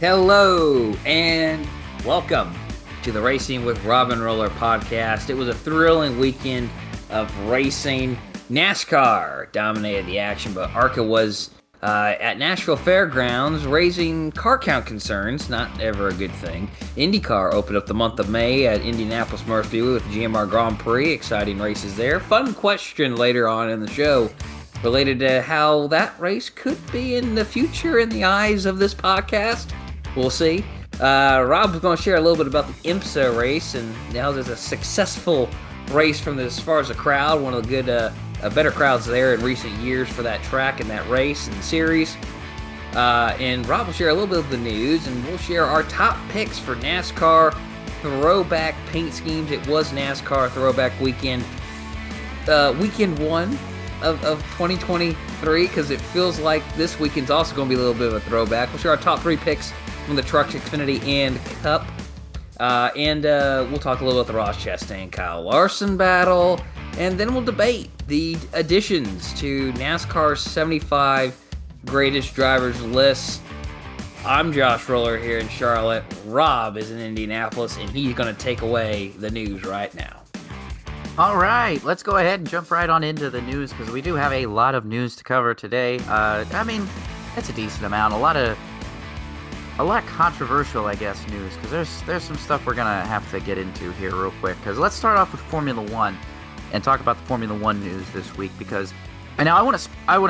Hello and welcome to the Racing with Robin Roller podcast. It was a thrilling weekend of racing. NASCAR dominated the action, but ARCA was at Nashville Fairgrounds raising car count concerns, not ever a good thing. IndyCar opened up the month of May at Indianapolis Motor Speedway with the GMR Grand Prix. Exciting races there. Fun question later on in the show related to how that race could be in the future in the eyes of this podcast. We'll see. Rob's going to share a little bit about the IMSA race, and now there's a successful race from the, as far as the crowd, one of the good, better crowds there in recent years for that track and that race and series. And Rob will share a little bit of the news, and we'll share our top picks for NASCAR throwback paint schemes. It was NASCAR throwback weekend, weekend one of 2023, because it feels like this weekend's also going to be a little bit of a throwback. We'll share our top three picks from the Trucks, Xfinity, and Cup. And we'll talk a little about the Ross Chastain, Kyle Larson battle. And then we'll debate the additions to NASCAR's 75 greatest drivers list. I'm Josh Roller here in Charlotte. Rob is in Indianapolis, and he's going to take away the news right now. All right, let's go ahead and jump right on into the news, because we do have a lot of news to cover today. I mean, that's a decent amount. A lot controversial, I guess, news, because there's some stuff we're gonna have to get into here real quick. Because let's start off with Formula One and talk about the Formula One news this week. Because, and now I want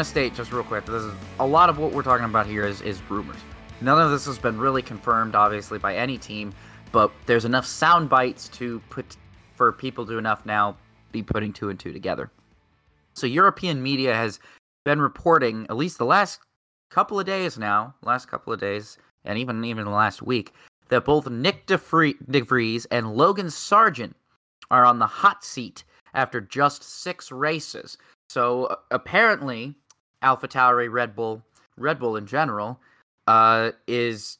to state just real quick, this is a lot of what we're talking about here is rumors. None of this has been really confirmed, obviously, by any team, but there's enough sound bites to put for people to enough now be putting two and two together. So European media has been reporting, at least the last couple of days. And even last week, that both Nyck de Vries and Logan Sargeant are on the hot seat after just 6 races. So apparently, AlphaTauri, Red Bull in general, is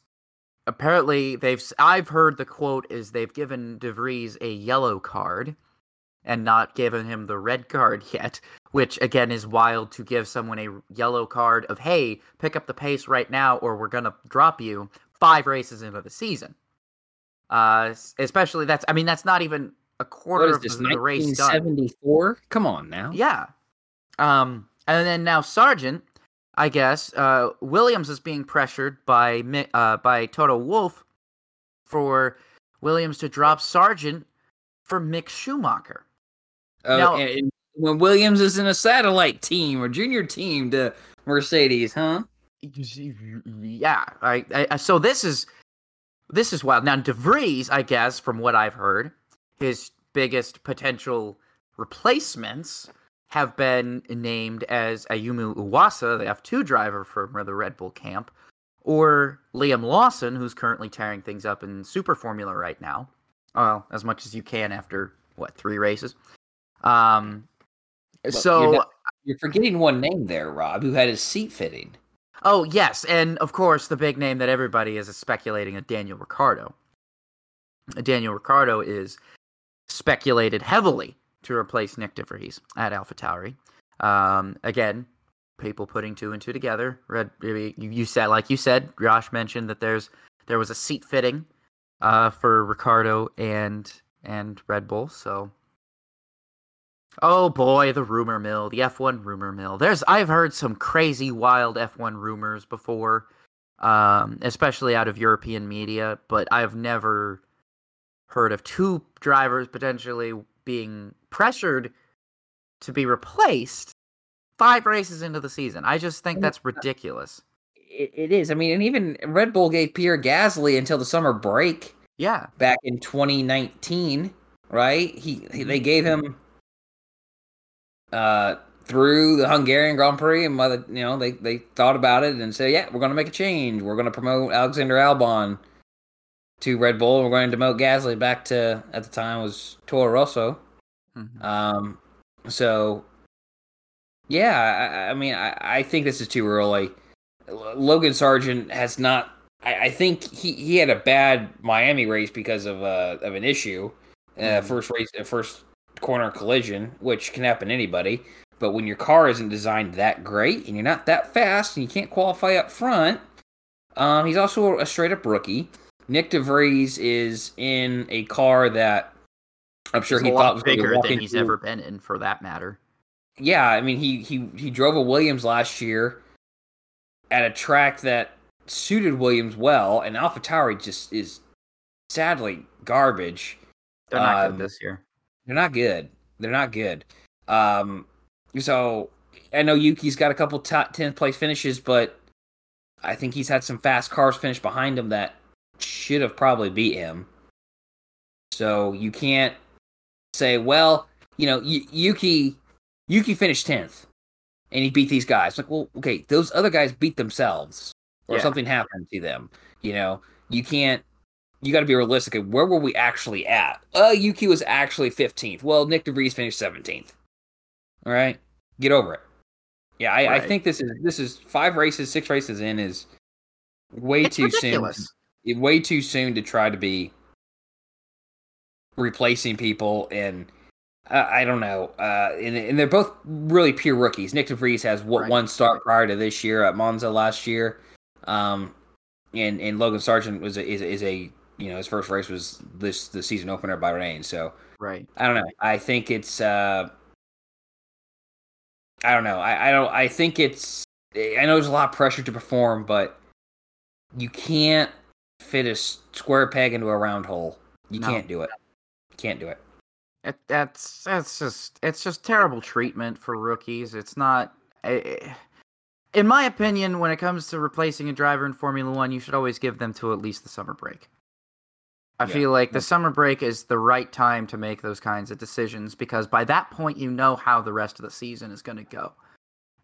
apparently I've heard the quote is they've given de Vries a yellow card and not given him the red card yet, which again is wild to give someone a yellow card of, hey, pick up the pace right now or we're going to drop you 5 races into the season. Especially that's not even a quarter of the race done. 1974? Come on now. Yeah. And then now Sargeant, I guess, Williams is being pressured by Toto Wolff for Williams to drop Sargeant for Mick Schumacher. Now, and when Williams is in a satellite team or junior team to Mercedes, huh? Yeah. So this is wild. Now, de Vries, I guess, from what I've heard, his biggest potential replacements have been named as Ayumu Iwasa, the F2 driver from the Red Bull camp, or Liam Lawson, who's currently tearing things up in Super Formula right now. Well, as much as you can after, 3 races? Look, you're forgetting one name there, Rob, who had his seat fitting. Oh, yes, and of course, the big name that everybody is speculating is Daniel Ricciardo. Daniel Ricciardo is speculated heavily to replace Nyck de Vries at AlphaTauri. Again, people putting two and two together. You said, Josh mentioned that there was a seat fitting for Ricciardo and Red Bull, so. Oh boy, the rumor mill, the F1 rumor mill. I've heard some crazy, wild F1 rumors before, especially out of European media, but I've never heard of 2 drivers potentially being pressured to be replaced 5 races into the season. I just think that's ridiculous. It is. I mean, and even Red Bull gave Pierre Gasly until the summer break. Yeah. Back in 2019, right? They gave him through the Hungarian Grand Prix, and they thought about it and said, yeah, we're going to make a change. We're going to promote Alexander Albon to Red Bull. We're going to demote Gasly back to, at the time, was Toro Rosso. Mm-hmm. So, yeah, I think this is too early. Logan Sargeant has not. I think he had a bad Miami race because of an issue. Mm-hmm. First corner collision, which can happen to anybody. But when your car isn't designed that great and you're not that fast and you can't qualify up front, He's also a straight-up rookie. Nyck de Vries is in a car that I'm sure he thought was bigger than he's ever been in, for that matter. Yeah, I mean, he drove a Williams last year at a track that suited Williams well, and AlphaTauri just is sadly garbage. They're not good this year. They're not good. So I know Yuki's got a couple top 10th place finishes, but I think he's had some fast cars finish behind him that should have probably beat him. So you can't say, well, you know, Yuki finished 10th and he beat these guys. Like, well, okay, those other guys beat themselves or something happened to them. You know, you got to be realistic. Where were we actually at? Yuki was actually 15th. Well, Nyck de Vries finished 17th. All right, get over it. Yeah, I think this is 6 races in is way it's too ridiculous. Soon. Way too soon to try to be replacing people, and I don't know. And they're both really pure rookies. Nyck de Vries has one start prior to this year at Monza last year, and Logan Sargeant is a you know, his first race was the season opener at Bahrain. So I don't know. I think it's. I don't know. I think it's. I know there's a lot of pressure to perform, but you can't fit a square peg into a round hole. You can't do it. You can't do it. It's just terrible treatment for rookies. It's not. In my opinion, when it comes to replacing a driver in Formula One, you should always give them to at least the summer break. I feel like the summer break is the right time to make those kinds of decisions, because by that point, you know how the rest of the season is going to go.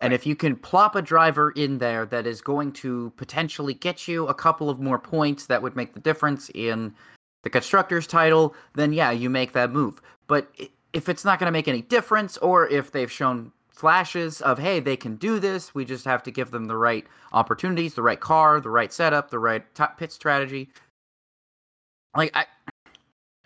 And if you can plop a driver in there that is going to potentially get you a couple of more points that would make the difference in the Constructors' title, then yeah, you make that move. But if it's not going to make any difference, or if they've shown flashes of, hey, they can do this, we just have to give them the right opportunities, the right car, the right setup, the right pit strategy. Like,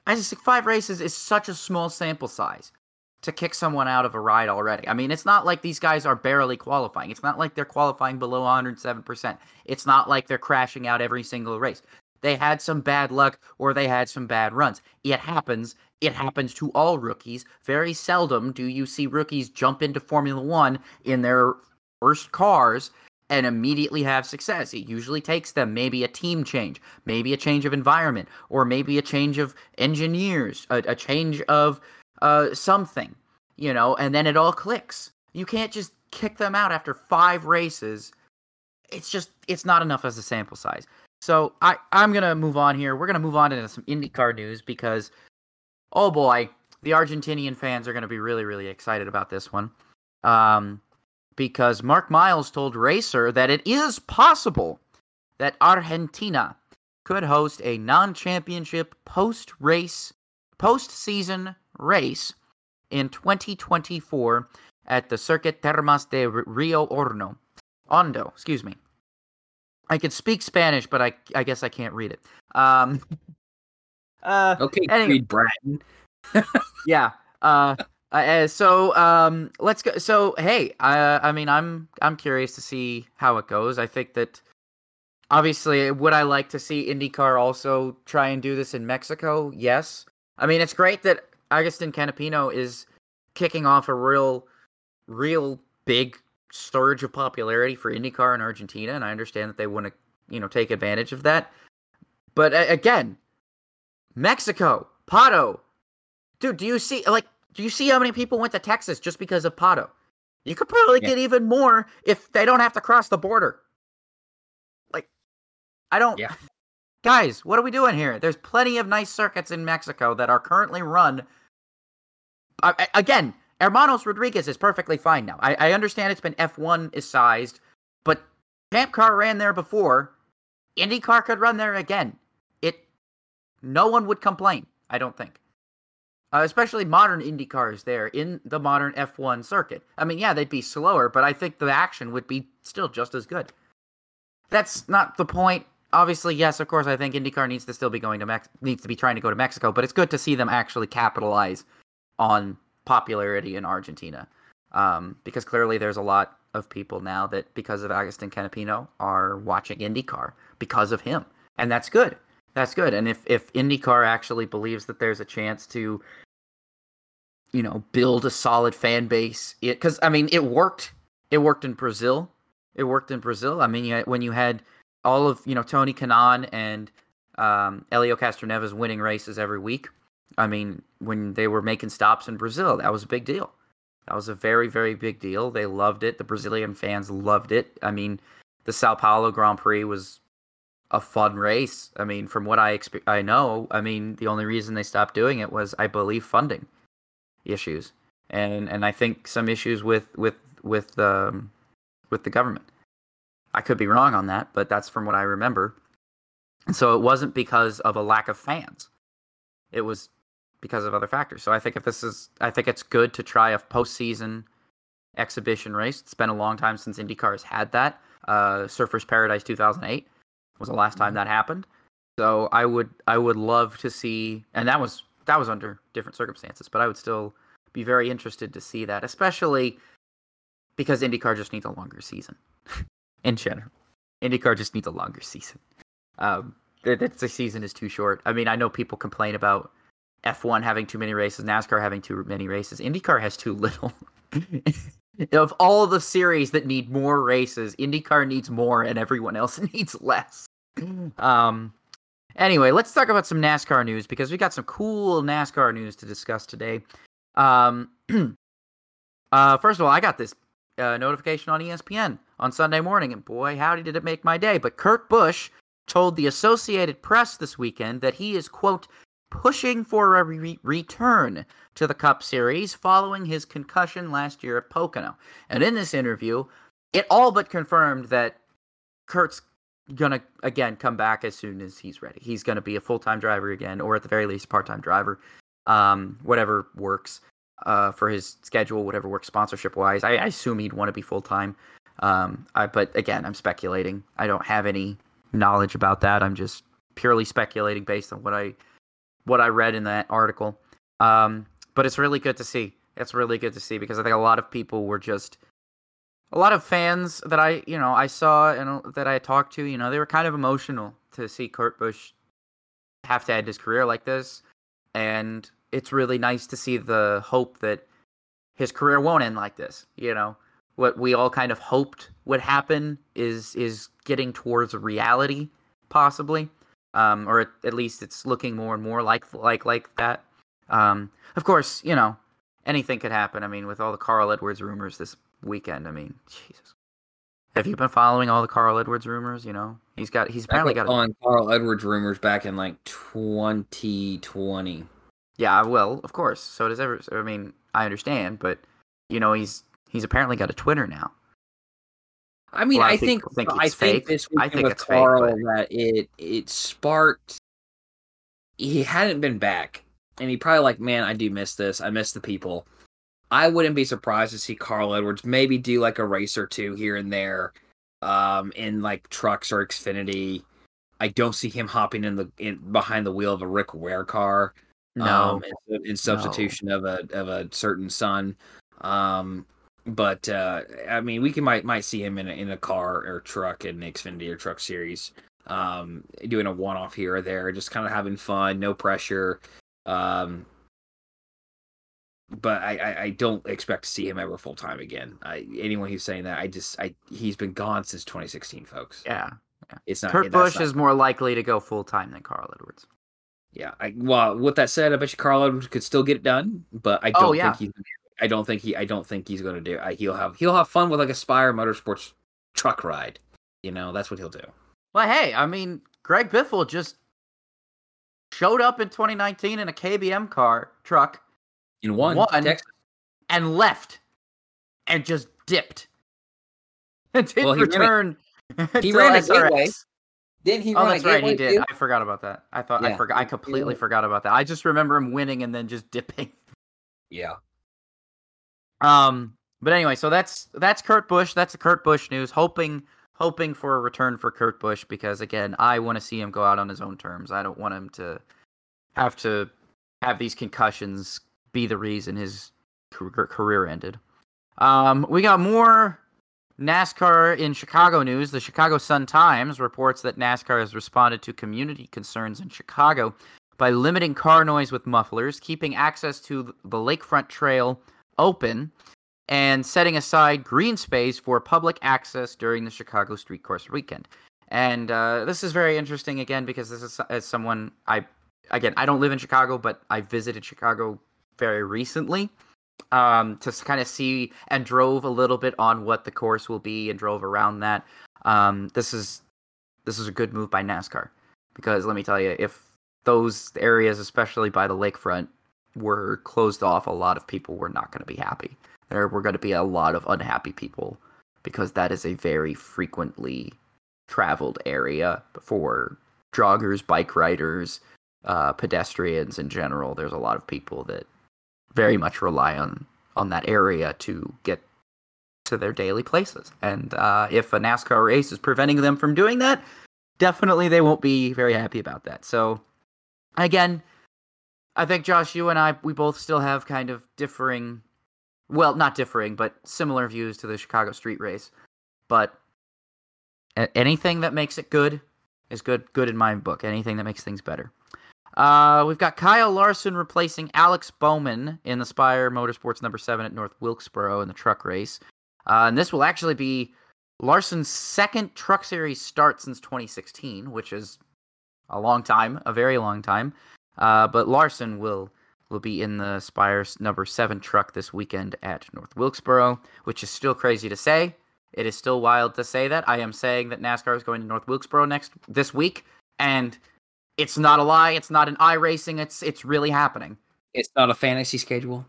I just think 5 races is such a small sample size to kick someone out of a ride already. I mean, it's not like these guys are barely qualifying. It's not like they're qualifying below 107%. It's not like they're crashing out every single race. They had some bad luck or they had some bad runs. It happens. It happens to all rookies. Very seldom do you see rookies jump into Formula One in their first cars and immediately have success. It usually takes them maybe a team change, maybe a change of environment, or maybe a change of engineers, a change of something, you know, and then it all clicks. You can't just kick them out after 5 races. It's not enough as a sample size. So I'm going to move on here. We're going to move on to some IndyCar news because, oh boy, the Argentinian fans are going to be really, really excited about this one. Because Mark Miles told Racer that it is possible that Argentina could host a non-championship post-season race in 2024 at the Circuit Termas de Rio Hondo. Excuse me. I could speak Spanish, but I guess I can't read it. Okay, Creed Bratton. Yeah. So let's go. So hey, I mean, I'm curious to see how it goes. I think that obviously, would I like to see IndyCar also try and do this in Mexico? Yes. I mean, it's great that Agustin Canapino is kicking off a real big surge of popularity for IndyCar in Argentina, and I understand that they want to, you know, take advantage of that. But again, Mexico, Pato, dude, do you see how many people went to Texas just because of Pato? You could probably get even more if they don't have to cross the border. Like, I don't... Yeah. Guys, what are we doing here? There's plenty of nice circuits in Mexico that are currently run... Again, Hermanos Rodriguez is perfectly fine now. I understand it's been F1 is sized, but Champ Car ran there before. IndyCar could run there again. No one would complain, I don't think. Especially modern IndyCars there in the modern F1 circuit. I mean, yeah, they'd be slower, but I think the action would be still just as good. That's not the point. Obviously, yes, of course, I think IndyCar needs to still be needs to be trying to go to Mexico, but it's good to see them actually capitalize on popularity in Argentina. because clearly there's a lot of people now that, because of Agustin Canapino, are watching IndyCar because of him. And that's good. That's good. And if IndyCar actually believes that there's a chance to, you know, build a solid fan base, because, I mean, it worked. It worked in Brazil. It worked in Brazil. I mean, when you had all of, you know, Tony Kanaan and Hélio Castroneves winning races every week, I mean, when they were making stops in Brazil, that was a big deal. That was a very, very big deal. They loved it. The Brazilian fans loved it. I mean, the Sao Paulo Grand Prix was a fun race. I mean, from what I know, I mean, the only reason they stopped doing it was, I believe, funding issues, and I think some issues with the government. I could be wrong on that, but that's from what I remember. And so it wasn't because of a lack of fans. It was because of other factors. So I think I think it's good to try a postseason exhibition race. It's been a long time since IndyCar has had that. Surfers Paradise 2008 was the last time that happened. So I would love to see, and that was under different circumstances, but I would still be very interested to see that, especially because IndyCar just needs a longer season. In general, IndyCar just needs a longer season. The season is too short. I mean, I know people complain about F1 having too many races, NASCAR having too many races. IndyCar has too little. Of all the series that need more races, IndyCar needs more and everyone else needs less. Anyway, let's talk about some NASCAR news, because we got some cool NASCAR news to discuss today. First of all, I got this notification on ESPN on Sunday morning, and boy, howdy did it make my day. But Kurt Busch told the Associated Press this weekend that he is, quote, pushing for a return to the Cup Series following his concussion last year at Pocono. And in this interview, it all but confirmed that Kurt's going to, again, come back as soon as he's ready. He's going to be a full-time driver again, or at the very least, part-time driver, whatever works for his schedule, whatever works sponsorship-wise. I assume he'd want to be full-time. But again, I'm speculating. I don't have any knowledge about that. I'm just purely speculating based on what I read in that article. But it's really good to see. It's really good to see, because I think a lot of fans that I saw and that I talked to, you know, they were kind of emotional to see Kurt Busch have to end his career like this. And it's really nice to see the hope that his career won't end like this. You know, what we all kind of hoped would happen is getting towards reality, possibly. Or at least it's looking more and more like that. Of course, you know, anything could happen. I mean, with all the Carl Edwards rumors this weekend, I mean, Jesus. Have you been following all the Carl Edwards rumors? You know, he's apparently got on Carl Edwards rumors back in like 2020. Yeah, well, of course. So does every. I mean, I understand, but you know, he's apparently got a Twitter now. I mean, well, I think this weekend with Carl, that it sparked. He hadn't been back, and he probably like, man, I do miss this. I miss the people. I wouldn't be surprised to see Carl Edwards maybe do like a race or two here and there, in like trucks or Xfinity. I don't see him hopping in behind the wheel of a Rick Ware car. No, in substitution of a certain son. But I mean, we can might see him in a car or truck in an Xfinity or truck series, doing a one-off here or there, just kind of having fun, no pressure. But I don't expect to see him ever full time again. Anyone who's saying that, he's been gone since 2016, folks. Yeah. It's not. Kurt Busch is more likely to go full time than Carl Edwards. Yeah. Well, with that said, I bet you Carl Edwards could still get it done, but I don't think he's. I don't think he's going to do. He'll have fun with like a Spire Motorsports truck ride. You know, that's what he'll do. Well, hey, I mean, Greg Biffle just showed up in 2019 in a KBM truck. In one Texas. And left, and just dipped. And didn't return. He ran a Gateway. Then he ran a Gateway. Oh, that's right. He did. I forgot about that. I completely forgot about that. I just remember him winning and then just dipping. Yeah. But anyway, so that's Kurt Busch. That's the Kurt Busch news. Hoping for a return for Kurt Busch, because again, I want to see him go out on his own terms. I don't want him to have these concussions be the reason his career ended. We got more NASCAR in Chicago news. The Chicago Sun-Times reports that NASCAR has responded to community concerns in Chicago by limiting car noise with mufflers, keeping access to the lakefront trail open, and setting aside green space for public access during the Chicago Street Course weekend. And this is very interesting, again, because this is as someone I don't live in Chicago, but I visited Chicago very recently to kind of see, and drove a little bit on what the course will be and drove around that. This is a good move by NASCAR, because let me tell you, if those areas, especially by the lakefront, were closed off, a lot of people were not going to be happy. There were going to be a lot of unhappy people, because that is a very frequently traveled area for joggers, bike riders, pedestrians in general. There's a lot of people that very much rely on that area to get to their daily places. And if a NASCAR race is preventing them from doing that, definitely they won't be very happy about that. So, again, I think, Josh, you and I, we both still have kind of differing... well, not differing, but similar views to the Chicago street race. But anything that makes it good is good in my book. Anything that makes things better. We've got Kyle Larson replacing Alex Bowman in the Spire Motorsports number 7 at North Wilkesboro in the truck race. And this will actually be Larson's second Truck Series start since 2016, which is a long time, a very long time. But Larson will be in the Spire's number 7 truck this weekend at North Wilkesboro, which is still crazy to say. It is still wild to say that. I am saying that NASCAR is going to North Wilkesboro this week, and it's not a lie. It's not an iRacing. It's really happening. It's not a fantasy schedule.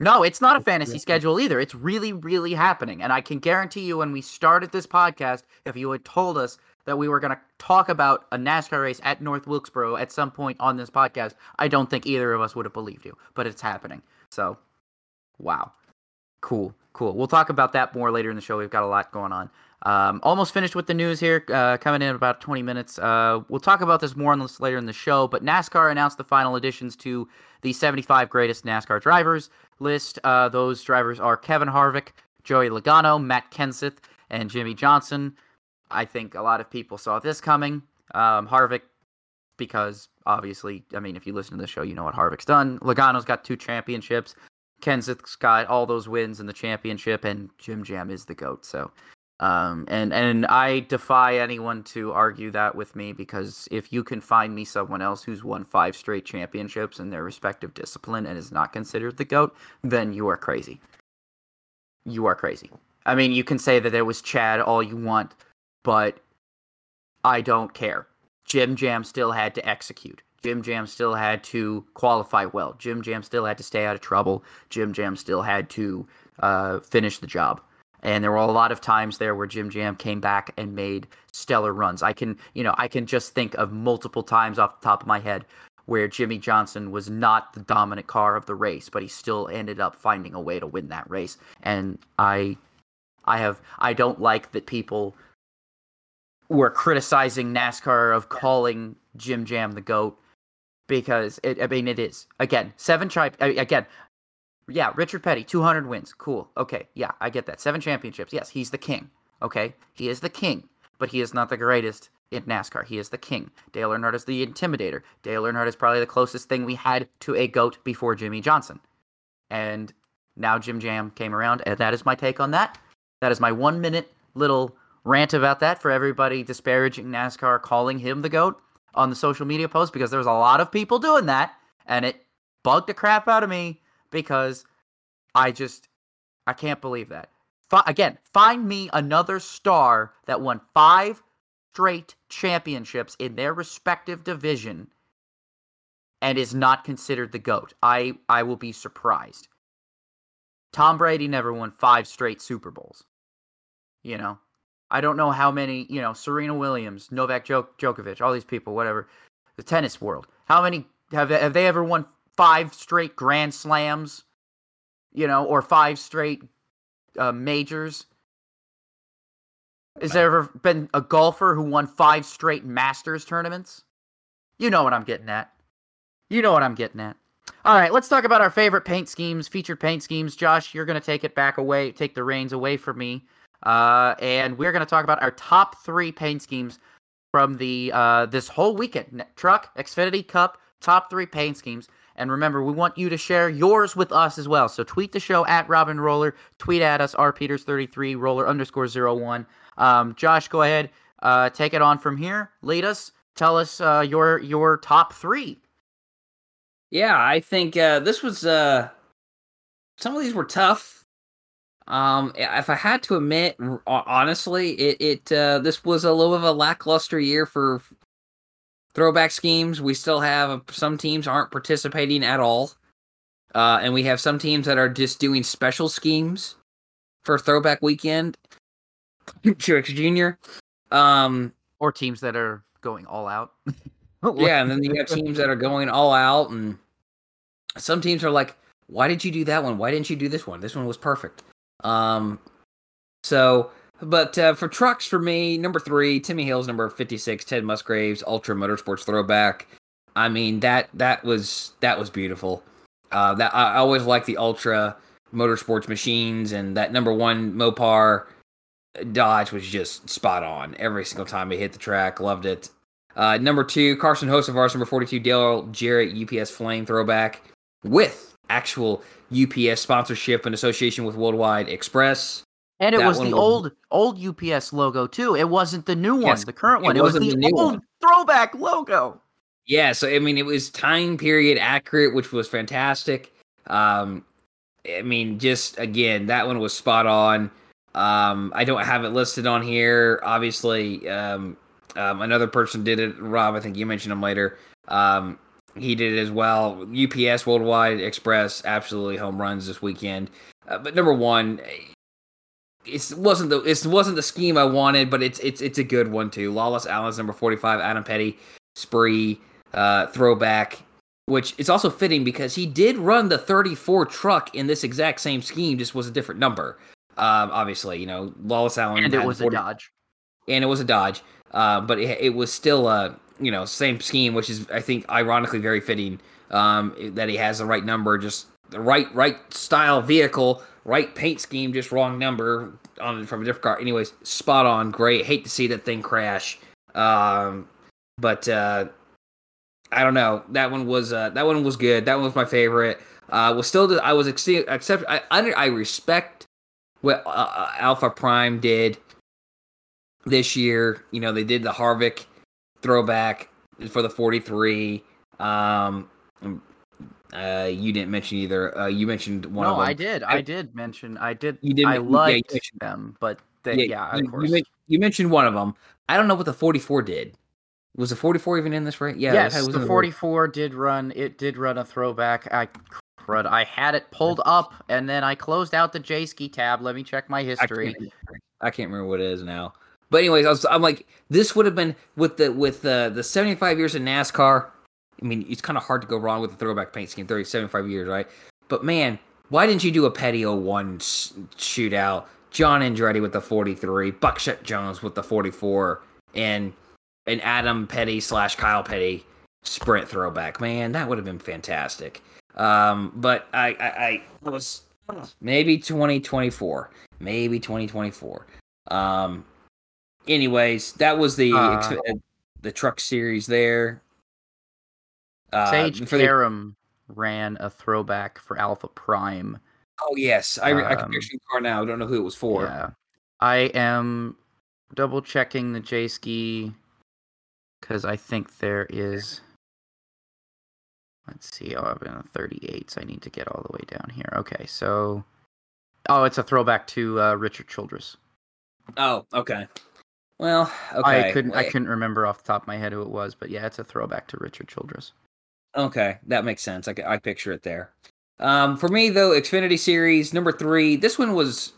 No, it's not a fantasy schedule either. It's really, really happening. And I can guarantee you, when we started this podcast, if you had told us that we were going to talk about a NASCAR race at North Wilkesboro at some point on this podcast, I don't think either of us would have believed you. But it's happening. So, wow. Cool. We'll talk about that more later in the show. We've got a lot going on. Almost finished with the news here, coming in about 20 minutes. We'll talk about this more on this later in the show, but NASCAR announced the final additions to the 75 greatest NASCAR drivers list. Those drivers are Kevin Harvick, Joey Logano, Matt Kenseth, and Jimmie Johnson. I think a lot of people saw this coming. Harvick, because obviously, I mean, if you listen to the show, you know what Harvick's done. Logano's got 2 championships. Kenseth's got all those wins in the championship, and Jim Jam is the GOAT. So, and I defy anyone to argue that with me, because if you can find me someone else who's won 5 straight championships in their respective discipline and is not considered the GOAT, then you are crazy. You are crazy. I mean, you can say that it was Chad all you want, but I don't care. Jim Jam still had to execute. Jim Jam still had to qualify well. Jim Jam still had to stay out of trouble. Jim Jam still had to finish the job. And there were a lot of times there where Jim Jam came back and made stellar runs. I can just think of multiple times off the top of my head where Jimmie Johnson was not the dominant car of the race, but he still ended up finding a way to win that race. And I don't like that people were criticizing NASCAR of calling Jim Jam the GOAT, because it is, again, 7 Richard Petty, 200 wins. Cool. Okay. Yeah, I get that. 7 championships. Yes. He's the king. Okay. He is the king, but he is not the greatest in NASCAR. He is the king. Dale Earnhardt is the intimidator. Dale Earnhardt is probably the closest thing we had to a GOAT before Jimmie Johnson. And now Jim Jam came around, and that is my take on that. That is my 1-minute little rant about that for everybody disparaging NASCAR, calling him the GOAT on the social media post, because there was a lot of people doing that, and it bugged the crap out of me, because I can't believe that. Again, find me another star that won 5 straight championships in their respective division and is not considered the GOAT. I will be surprised. Tom Brady never won 5 straight Super Bowls. You know? I don't know how many, Serena Williams, Novak Djokovic, all these people, whatever, the tennis world. How many, have they ever won 5 straight Grand Slams, or 5 straight majors? Has there ever been a golfer who won 5 straight Masters tournaments? You know what I'm getting at. All right, let's talk about our favorite paint schemes, featured paint schemes. Josh, you're going to take it back away, take the reins away from me. And we're going to talk about our top three paint schemes from the this whole weekend. Truck, Xfinity Cup, top three paint schemes. And remember, we want you to share yours with us as well. So tweet the show at Robin Roller. Tweet at us, rpeters33, roller_01. Josh, go ahead. Take it on from here. Lead us. Tell us your top three. Yeah, I think this was... some of these were tough. If I had to admit, honestly, this was a little of a lackluster year for throwback schemes. We still have some teams aren't participating at all. And we have some teams that are just doing special schemes for throwback weekend. Truex Jr. Or teams that are going all out. Yeah, and then you have teams that are going all out. And some teams are like, why did you do that one? Why didn't you do this one? This one was perfect. But for trucks, for me, number three, Timmy Hill's number 56, Ted Musgrave's Ultra Motorsports throwback. I mean, that was beautiful. That I always liked the Ultra Motorsports machines, and that number one Mopar Dodge was just spot on every single time he hit the track. Loved it. Number two, Carson Hocevar's number 42, Dale Jarrett UPS Flame throwback with actual UPS sponsorship in association with Worldwide Express. And it was the old UPS logo, too. It wasn't the new one, the current one. It was the old throwback logo. Yeah, so, I mean, it was time period accurate, which was fantastic. I mean, just, again, that one was spot on. I don't have it listed on here, obviously. Another person did it. Rob, I think you mentioned him later. He did it as well. UPS, Worldwide Express, absolutely home runs this weekend. But number one, it wasn't the scheme I wanted, but it's a good one too. Lawless Alan's number 45, Adam Petty Spree throwback, which is also fitting because he did run the 34 truck in this exact same scheme, just was a different number. Obviously, you know, Lawless Alan, and it was a Dodge, but it was still a, you know, same scheme, which is, I think, ironically very fitting that he has the right number, just the right style vehicle, right paint scheme, just wrong number from a different car. Anyways, spot on, great. Hate to see that thing crash, but I don't know. That one was good. That one was my favorite. I respect what Alpha Prime did this year. You know, they did the Harvick throwback for the 43. You didn't mention either. You mentioned one of them. No, I did. I did mention. You didn't. I liked them, but of course. You mentioned one of them. I don't know what the 44 did. Was the 44 even in this race? Yeah. Yes, it was the 44 did run. It did run a throwback. I had it pulled up, and then I closed out the J-Ski tab. Let me check my history. I can't remember what it is now. But anyways, I'm like, this would have been with the 75 years of NASCAR. I mean, it's kind of hard to go wrong with the throwback paint scheme, 75 years, right? But, man, why didn't you do a Petty 01 shootout? John Andretti with the 43, Buckshot Jones with the 44, and an Adam Petty / Kyle Petty sprint throwback. Man, that would have been fantastic. But I was maybe 2024. Maybe 2024. Anyways, that was the truck series there. Sage Karam ran a throwback for Alpha Prime. Oh, yes. I can picture the car now. I don't know who it was for. Yeah. I am double-checking the J-Ski because I think there is... Let's see. Oh, I've been on 38, so I need to get all the way down here. Okay, so... Oh, it's a throwback to Richard Childress. Oh, okay. Well, okay. I couldn't remember off the top of my head who it was, but yeah, it's a throwback to Richard Childress. Okay, that makes sense. I picture it there. For me though, Xfinity Series number 3. This one was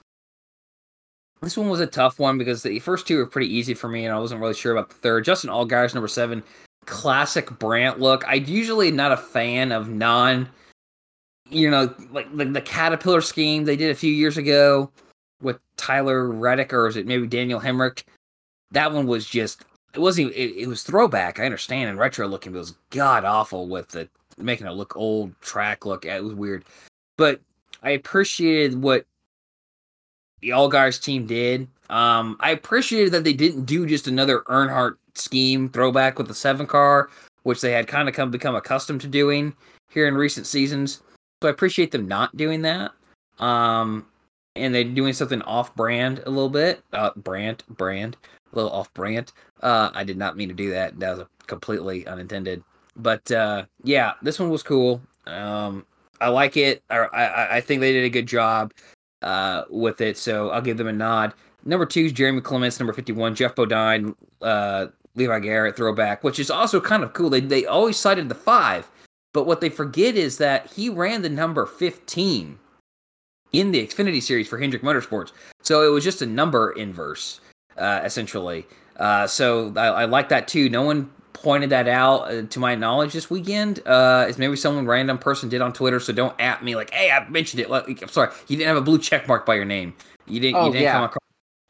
a tough one because the first two were pretty easy for me, and I wasn't really sure about the third. Justin Allgaier's number 7, classic Brandt look. I'm usually not a fan of like the Caterpillar scheme they did a few years ago with Tyler Reddick, or is it maybe Daniel Hemrick? That one was just, it wasn't even, it was throwback, I understand, and retro looking, but it was god awful with the making it look old, track look. It was weird. But I appreciated what the Allgaier team did. I appreciated that they didn't do just another Earnhardt scheme throwback with the 7 car, which they had kind of become accustomed to doing here in recent seasons. So I appreciate them not doing that. And they're doing something off-brand a little bit. A little off-brand. I did not mean to do that. That was completely unintended. But, yeah, this one was cool. I like it. I think they did a good job with it, so I'll give them a nod. Number 2 is Jeremy Clements. Number 51, Jeff Bodine, Levi Garrett throwback, which is also kind of cool. They always cited the 5, but what they forget is that he ran the number 15 in the Xfinity Series for Hendrick Motorsports. So it was just a number inverse, essentially. So I like that, too. No one pointed that out, to my knowledge, this weekend. It's maybe someone random person did on Twitter, so don't at me like, hey, I mentioned it. Like, I'm sorry. You didn't have a blue check mark by your name. You didn't come across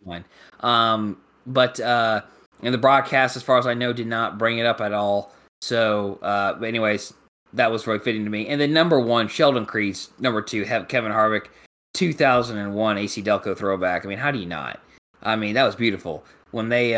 one. But and the broadcast, as far as I know, did not bring it up at all. So, but anyways, that was really fitting to me. And then number 1, Sheldon Creed. Number 2, Kevin Harvick, 2001 AC Delco throwback. I mean, how do you not? I mean, that was beautiful. When they,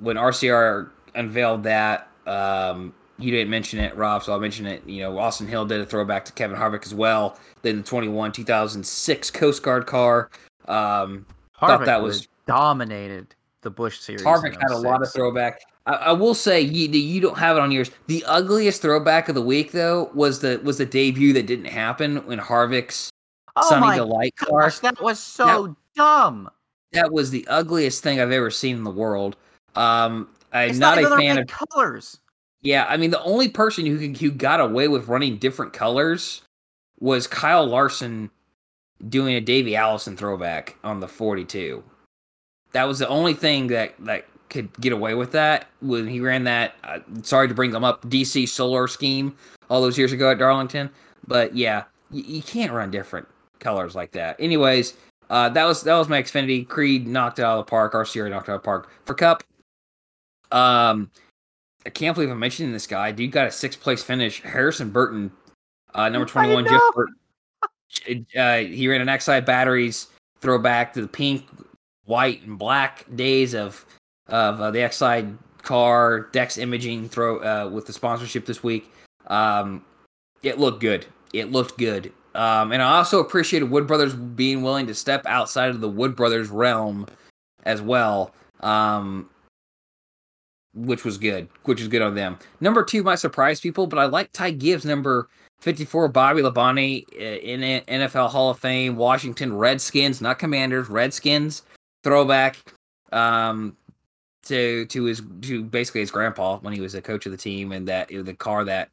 when RCR unveiled that, you didn't mention it, Rob, so I'll mention it. You know, Austin Hill did a throwback to Kevin Harvick as well. Then the 2006 Coast Guard car. Harvick that was dominated the Busch series. Harvick had a lot of throwback. I will say you don't have it on yours. The ugliest throwback of the week, though, was the debut that didn't happen when Harvick's Sunny Delight car. Gosh, that was so dumb. That was the ugliest thing I've ever seen in the world. I'm not a fan of colors. Yeah, I mean, the only person who got away with running different colors was Kyle Larson doing a Davey Allison throwback on the 42. That was the only thing that could get away with that when he ran that. Sorry to bring them up, DC Solar scheme all those years ago at Darlington, but yeah, you can't run different colors like that. Anyways, that was my Xfinity. Creed knocked it out of the park. RCR knocked it out of the park for Cup. I can't believe I'm mentioning this guy. Dude got a 6th place finish. Harrison Burton, number 21. Jeff Burton. He ran an Xi Batteries throwback to the pink, white, and black days of the Xi car. Dex Imaging with the sponsorship this week. It looked good. And I also appreciated Wood Brothers being willing to step outside of the Wood Brothers realm as well, which was good on them. Number 2 might surprise people, but I like Ty Gibbs, number 54, Bobby Labonte, in NFL Hall of Fame, Washington Redskins, not Commanders, Redskins throwback to basically his grandpa when he was a coach of the team, and that the car that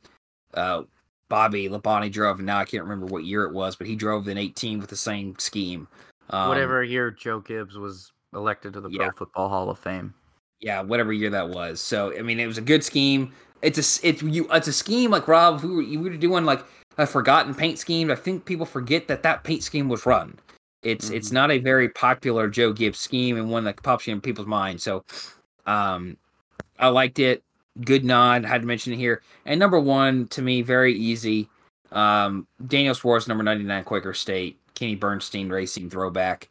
Bobby Labonte drove. Now I can't remember what year it was, but he drove in 18 with the same scheme. Whatever year Joe Gibbs was elected to the Pro Football Hall of Fame. Yeah, whatever year that was. So I mean, it was a good scheme. It's a scheme like, Rob, we were doing like a forgotten paint scheme. I think people forget that paint scheme was run. It's not a very popular Joe Gibbs scheme, and one that pops in people's mind. So, I liked it. Good nod. I had to mention it here. And number 1 to me, very easy. Daniel Suarez, number 99, Quaker State. Kenny Bernstein Racing throwback.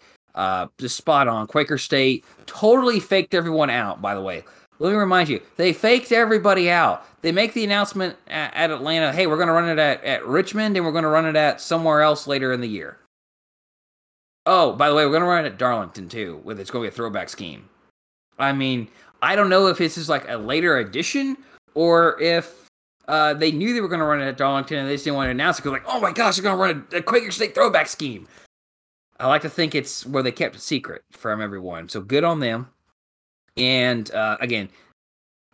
Just spot on. Quaker State totally faked everyone out, by the way. Let me remind you, they faked everybody out. They make the announcement at Atlanta, hey, we're going to run it at Richmond, and we're going to run it at somewhere else later in the year. Oh, by the way, we're going to run it at Darlington, too, with it's going to be a throwback scheme. I mean, I don't know if this is like a later edition, or if they knew they were going to run it at Darlington, and they just didn't want to announce it, because like, oh my gosh, they're going to run a Quaker State throwback scheme. I like to think it's where they kept it secret from everyone. So good on them. And again,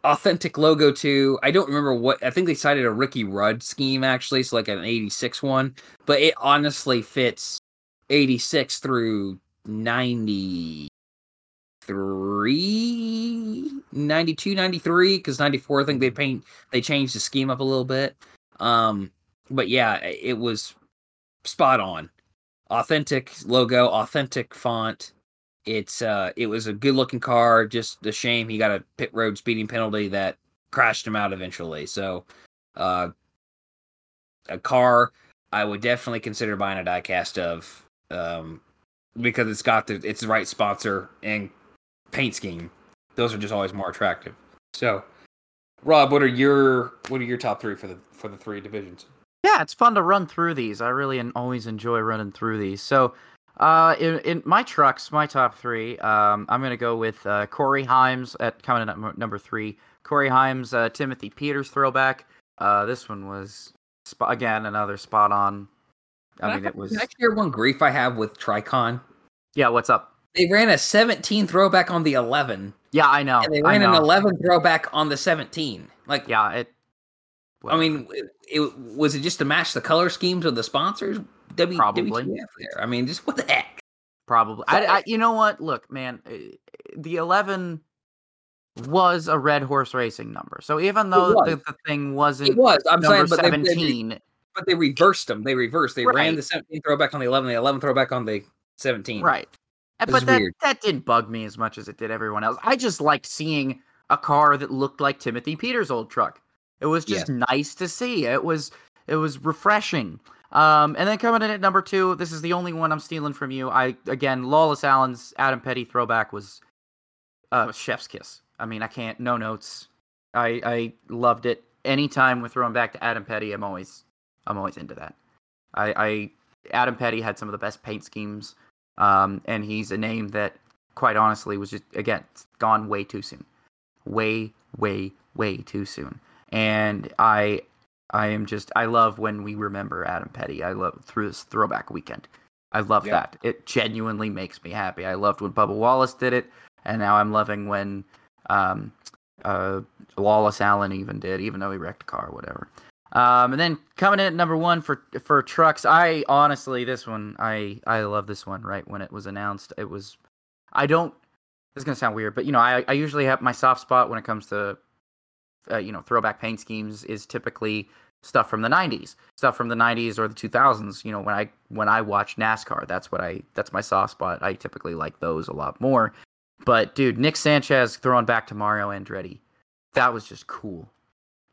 authentic logo too. I don't remember I think they cited a Ricky Rudd scheme actually. It's so like an 86 one, but it honestly fits 86 through 93, because 94, I think they changed the scheme up a little bit. But yeah, it was spot on. Authentic logo, authentic font. It was a good looking car. Just a shame he got a pit road speeding penalty that crashed him out eventually. So a car I would definitely consider buying a diecast of, because it's got it's the right sponsor and paint scheme. Those are just always more attractive. So, Rob, what are your top three for the three divisions? Yeah, it's fun to run through these. I really always enjoy running through these. So, in my trucks, my top three, I'm going to go with Corey Himes coming in at number three. Corey Himes, Timothy Peters throwback. This one was, again, another spot on. I mean, it was... Can I share one grief I have with Tricon? Yeah, what's up? They ran a 17 throwback on the 11. Yeah, I know. And they ran an 11 throwback on the 17. Like, yeah, it... Well, I mean, it was it just to match the color schemes of the sponsors? Probably. WTF there. I mean, just what the heck? Probably. I you know what? Look, man, the 11 was a Red Horse Racing number. So even though the thing wasn't number 17. But they reversed them. They right. ran the 17 throwback on the 11, the 11 throwback on the 17. Right. But that didn't bug me as much as it did everyone else. I just liked seeing a car that looked like Timothy Peters' old truck. It was just nice to see. It was refreshing. And then coming in at number two, this is the only one I'm stealing from you. Lawless Allen's Adam Petty throwback was chef's kiss. I mean, I can't, no notes. I loved it. Anytime we're throwing back to Adam Petty, I'm always into that. Adam Petty had some of the best paint schemes. And he's a name that, quite honestly, was just, again, gone way too soon. Way, way, way too soon. And I love when we remember Adam Petty. I love through this throwback weekend. I love that. It genuinely makes me happy. I loved when Bubba Wallace did it, and now I'm loving when Lawless Alan even did, even though he wrecked a car or whatever. And then coming in at number one for trucks, I honestly, this one, I love this one. Right when it was announced, it was, this is going to sound weird, but you know, I usually have my soft spot when it comes to throwback paint schemes is typically stuff from the 90s or the 2000s. You know, when I watch NASCAR, that's my soft spot. I typically like those a lot more. But dude, Nick Sanchez throwing back to Mario Andretti, that was just cool.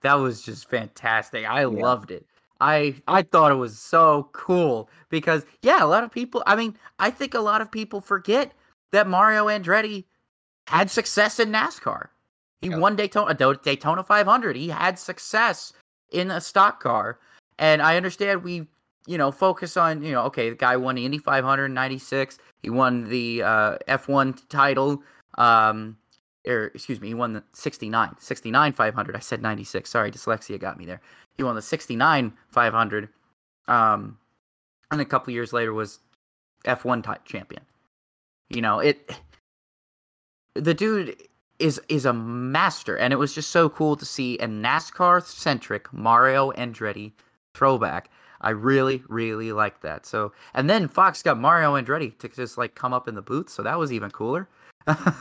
That was just fantastic. I loved it. I thought it was so cool because a lot of people. I mean, I think a lot of people forget that Mario Andretti had success in NASCAR. He won Daytona 500. He had success in a stock car. And I understand we, focus on, the guy won the Indy 500 in 96. He won the F1 title. He won the 69 500. I said 96. Sorry, dyslexia got me there. He won the 69 500. And a couple years later was F1 champion. The dude... is a master, and it was just so cool to see a NASCAR-centric Mario Andretti throwback. I really, really liked that. So, and then Fox got Mario Andretti to just, come up in the booth, so that was even cooler. That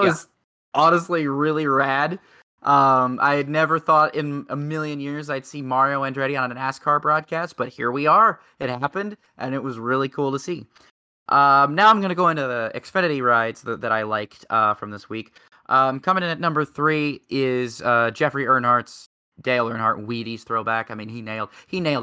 was honestly really rad. I had never thought in a million years I'd see Mario Andretti on a NASCAR broadcast, but here we are. It happened, and it was really cool to see. Now I'm going to go into the Xfinity rides that I liked from this week. Coming in at number three is Jeffrey Earnhardt's Dale Earnhardt Wheaties throwback. I mean, he nailed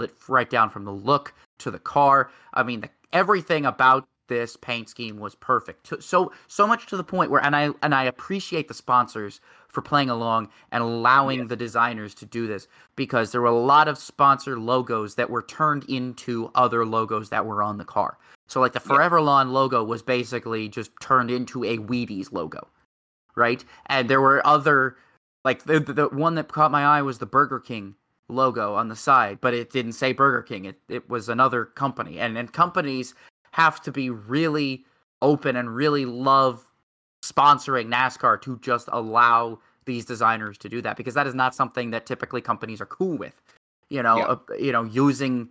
it right down from the look to the car. I mean, everything about this paint scheme was perfect. So much to the point where, and I appreciate the sponsors for playing along and allowing the designers to do this, because there were a lot of sponsor logos that were turned into other logos that were on the car. So the Forever Lawn logo was basically just turned into a Wheaties logo, right? And there were other, the one that caught my eye was the Burger King logo on the side, but it didn't say Burger King. It was another company. And companies have to be really open and really love sponsoring NASCAR to just allow these designers to do that, because that is not something that typically companies are cool with, using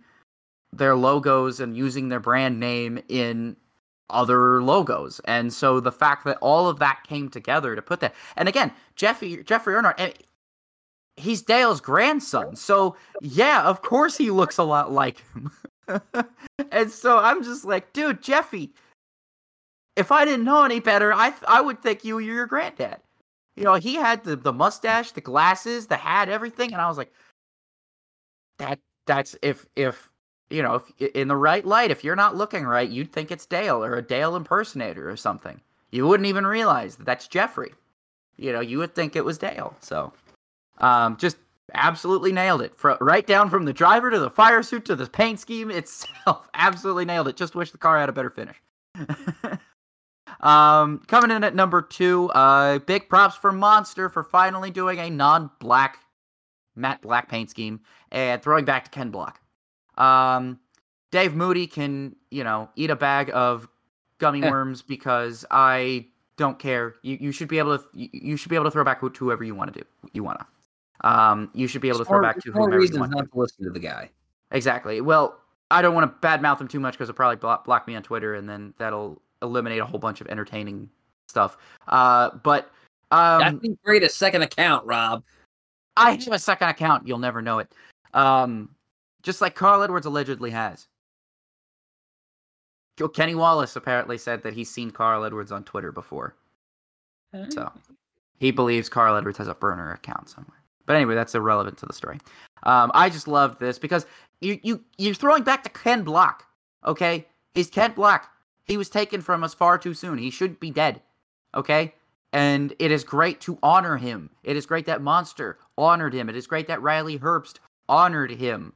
their logos and using their brand name in other logos. And so the fact that all of that came together to put that, and again, Jeffrey Earnhardt, he's Dale's grandson. So of course he looks a lot like him. And so I'm just dude, Jeffy, if I didn't know any better, I would think you were your granddad. He had the mustache, the glasses, the hat, everything. And I was like, that that's if you know, if in the right light, if you're not looking right, you'd think it's Dale or a Dale impersonator or something. You wouldn't even realize that that's Jeffrey. You know, you would think it was Dale. So, just absolutely nailed it. Right down from the driver to the fire suit to the paint scheme itself. Absolutely nailed it. Just wish the car had a better finish. Coming in at number 2, big props for Monster for finally doing a non-black, matte black paint scheme and throwing back to Ken Block. Dave Moody can, you know, eat a bag of gummy worms because I don't care. You should be able to, you should be able to throw back to whoever you want to do. You want to. You should be able to throw back to whoever you want. Not to listen to the guy. Exactly. Well, I don't want to badmouth him too much because he'll probably block me on Twitter, and then that'll eliminate a whole bunch of entertaining stuff. But I think create a second account, Rob. I have a second account. You'll never know it. Just like Carl Edwards allegedly has. Kenny Wallace apparently said that he's seen Carl Edwards on Twitter before. Oh. So he believes Carl Edwards has a burner account somewhere. But anyway, that's irrelevant to the story. I just loved this because you're throwing back to Ken Block. Okay? He's Ken Block. He was taken from us far too soon. He should be dead. Okay? And it is great to honor him. It is great that Monster honored him. It is great that Riley Herbst honored him.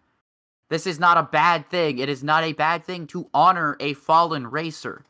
This is not a bad thing. It is not a bad thing to honor a fallen racer.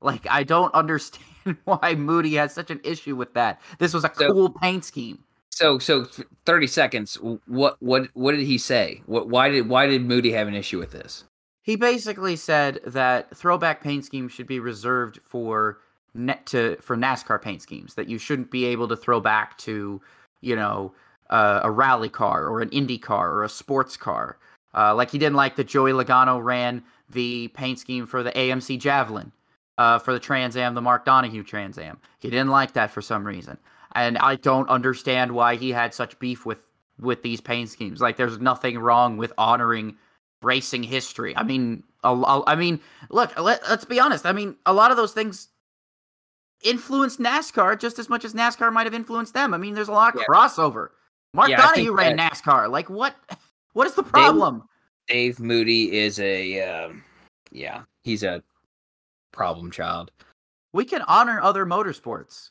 Like, I don't understand why Moody has such an issue with that. This was a cool paint scheme. So 30 seconds. What did he say? Why did Moody have an issue with this? He basically said that throwback paint schemes should be reserved for NASCAR paint schemes, that you shouldn't be able to throw back to, you know, a rally car or an Indy car or a sports car. Like he didn't like that Joey Logano ran the paint scheme for the AMC Javelin, for the Trans Am, the Mark Donahue Trans Am. He didn't like that for some reason. And I don't understand why he had such beef with these paint schemes. Like, there's nothing wrong with honoring racing history. I mean, look, let's be honest. I mean, a lot of those things influenced NASCAR just as much as NASCAR might have influenced them. I mean, there's a lot of crossover. Mark Donahue ran NASCAR. Like, what is the problem? Dave Moody is he's a problem child. We can honor other motorsports.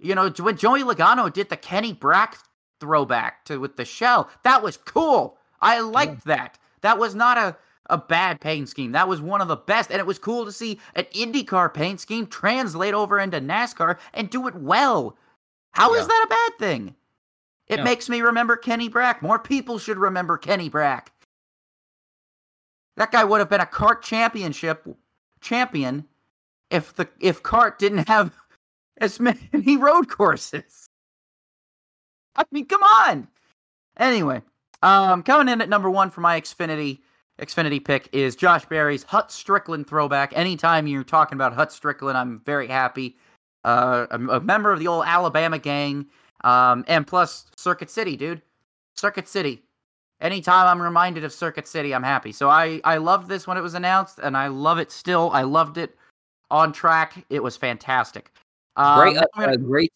You know, when Joey Logano did the Kenny Brack throwback with the shell, that was cool. I liked that. That was not a bad paint scheme. That was one of the best, and it was cool to see an IndyCar paint scheme translate over into NASCAR and do it well. How is that a bad thing? It makes me remember Kenny Brack. More people should remember Kenny Brack. That guy would have been a kart champion if kart didn't have as many road courses. I mean, come on. Anyway, coming in at number 1 for my Xfinity pick is Josh Berry's Hut Strickland throwback. Anytime you're talking about Hut Strickland, I'm very happy. I'm a member of the old Alabama gang. And plus Circuit City, dude. Circuit City. Anytime I'm reminded of Circuit City, I'm happy. So I loved this when it was announced, and I love it still. I loved it on track. It was fantastic. Great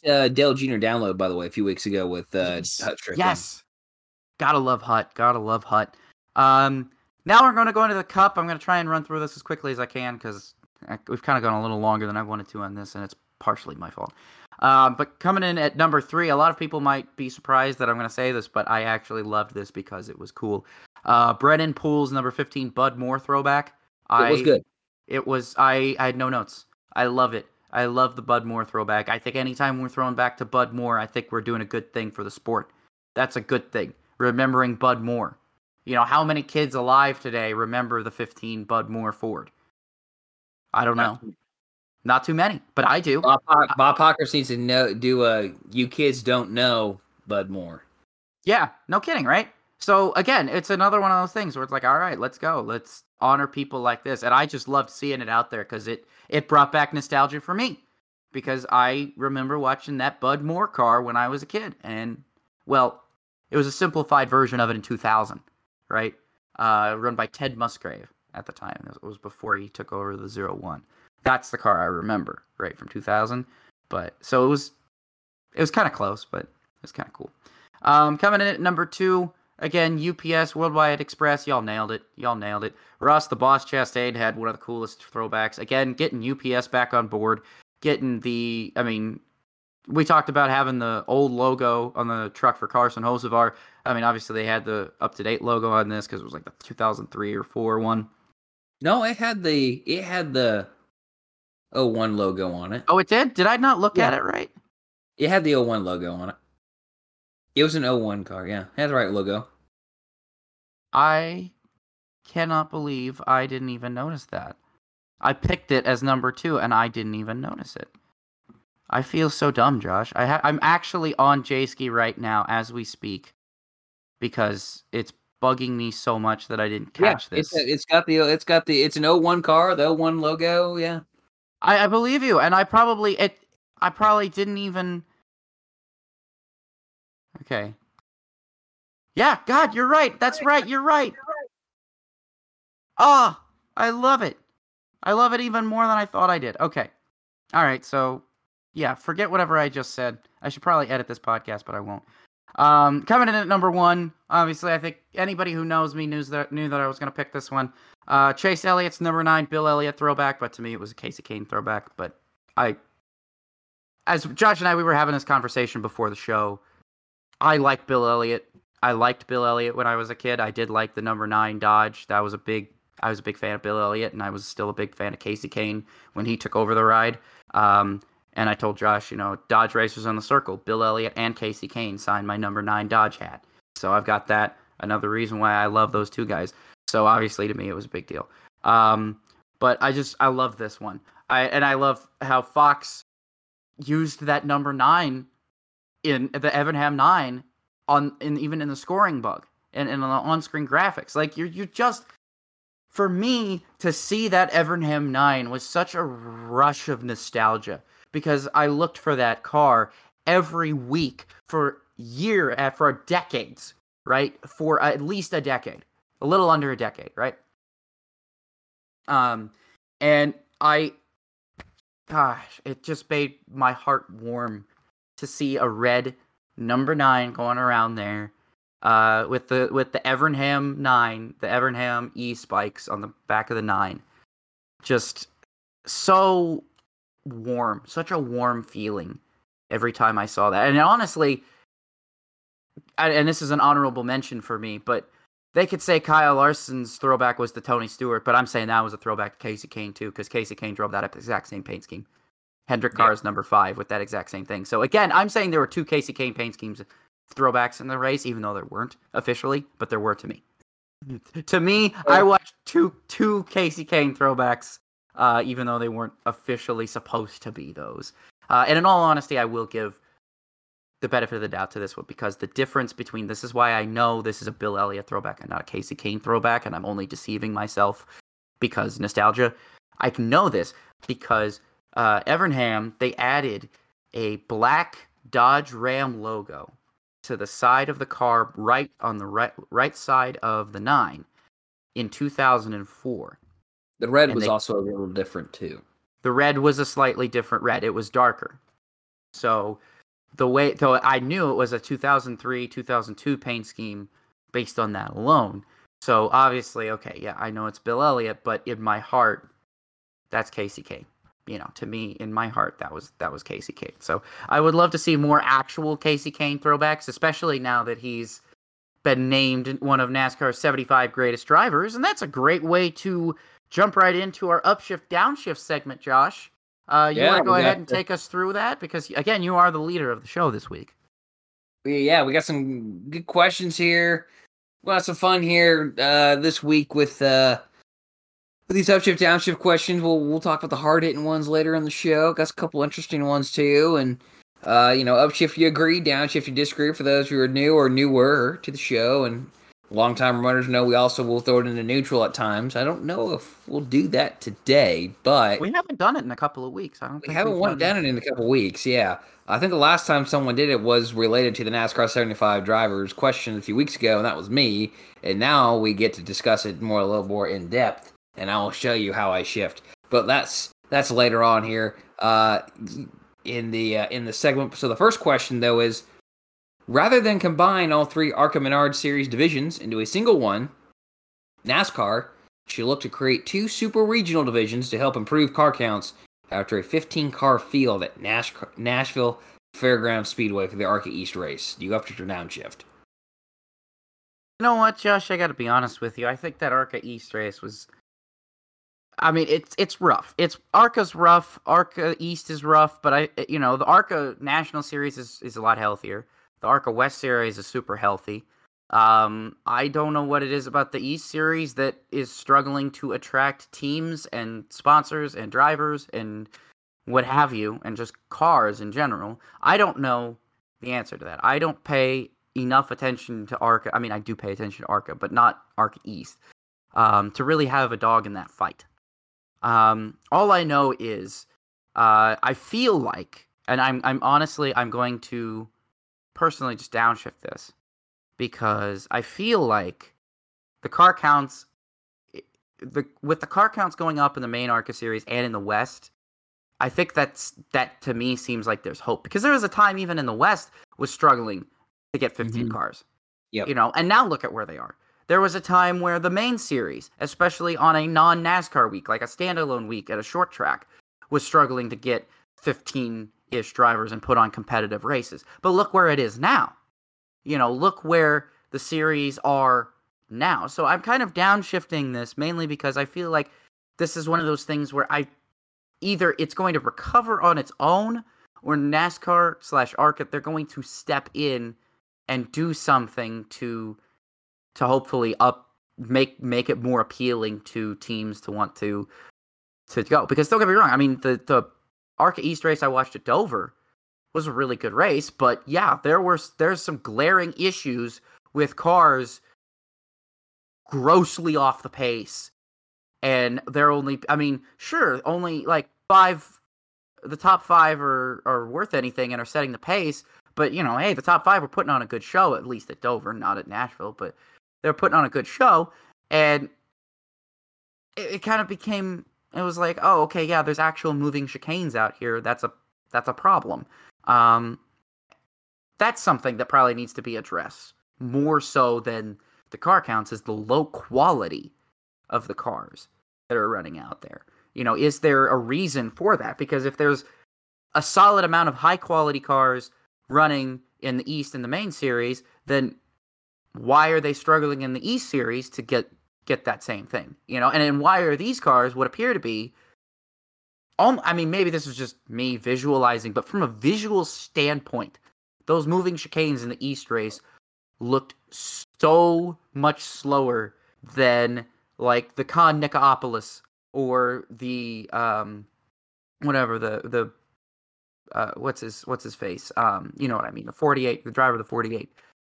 Dale Jr. download, by the way, a few weeks ago with Hut Strickland. Yes. Gotta love Hut. Gotta love Hut. Now we're going to go into the Cup. I'm going to try and run through this as quickly as I can because we've kind of gone a little longer than I wanted to on this, and it's partially my fault. But coming in at number 3, a lot of people might be surprised that I'm going to say this, but I actually loved this because it was cool. Brennan Poole's number 15 Bud Moore throwback. It was good. It was. I had no notes. I love it. I love the Bud Moore throwback. I think anytime we're throwing back to Bud Moore, I think we're doing a good thing for the sport. That's a good thing. Remembering Bud Moore. You know, how many kids alive today remember the 15 Bud Moore Ford? I don't know. Not too many, but I do. Bob Parker needs to do a "You Kids Don't Know" Bud Moore. Yeah, no kidding, right? So again, it's another one of those things where it's like, all right, let's go, let's honor people like this, and I just loved seeing it out there because it brought back nostalgia for me because I remember watching that Bud Moore car when I was a kid, and well, it was a simplified version of it in 2000, right? Run by Ted Musgrave at the time. It was before he took over the 01. That's the car I remember, right, from 2000. But so it was kind of close, but it was kind of cool. Coming in at number 2, Again, UPS, Worldwide Express, y'all nailed it. Y'all nailed it. Ross, the Boss Chastain, had one of the coolest throwbacks. Again, getting UPS back on board. Getting the, I mean, we talked about having the old logo on the truck for Carson Hocevar. I mean, obviously they had the up-to-date logo on this because it was like the 2003 or 4 one. No, it had the 01 logo on it. Oh, it did? Did I not look at it right? It had the 01 logo on it. It was an 01 car, yeah. It had the right logo. I cannot believe I didn't even notice that. I picked it as number 2, and I didn't even notice it. I feel so dumb, Josh. I'm actually on J-Ski right now as we speak because it's bugging me so much that I didn't catch this. It's an 01 car, the 01 logo, yeah. I believe you, and I probably didn't even... Okay. Yeah, God, you're right. That's right. You're right. Oh, I love it. I love it even more than I thought I did. Okay. All right. So, yeah, forget whatever I just said. I should probably edit this podcast, but I won't. Coming in at number 1, obviously, I think anybody who knows me knew that I was going to pick this one. Chase Elliott's number 9, Bill Elliott throwback, but to me it was a Casey Kane throwback. But as Josh and I, we were having this conversation before the show. I liked Bill Elliott when I was a kid. I did like the number 9 Dodge. I was a big fan of Bill Elliott, and I was still a big fan of Casey Kane when he took over the ride. And I told Josh, Dodge Racers on the Circle, Bill Elliott and Casey Kane signed my number 9 Dodge hat. So I've got that. Another reason why I love those two guys. So obviously to me it was a big deal. But I love this one. I love how Fox used that number 9 in the Evernham 9 even in the scoring bug and on the on-screen graphics. Like you just, for me to see that Evernham 9 was such a rush of nostalgia because I looked for that car every week for decades, right? For at least a decade, a little under a decade, right? It just made my heart warm to see a red number 9 going around there, with the Evernham 9, the Evernham E spikes on the back of the 9, just so warm, such a warm feeling every time I saw that. And honestly, and this is an honorable mention for me, but they could say Kyle Larson's throwback was the Tony Stewart, but I'm saying that was a throwback to Casey Kane too, because Casey Kane drove that exact same paint scheme. Hendrick Carr's number 5 with that exact same thing. So again, I'm saying there were two Casey Kane paint schemes throwbacks in the race, even though there weren't officially, but there were to me. To me, I watched two Casey Kane throwbacks, even though they weren't officially supposed to be those. And in all honesty, I will give the benefit of the doubt to this one, because the difference between, this is why I know this is a Bill Elliott throwback and not a Casey Kane throwback, and I'm only deceiving myself because nostalgia. I can know this because Evernham, they added a black Dodge Ram logo to the side of the car, right on the right side of the 9 in 2004. The red was also a little different too. The red was a slightly different red. It was darker. So I knew it was a 2003, 2002 paint scheme based on that alone. So obviously, okay, yeah, I know it's Bill Elliott, but in my heart, that's Casey Kane. To me, in my heart, that was Casey Kane. So I would love to see more actual Casey Kane throwbacks, especially now that he's been named one of NASCAR's 75 greatest drivers. And that's a great way to jump right into our upshift downshift segment, Josh. You want to go ahead and take us through that? Because, again, you are the leader of the show this week. Yeah, we got some good questions here. We'll have some fun here this week with... With these upshift, downshift questions, we'll talk about the hard-hitting ones later in the show. Got a couple interesting ones, too. And, upshift you agree, downshift you disagree for those who are new or newer to the show. And long-time runners know we also will throw it into neutral at times. I don't know if we'll do that today, but... We haven't done it in a couple of weeks. We haven't done it in a couple of weeks, yeah. I think the last time someone did it was related to the NASCAR 75 drivers question a few weeks ago, and that was me. And now we get to discuss it a little more in-depth. And I will show you how I shift, but that's later on here in the segment. So the first question though is, Rather than combine all three ARCA Menard Series divisions into a single one, NASCAR should look to create two super regional divisions to help improve car counts after a 15-car field at Nashville Fairgrounds Speedway for the ARCA East race. Do you upshift or downshift? You know what, Josh? I got to be honest with you. I think that ARCA East race was... I mean, it's rough. ARCA's rough. ARCA East is rough, but the ARCA National Series is a lot healthier. The ARCA West Series is super healthy. I don't know what it is about the East Series that is struggling to attract teams and sponsors and drivers and what have you, and just cars in general. I don't know the answer to that. I don't pay enough attention to ARCA. I mean, I do pay attention to ARCA, but not ARCA East, to really have a dog in that fight. All I know is, I feel like, and I'm going to personally just downshift this, because I feel like the car counts, with the car counts going up in the main ARCA series and in the West, I think that to me seems like there's hope, because there was a time even in the West was struggling to get 15 cars, and now look at where they are. There was a time where the main series, especially on a non-NASCAR week, like a standalone week at a short track, was struggling to get 15-ish drivers and put on competitive races. But look where it is now. Look where the series are now. So I'm kind of downshifting this mainly because I feel like this is one of those things where either it's going to recover on its own, or NASCAR/ARCA, they're going to step in and do something to hopefully make it more appealing to teams to want to go. Because don't get me wrong, I mean, the ARCA East race I watched at Dover was a really good race, but yeah, there's some glaring issues with cars grossly off the pace, and only like the top five are worth anything and are setting the pace, but hey, the top five were putting on a good show, at least at Dover, not at Nashville, but they're putting on a good show, and it kind of became, it was like, oh, okay, yeah, there's actual moving chicanes out here. That's a problem. That's something that probably needs to be addressed more so than the car counts, is the low quality of the cars that are running out there. Is there a reason for that? Because if there's a solid amount of high quality cars running in the East in the main series, then why are they struggling in the East series to get that same thing? And then why are these cars what appear to be, I mean, maybe this is just me visualizing, but from a visual standpoint, those moving chicanes in the East race looked so much slower than like the Con Nicopolis or the what's his face? You know what I mean? The driver of the 48.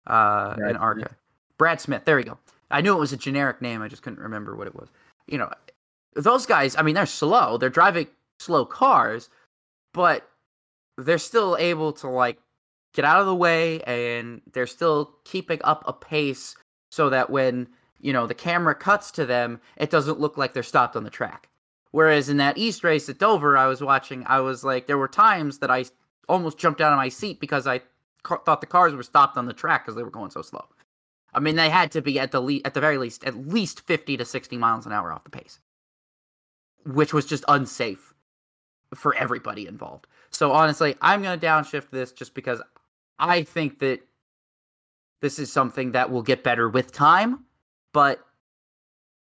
In ARCA. Brad Smith, there you go. I knew it was a generic name, I just couldn't remember what it was. Those guys, I mean, they're slow. They're driving slow cars, but they're still able to, like, get out of the way, and they're still keeping up a pace so that when, the camera cuts to them, it doesn't look like they're stopped on the track. Whereas in that East race at Dover I was watching, I was like, there were times that I almost jumped out of my seat because I thought the cars were stopped on the track because they were going so slow. I mean, they had to be at the very least 50 to 60 miles an hour off the pace, which was just unsafe for everybody involved. So honestly, I'm going to downshift this just because I think that this is something that will get better with time. But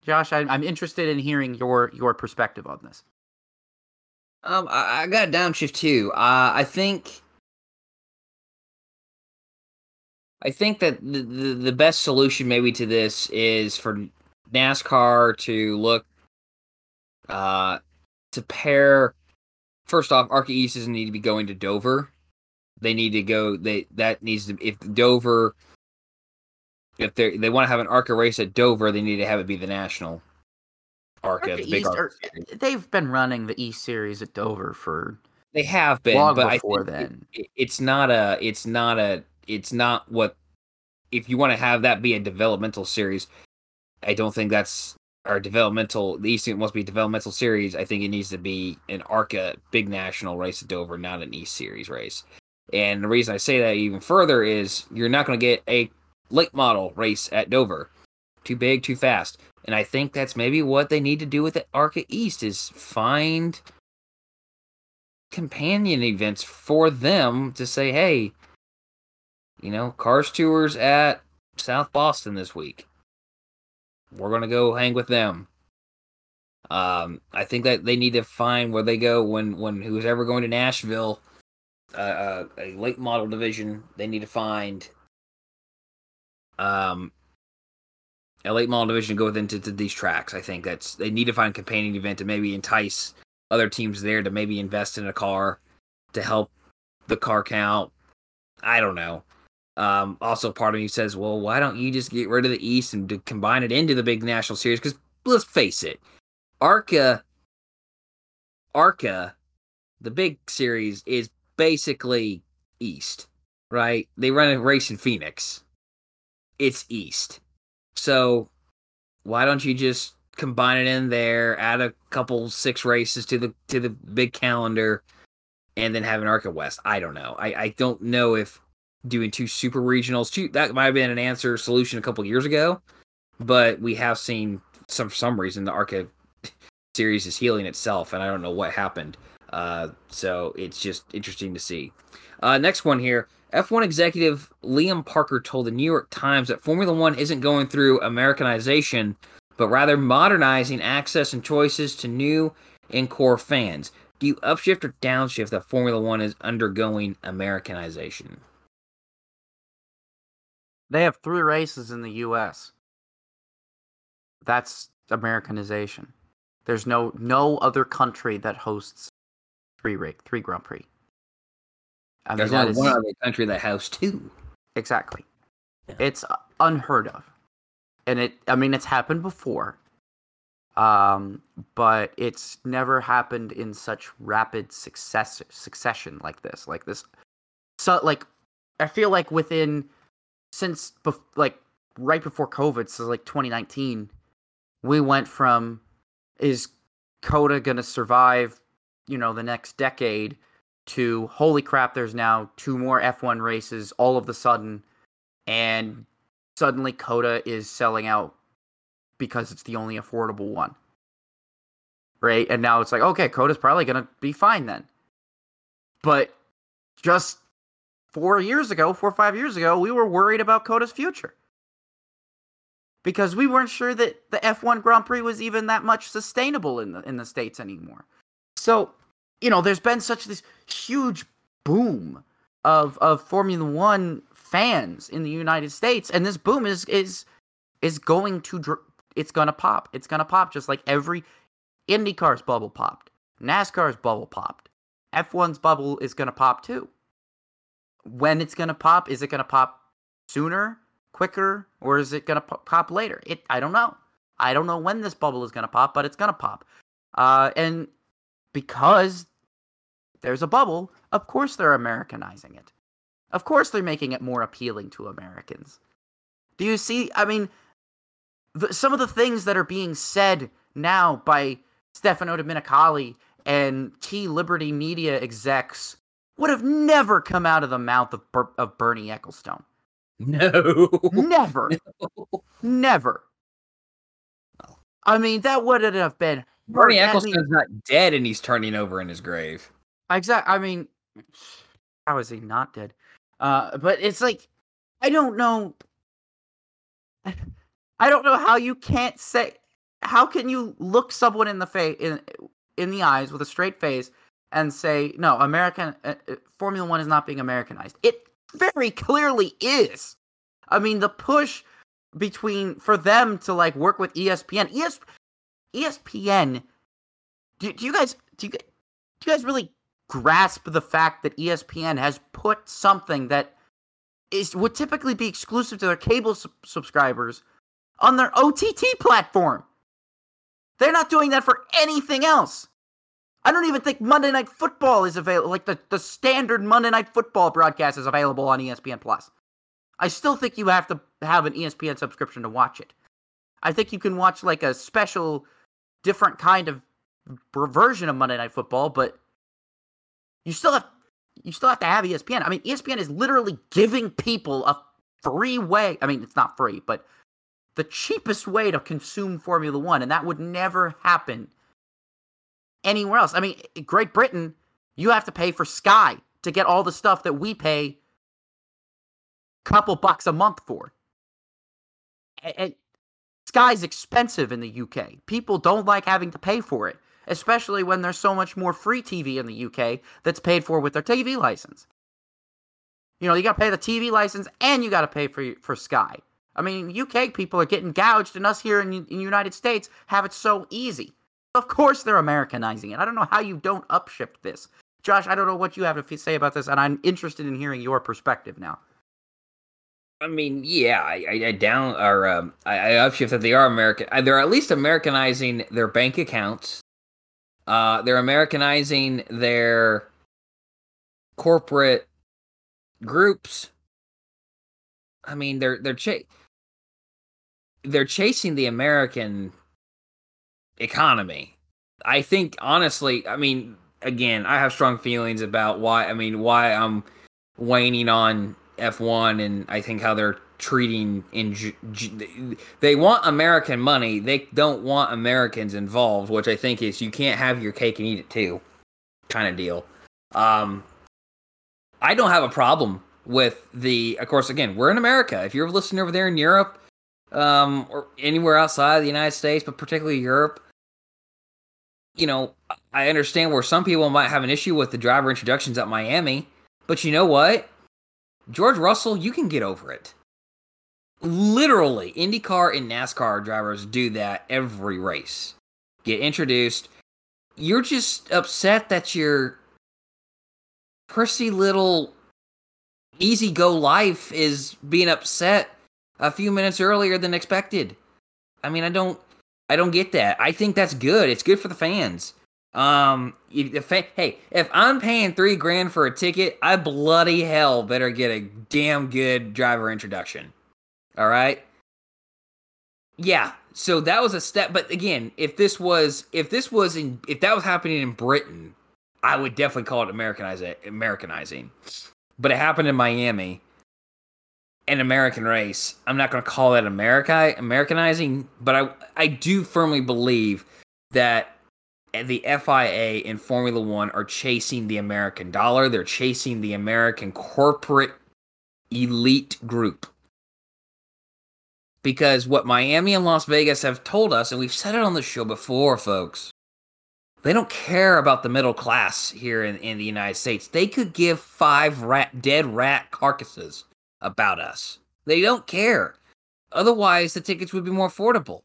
Josh, I'm interested in hearing your perspective on this. I got a downshift too. I think that the best solution maybe to this is for NASCAR to look to pair. First off, ARCA East doesn't need to be going to Dover. They need to go. If they want to have an ARCA race at Dover, they need to have it be the National ARCA. They've been running the East Series at Dover for. They have been long but before I think then. If you want to have that be a developmental series, I don't think that's our developmental. The East Series must be a developmental series. I think it needs to be an ARCA big national race at Dover, not an East Series race. And the reason I say that even further is you're not going to get a late model race at Dover. Too big, too fast. And I think that's maybe what they need to do with the ARCA East is find companion events for them to say, hey, you know, Cars Tours at South Boston this week. We're going to go hang with them. I think that they need to find where they go when who's ever going to Nashville, a late model division, they need to find a late model division to go into these tracks. I think that's they need to find a companion event to maybe entice other teams there to maybe invest in a car to help the car count. I don't know. Also, part of me says, well, why don't you just get rid of the East and combine it into the big national series? Because let's face it, ARCA, the big series is basically East, right? They run a race in Phoenix. It's East. So why don't you just combine it in there, add a couple 6 races to the big calendar, and then have an ARCA West? I don't know. I don't know if doing 2 super regionals, that might have been an answer solution a couple years ago, but we have seen for some reason the ARCA series is healing itself, and I don't know what happened. So it's just interesting to see. Next one here. F1 executive Liam Parker told the New York Times that Formula One isn't going through Americanization, but rather modernizing access and choices to new and core fans. Do you upshift or downshift that Formula One is undergoing Americanization? They have 3 races in the U.S. That's Americanization. There's no other country that hosts 3 Grand Prix. There's only one other country that hosts 2. Exactly. Yeah. It's unheard of. And it's happened before. But it's never happened in such rapid succession like this. So, I feel like right before COVID, so 2019, we went from, is COTA going to survive, the next decade, to holy crap, there's now 2 more F1 races all of a sudden, and suddenly COTA is selling out because it's the only affordable one. Right? And now it's like, okay, COTA's probably going to be fine then. But just 4 or 5 years ago, we were worried about COTA's future, because we weren't sure that the F1 Grand Prix was even that much sustainable in the States anymore. So, there's been such this huge boom of Formula One fans in the United States, and this boom is going to, it's gonna pop. It's gonna pop just like every IndyCar's bubble popped, NASCAR's bubble popped, F1's bubble is gonna pop too. When it's gonna pop? Is it gonna pop sooner, quicker, or is it gonna pop later? I don't know. I don't know when this bubble is gonna pop, but it's gonna pop. And because there's a bubble, of course they're Americanizing it. Of course they're making it more appealing to Americans. Do you see? I mean, some of the things that are being said now by Stefano Domenicali and key Liberty Media execs would have never come out of the mouth of Bernie Ecclestone. No. Never. No. Never. I mean, that wouldn't have been... Bernie Ecclestone's not dead, and he's turning over in his grave. Exactly. I mean, how is he not dead? But it's like, I don't know. I don't know how you can't say... How can you look someone in the in the eyes with a straight face and say, no, Formula One is not being Americanized? It very clearly is. I mean, the push for them to work with ESPN. ESPN. Do you guys really grasp the fact that ESPN has put something that would typically be exclusive to their cable subscribers on their OTT platform? They're not doing that for anything else. I don't even think Monday Night Football is available. The standard Monday Night Football broadcast is available on ESPN+. I still think you have to have an ESPN subscription to watch it. I think you can watch a special, different kind of version of Monday Night Football, but you still have you still have to have ESPN. I mean, ESPN is literally giving people a free way. I mean, it's not free, but the cheapest way to consume Formula One, and that would never happen anywhere else. I mean, in Great Britain, you have to pay for Sky to get all the stuff that we pay a couple bucks a month for. And Sky's expensive in the UK. People don't like having to pay for it, especially when there's so much more free TV in the UK that's paid for with their TV license. You know, you got to pay the TV license and you got to pay for Sky. I mean, UK people are getting gouged, and us here in the United States have it so easy. Of course they're Americanizing it. I don't know how you don't upshift this. Josh, I don't know what you have to say about this, and I'm interested in hearing your perspective now. I mean, yeah, I upshift that they are American. They're at least Americanizing their bank accounts. They're Americanizing their corporate groups. I mean, they're chasing the American economy. I think, honestly, I mean, again, I have strong feelings about why I'm waning on F1, and I think how they're treating they want American money. They don't want Americans involved, which I think is you can't have your cake and eat it too kind of deal. I don't have a problem with of course, again, we're in America. If you're listening over there in Europe, or anywhere outside of the United States, but particularly Europe, you know, I understand where some people might have an issue with the driver introductions at Miami, but you know what? George Russell, you can get over it. Literally, IndyCar and NASCAR drivers do that every race. Get introduced. You're just upset that your prissy little easy-go life is being upset a few minutes earlier than expected. I mean, I don't get that. I think that's good. It's good for the fans. If I'm paying $3,000 for a ticket, I bloody hell better get a damn good driver introduction. All right. Yeah. So that was a step. But again, if that was happening in Britain, I would definitely call it Americanizing. But it happened in Miami, an American race. I'm not going to call that Americanizing, but I do firmly believe that the FIA and Formula One are chasing the American dollar. They're chasing the American corporate elite group. Because what Miami and Las Vegas have told us, and we've said it on the show before, folks, they don't care about the middle class here in the United States. They could give dead rat carcasses about us. They don't care. Otherwise, the tickets would be more affordable.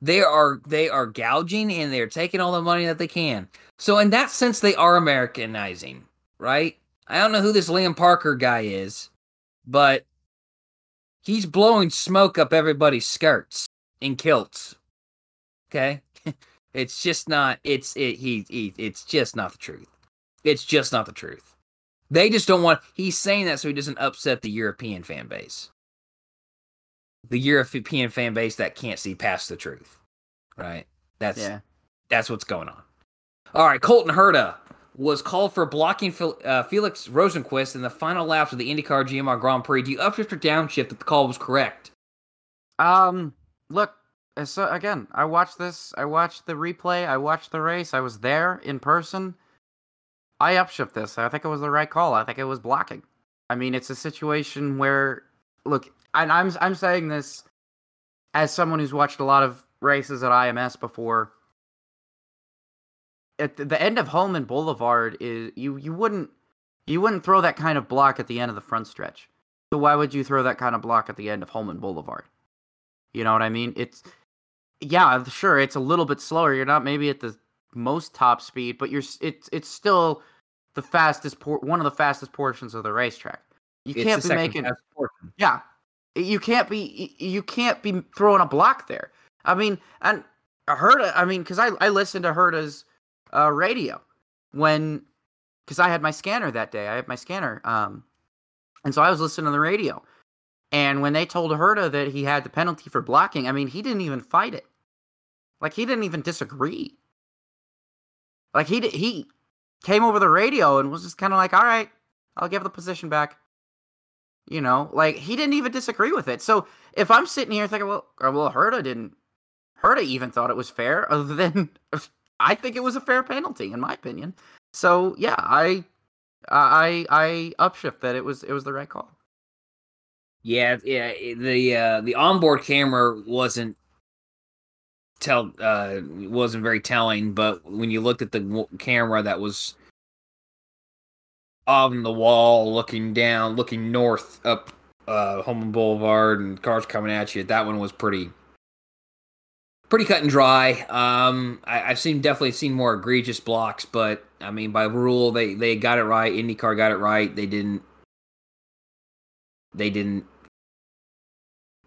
They are gouging, and they're taking all the money that they can. So in that sense, they are Americanizing, right? I don't know who this Liam Parker guy is, but he's blowing smoke up everybody's skirts and kilts. Okay? It's just not the truth. They just don't want... He's saying that so he doesn't upset the European fan base. The European fan base that can't see past the truth, right? That's what's going on. All right, Colton Herta was called for blocking Felix Rosenquist in the final laps of the IndyCar GMR Grand Prix. Do you upshift or downshift that the call was correct? Look, so again, I watched this. I watched the replay. I watched the race. I was there in person. I upshift this. I think it was the right call. I think it was blocking. I mean, it's a situation where, look, and I'm saying this as someone who's watched a lot of races at IMS before. At the end of Holman Boulevard, is you wouldn't throw that kind of block at the end of the front stretch. So why would you throw that kind of block at the end of Holman Boulevard? You know what I mean? Sure, it's a little bit slower. You're not maybe at the most top speed, but it's still the fastest one of the fastest portions of the racetrack. You can't be throwing a block there. I mean, and Herta, I mean, because I listened to Herta's radio because I had my scanner that day. I had my scanner, and so I was listening to the radio. And when they told Herta that he had the penalty for blocking, I mean, he didn't even fight it. Like, he didn't even disagree. Like, he came over the radio and was just kind of like, all right, I'll give the position back. You know, like, he didn't even disagree with it. So if I'm sitting here thinking, well, Herta even thought it was fair, other than I think it was a fair penalty, in my opinion. So yeah, I upshift that it was the right call. Yeah. The onboard camera wasn't very telling, but when you looked at the camera that was on the wall, looking north up Holman Boulevard and cars coming at you, that one was pretty cut and dry. I've definitely seen more egregious blocks, but I mean, by rule, they got it right. IndyCar got it right. They didn't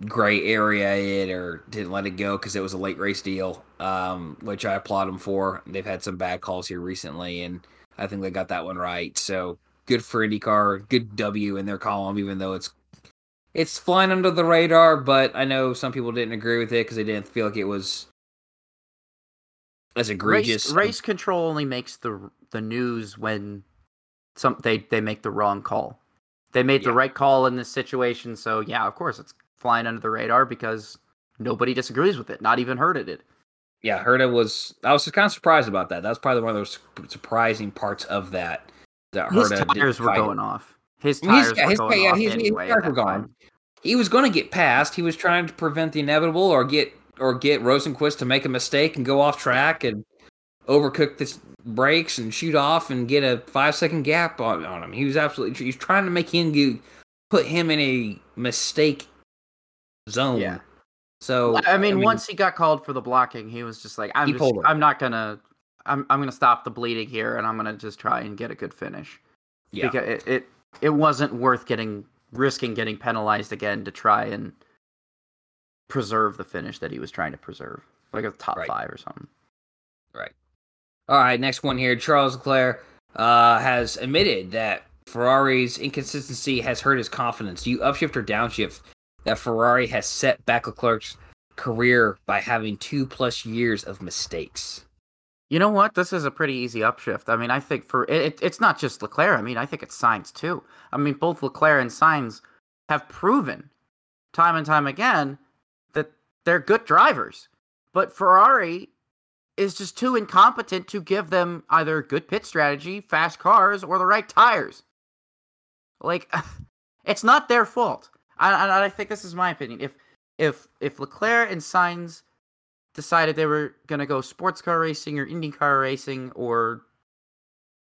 gray area it or didn't let it go because it was a late race deal, which I applaud them for. They've had some bad calls here recently, and I think they got that one right. So good for IndyCar, good W in their column, even though it's flying under the radar. But I know some people didn't agree with it because they didn't feel like it was as egregious. Race control only makes the news when they make the wrong call. They made the right call in this situation, so yeah, of course it's flying under the radar because nobody disagrees with it. Not even Herta did. Yeah, Herta was... I was kind of surprised about that. That was probably one of those surprising parts of that. His tires were going off. His tires were going off anyway. He was going to get passed. He was trying to prevent the inevitable or get Rosenquist to make a mistake and go off track and overcook this brakes and shoot off and get a 5-second gap on him. He was trying to make him put him in a mistake zone. Yeah. So I mean, once he got called for the blocking, he was just like, I'm going to stop the bleeding here, and I'm going to just try and get a good finish. Yeah. Because it wasn't worth risking getting penalized again to try and preserve the finish that he was trying to preserve, like a top five or something. Right. All right, next one here. Charles Leclerc has admitted that Ferrari's inconsistency has hurt his confidence. Do you upshift or downshift that Ferrari has set back Leclerc's career by having 2+ years of mistakes? You know what? This is a pretty easy upshift. I mean, I think it's not just Leclerc. I mean, I think it's Sainz too. I mean, both Leclerc and Sainz have proven time and time again that they're good drivers, but Ferrari is just too incompetent to give them either good pit strategy, fast cars, or the right tires. Like, it's not their fault. I think this is my opinion. If Leclerc and Sainz decided they were going to go sports car racing or IndyCar racing or,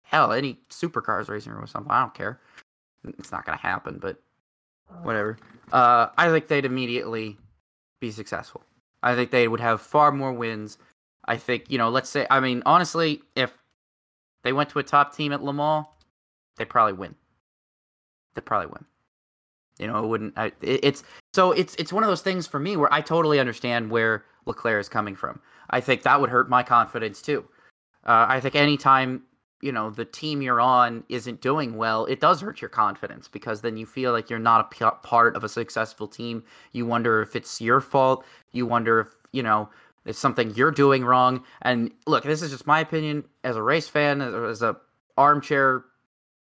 hell, any supercars racing or something, I don't care. It's not going to happen, but whatever. I think they'd immediately be successful. I think they would have far more wins. I think, you know, let's say, I mean, honestly, if they went to a top team at Le Mans, they'd probably win. You know, it's one of those things for me where I totally understand where Leclerc is coming from. I think that would hurt my confidence too. I think anytime, you know, the team you're on isn't doing well, it does hurt your confidence because then you feel like you're not a part of a successful team. You wonder if it's your fault. You wonder if, you know, it's something you're doing wrong. And look, this is just my opinion as a race fan, as a armchair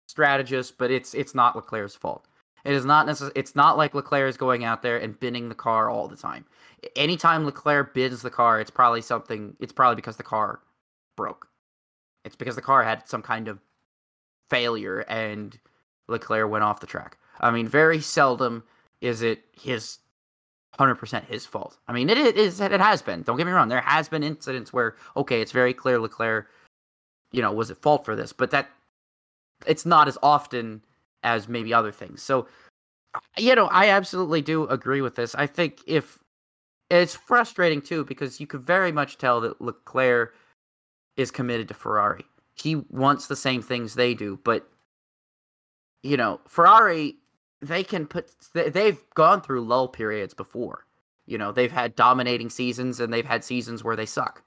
strategist, but it's not Leclerc's fault. It is not it's not like Leclerc is going out there and binning the car all the time. Anytime Leclerc bins the car, it's probably because the car broke. It's because the car had some kind of failure and Leclerc went off the track. I mean, very seldom is it 100% his fault. I mean, it has been. Don't get me wrong. There has been incidents where, okay, it's very clear Leclerc, you know, was at fault for this, but that it's not as often as maybe other things. So, you know, I absolutely do agree with this. I think it's frustrating too, because you could very much tell that Leclerc is committed to Ferrari. He wants the same things they do, but, you know, Ferrari, they've gone through lull periods before. You know, they've had dominating seasons and they've had seasons where they suck.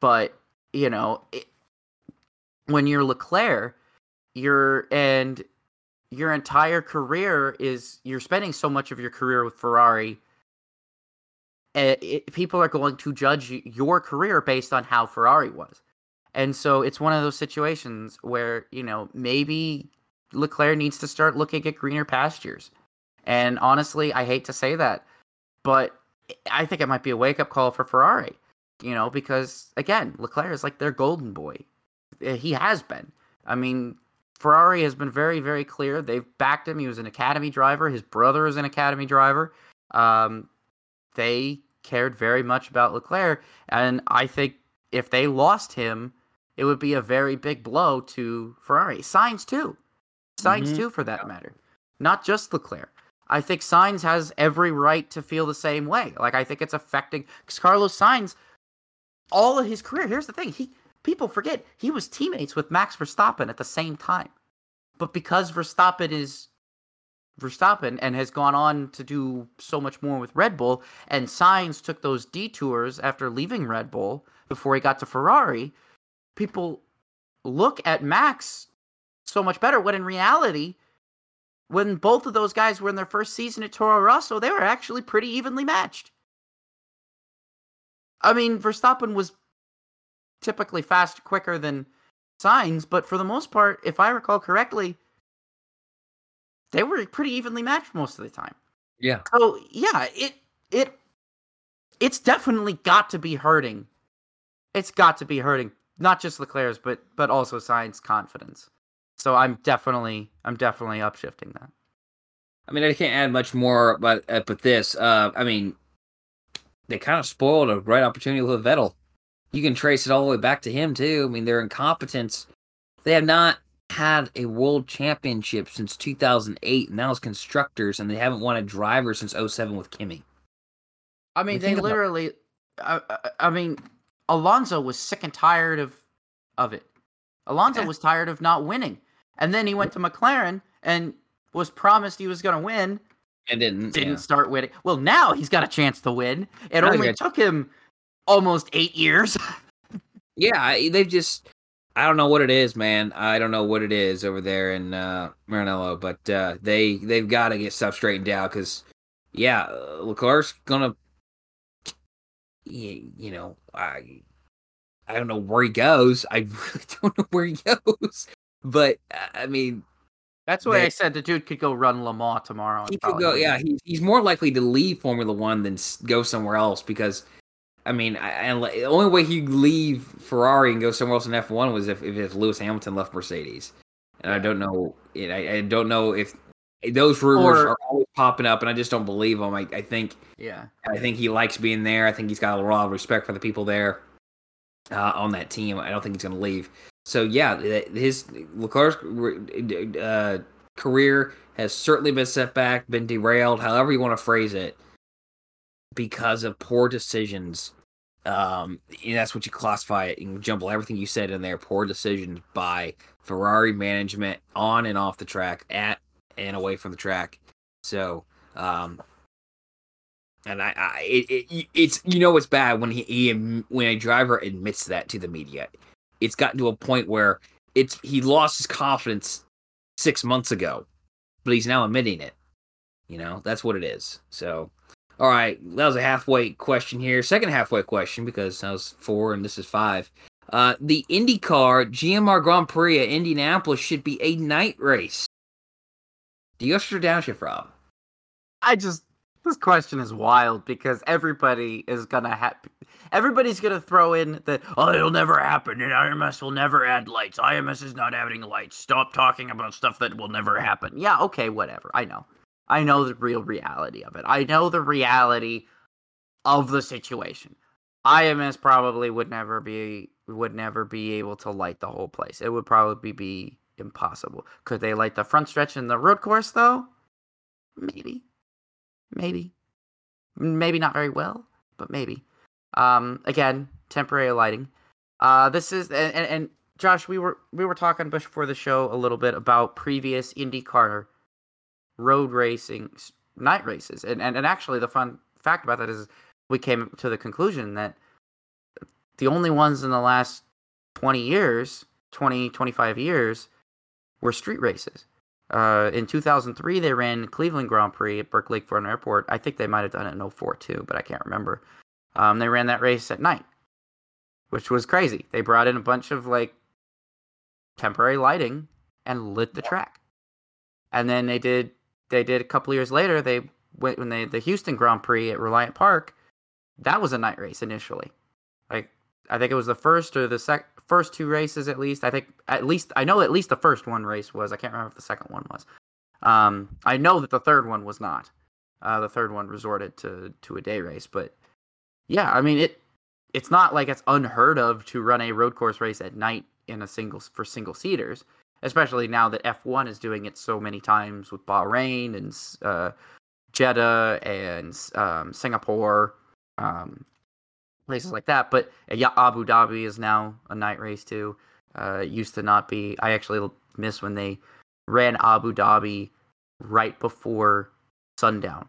But, you know, when you're Leclerc, your entire career is, you're spending so much of your career with Ferrari. People are going to judge your career based on how Ferrari was. And so it's one of those situations where, you know, maybe Leclerc needs to start looking at greener pastures. And honestly, I hate to say that, but I think it might be a wake-up call for Ferrari, you know, because, again, Leclerc is like their golden boy. He has been. I mean, Ferrari has been very, very clear. They've backed him. He was an academy driver. His brother is an academy driver. They cared very much about Leclerc, and I think if they lost him, it would be a very big blow to Ferrari. Sainz, too. Sainz, too, for that matter. Not just Leclerc. I think Sainz has every right to feel the same way. Like, I think it's affecting... Because Carlos Sainz, all of his career, here's the thing, people forget, he was teammates with Max Verstappen at the same time. But because Verstappen is Verstappen and has gone on to do so much more with Red Bull, and Sainz took those detours after leaving Red Bull before he got to Ferrari, people look at Max so much better, when in reality... when both of those guys were in their first season at Toro Rosso, they were actually pretty evenly matched. I mean, Verstappen was typically quicker than Sainz, but for the most part, if I recall correctly, they were pretty evenly matched most of the time. Yeah. So, yeah, it's definitely got to be hurting. It's got to be hurting, not just Leclerc's, but also Sainz's confidence. So I'm definitely upshifting that. I mean, I can't add much more, but this, I mean, they kind of spoiled a great opportunity with Vettel. You can trace it all the way back to him too. I mean, their incompetence. They have not had a world championship since 2008, and that was constructors, and they haven't won a driver since 2007 with Kimi. I mean, they literally. I mean, Alonso was sick and tired of it. Alonso was tired of not winning. And then he went to McLaren and was promised he was going to win. And didn't start winning. Well, now he's got a chance to win. It only took him almost 8 years. Yeah, they've just... I don't know what it is, man. I don't know what it is over there in Maranello. But they've got to get stuff straightened out because, yeah, Leclerc's going to... You know... I don't know where he goes. I really don't know where he goes. But, I mean... That's why I said the dude could go run Le Mans tomorrow. He could go, yeah. He's more likely to leave Formula One than go somewhere else because, I mean, the only way he'd leave Ferrari and go somewhere else in F1 was if Lewis Hamilton left Mercedes. And I don't know... I don't know if... Those rumors are always popping up, and I just don't believe them. I think he likes being there. I think he's got a lot of respect for the people there. On that team, I don't think he's going to leave. So yeah, Leclerc's career has certainly been set back, been derailed, however you want to phrase it, because of poor decisions. And that's what you classify it. You can jumble everything you said in there. Poor decisions by Ferrari management on and off the track, at and away from the track. So. And it's you know it's bad when when a driver admits that to the media. It's gotten to a point where he lost his confidence 6 months ago, but he's now admitting it. You know, that's what it is. So, all right, that was a halfway question here. Second halfway question because that was 4 and this is 5. The IndyCar GMR Grand Prix at Indianapolis should be a night race. Do you have to downshift, Rob? This question is wild because everybody's going to throw in that, oh, it'll never happen, and IMS will never add lights. IMS is not adding lights. Stop talking about stuff that will never happen. Yeah, okay, whatever. I know the real reality of it. I know the reality of the situation. IMS probably would never be able to light the whole place. It would probably be impossible. Could they light the front stretch and the road course, though? Maybe not very well, but maybe. Again, temporary lighting. This is and Josh, we were talking before the show a little bit about previous IndyCar road racing night races, and actually the fun fact about that is we came to the conclusion that the only ones in the last 25 years, were street races. In 2003, they ran Cleveland Grand Prix at Burke Lake Fernand Airport. I think they might have done it in 2004 too, but I can't remember. They ran that race at night. which was crazy. They brought in a bunch of like temporary lighting and lit the track. And then they did a couple years later, they went when the Houston Grand Prix at Reliant Park, that was a night race initially. Like I think it was the first or the first two races at least. I think at least the first one race was. I can't remember if the second one was. I know that the third one was not. The third one resorted to a day race, but yeah, I mean it's not like it's unheard of to run a road course race at night in a single seaters, especially now that F1 is doing it so many times with Bahrain and Jeddah and Singapore, places like that. But Abu Dhabi is now a night race too. It used to not be. I actually miss when they ran Abu Dhabi right before sundown,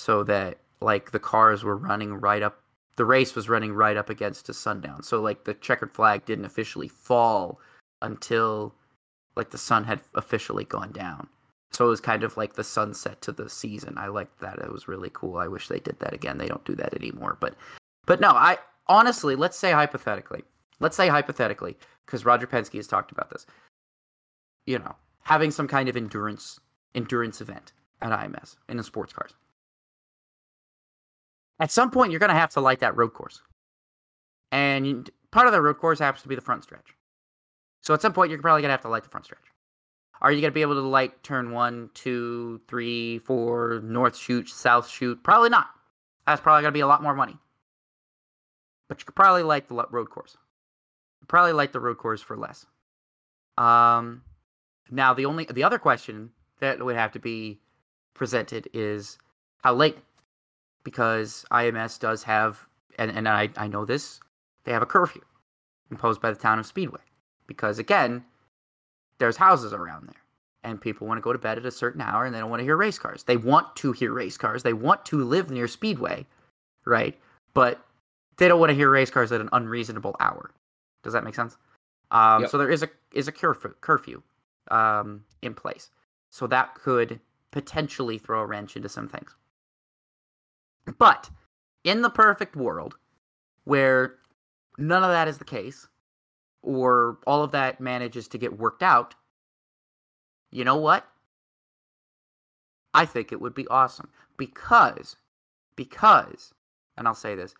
so that like the cars were running right up. The race was running right up against a sundown. So like the checkered flag didn't officially fall until like the sun had officially gone down. So it was kind of like the sunset to the season. I liked that. It was really cool. I wish they did that again. They don't do that anymore. But no, I honestly, let's say hypothetically, because Roger Penske has talked about this, you know, having some kind of endurance event at IMS in the sports cars. At some point, you're going to have to light that road course. And part of the road course happens to be the front stretch. So at some point, you're probably going to have to light the front stretch. Are you going to be able to light turn 1, 2, 3, 4, north chute, south chute? Probably not. That's probably going to be a lot more money. But you could probably light the road course. Probably light the road course for less. Now, the other question that would have to be presented is how late? Because IMS does have, and I know this, they have a curfew imposed by the town of Speedway. Because, again, there's houses around there, and people want to go to bed at a certain hour, and they don't want to hear race cars. They want to hear race cars. They want to live near Speedway, right? But they don't want to hear race cars at an unreasonable hour. Does that make sense? Yep. So there is a curfew in place. So that could potentially throw a wrench into some things. But in the perfect world where none of that is the case or all of that manages to get worked out, you know what? I think it would be awesome because, and I'll say this,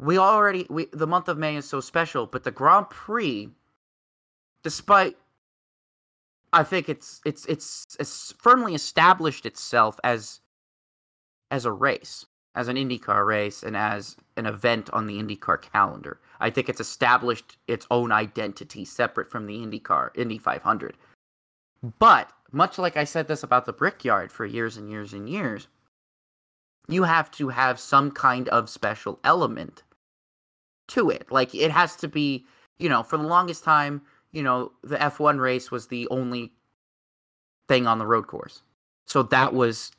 the month of May is so special, but the Grand Prix, despite, I think it's firmly established itself as a race. As an IndyCar race and as an event on the IndyCar calendar. I think it's established its own identity separate from the Indy 500. But, much like I said this about the Brickyard for years and years and years, you have to have some kind of special element to it. Like, it has to be, you know, for the longest time, you know, the F1 race was the only thing on the road course. So that was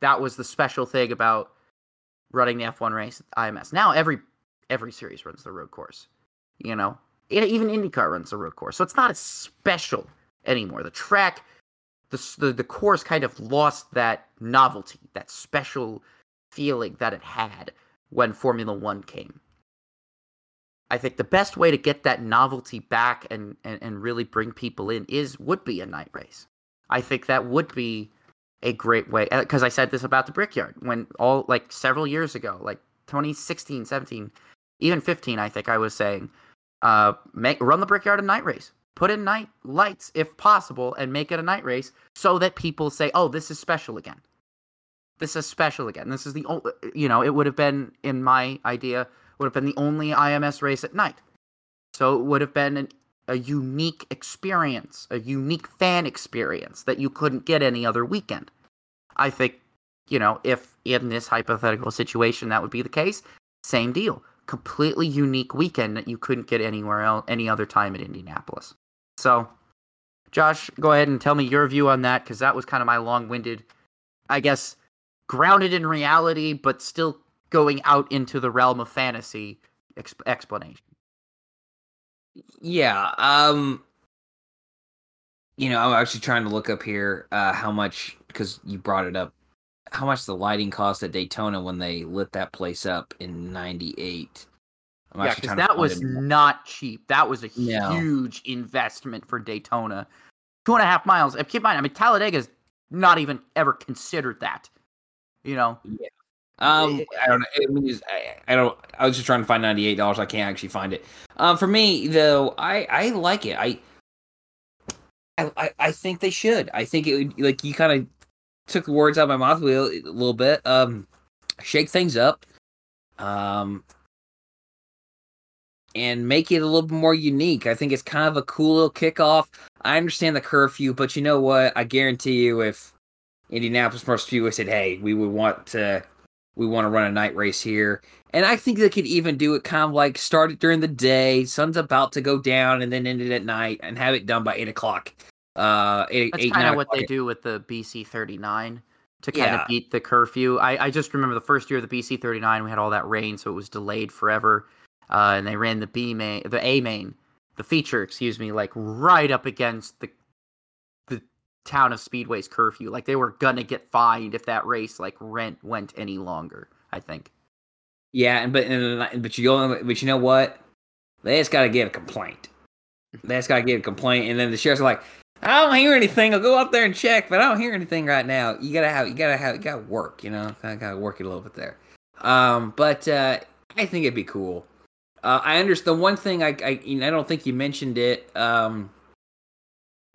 the special thing about running the F1 race at IMS. Now every series runs the road course, you know. Even IndyCar runs the road course, so it's not as special anymore. The track, the course kind of lost that novelty, that special feeling that it had when Formula One came. I think the best way to get that novelty back and really bring people in would be a night race. I think that would be a great way, because I said this about the Brickyard when several years ago, like 2016, 17, even 15, I think I was saying, run the Brickyard a night race, put in night lights if possible, and make it a night race so that people say, oh, this is special again. This is special again. This is the only, you know, it would have been, in my idea, would have been the only IMS race at night. So it would have been a unique experience, a unique fan experience that you couldn't get any other weekend. I think, you know, if in this hypothetical situation that would be the case, same deal. Completely unique weekend that you couldn't get anywhere else, any other time at Indianapolis. So, Josh, go ahead and tell me your view on that, because that was kind of my long-winded, I guess, grounded in reality, but still going out into the realm of fantasy explanation. Yeah, you know, I'm actually trying to look up here how much, because you brought it up, how much the lighting cost at Daytona when they lit that place up in 98. Yeah, because that was not cheap. That was a huge investment for Daytona. 2.5 miles. Keep in mind, I mean, Talladega's not even ever considered that. You know? Yeah. I don't know. I was just trying to find $98. I can't actually find it. For me though, I like it. I think they should. I think it would, like, you kind of took the words out of my mouth a little bit. Shake things up. And make it a little bit more unique. I think it's kind of a cool little kickoff. I understand the curfew, but you know what? I guarantee you, if Indianapolis Motor Speedway said, "Hey, we want to run a night race here," and I think they could even do it kind of like start it during the day, sun's about to go down, and then end it at night, and have it done by 8 o'clock. That's kind of what they do with the BC 39 to kind of beat the curfew. I just remember the first year of the BC 39, we had all that rain, so it was delayed forever. And they ran the feature, like right up against the town of Speedway's curfew. Like, they were gonna get fined if that race went any longer, I think. Yeah, but you know what? They just gotta get a complaint. And then the sheriff's like, "I don't hear anything. I'll go up there and check, but I don't hear anything right now." You gotta work. You know, I gotta work it a little bit there. But I think it'd be cool. I understand. The one thing I don't think you mentioned it.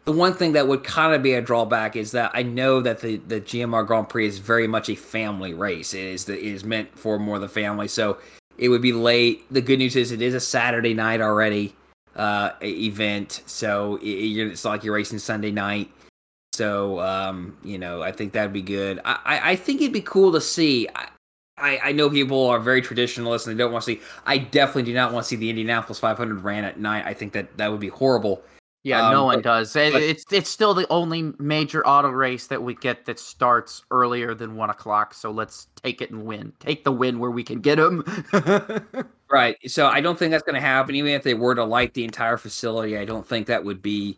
The one thing that would kind of be a drawback is that I know that the GMR Grand Prix is very much a family race. It is meant for more of the family, so it would be late. The good news is it is a Saturday night already event, so it's not like you're racing Sunday night. So I think that'd be good. I think it'd be cool to see. I know people are very traditionalists and they don't want to see. I definitely do not want to see the Indianapolis 500 ran at night. I think that would be horrible. Yeah, no one does. It's still the only major auto race that we get that starts earlier than 1 o'clock. So let's take it and win. Take the win where we can get them. Right. So I don't think that's going to happen. Even if they were to light the entire facility, I don't think that would be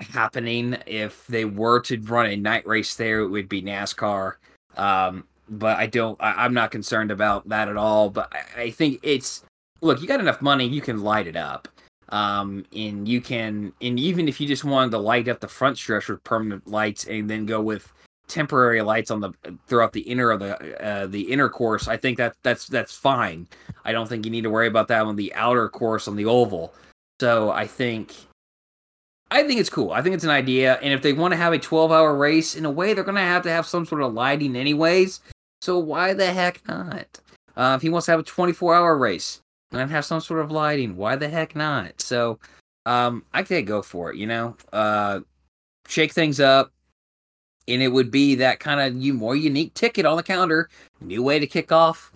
happening. If they were to run a night race there, it would be NASCAR. But I'm not concerned about that at all. But I think you got enough money, you can light it up. And even if you just wanted to light up the front stretch with permanent lights and then go with temporary lights throughout the inner course, I think that's fine. I don't think you need to worry about that on the outer course on the oval. So I think it's cool. I think it's an idea. And if they want to have a 12-hour race, in a way, they're going to have some sort of lighting anyways. So why the heck not? If he wants to have a 24-hour race and have some sort of lighting, why the heck not? So I could go for it, you know? Shake things up, and it would be that kind of more unique ticket on the calendar. New way to kick off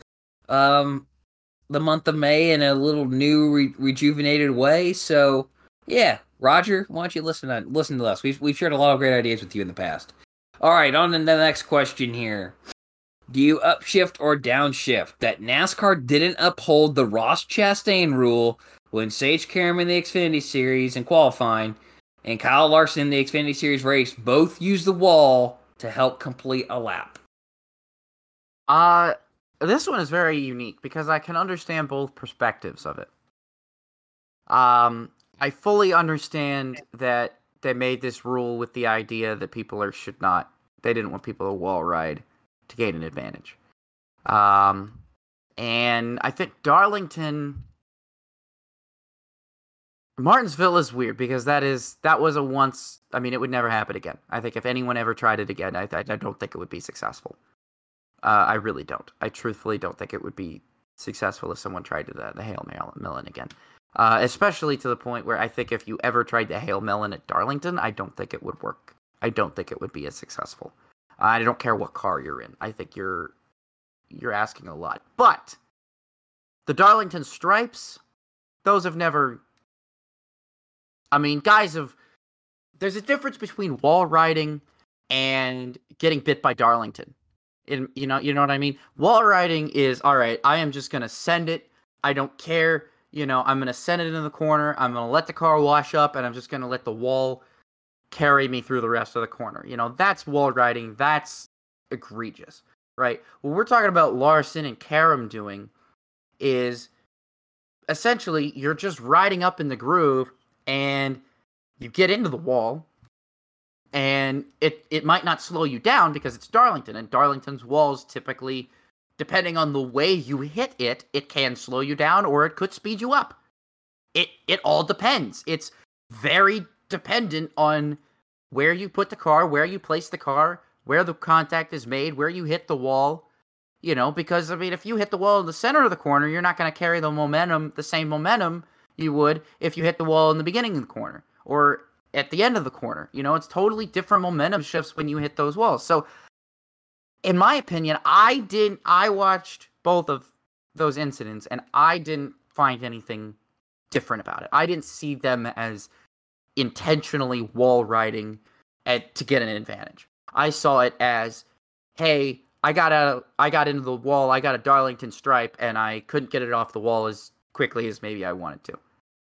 the month of May in a little new, rejuvenated way. So, yeah. Roger, why don't you listen to us? We've shared a lot of great ideas with you in the past. All right, on to the next question here. Do you upshift or downshift? That NASCAR didn't uphold the Ross Chastain rule when Sage Karam in the Xfinity Series in qualifying and Kyle Larson in the Xfinity Series race both used the wall to help complete a lap. This one is very unique because I can understand both perspectives of it. I fully understand that they made this rule with the idea that they didn't want people to wall ride to gain an advantage. And I think Martinsville is weird because it would never happen again. I think if anyone ever tried it again, I don't think it would be successful. I really don't. I truthfully don't think it would be successful if someone tried the Hail Melon again. Especially to the point where I think if you ever tried to Hail Melon at Darlington, I don't think it would work. I don't think it would be as successful. I don't care what car you're in. I think you're asking a lot. But the Darlington stripes, those have never... There's a difference between wall riding and getting bit by Darlington. You know what I mean? Wall riding is, all right, I am just going to send it. I don't care. You know, I'm going to send it into the corner, I'm going to let the car wash up, and I'm just going to let the wall carry me through the rest of the corner. You know, that's wall riding. That's egregious, right? What we're talking about Larson and Karam doing is essentially you're just riding up in the groove and you get into the wall, and it might not slow you down because it's Darlington, and Darlington's walls typically, depending on the way you hit it, it can slow you down or it could speed you up. It all depends. It's very dependent on where you put the car, where you place the car, where the contact is made, where you hit the wall. You know, because, I mean, if you hit the wall in the center of the corner, you're not going to carry the same momentum you would if you hit the wall in the beginning of the corner or at the end of the corner. You know, it's totally different momentum shifts when you hit those walls. So, in my opinion, I watched both of those incidents, and I didn't find anything different about it. I didn't see them as intentionally wall riding to get an advantage. I saw it as, hey, I got into the wall, I got a Darlington stripe, and I couldn't get it off the wall as quickly as maybe I wanted to.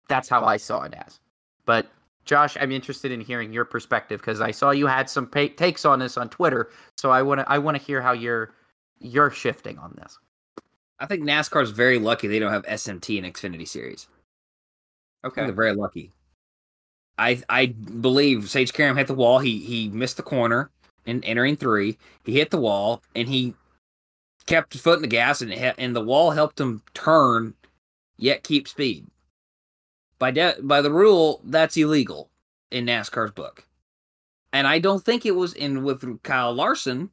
That's how I saw it as. But, Josh, I'm interested in hearing your perspective, because I saw you had some takes on this on Twitter, so I want to hear how you're shifting on this. I think NASCAR's very lucky they don't have SMT and Xfinity Series. Okay. They're very lucky. I believe Sage Karam hit the wall. He missed the corner. And entering three, he hit the wall, and he kept his foot in the gas, and the wall helped him turn, yet keep speed. By the rule, that's illegal in NASCAR's book. And I don't think it was with Kyle Larson.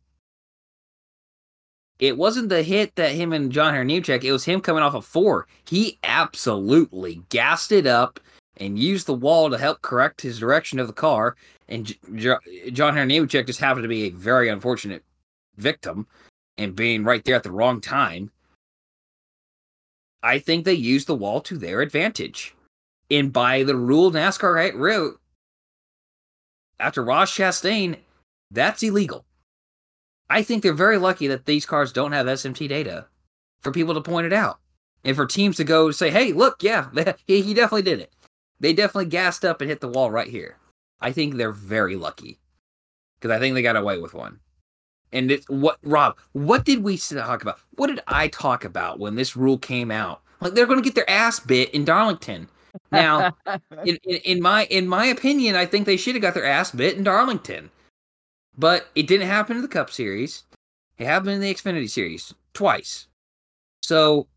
It wasn't the hit that him and John Hunter Nemechek, it was him coming off of four. He absolutely gassed it up and used the wall to help correct his direction of the car. And John Hunter Nemechek just happened to be a very unfortunate victim and being right there at the wrong time. I think they used the wall to their advantage. And by the rule NASCAR wrote, after Ross Chastain, that's illegal. I think they're very lucky that these cars don't have SMT data for people to point it out. And for teams to go say, hey, look, yeah, he definitely did it. They definitely gassed up and hit the wall right here. I think they're very lucky, because I think they got away with one. And Rob, what did we talk about? What did I talk about when this rule came out? Like, they're going to get their ass bit in Darlington. Now, in my opinion, I think they should have got their ass bit in Darlington. But it didn't happen in the Cup Series. It happened in the Xfinity Series twice. So,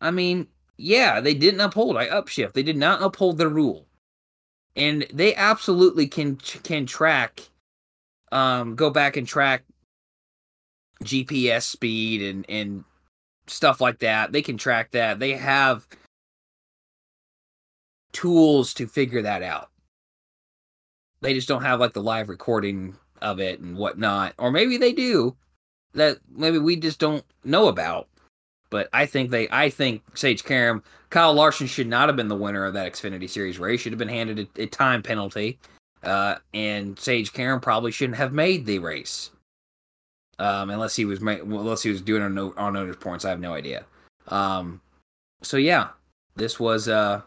I mean, yeah, they didn't uphold. I upshift. They did not uphold the rule. And they absolutely can track, go back and track GPS speed and stuff like that. They can track that. They have tools to figure that out. They just don't have like the live recording of it and whatnot. Or maybe they do, that maybe we just don't know about. But I think Sage Karam, Kyle Larson should not have been the winner of that Xfinity Series race. Should have been handed a time penalty. And Sage Karam probably shouldn't have made the race. Unless he was doing it on owner's points. I have no idea. So yeah, this was, I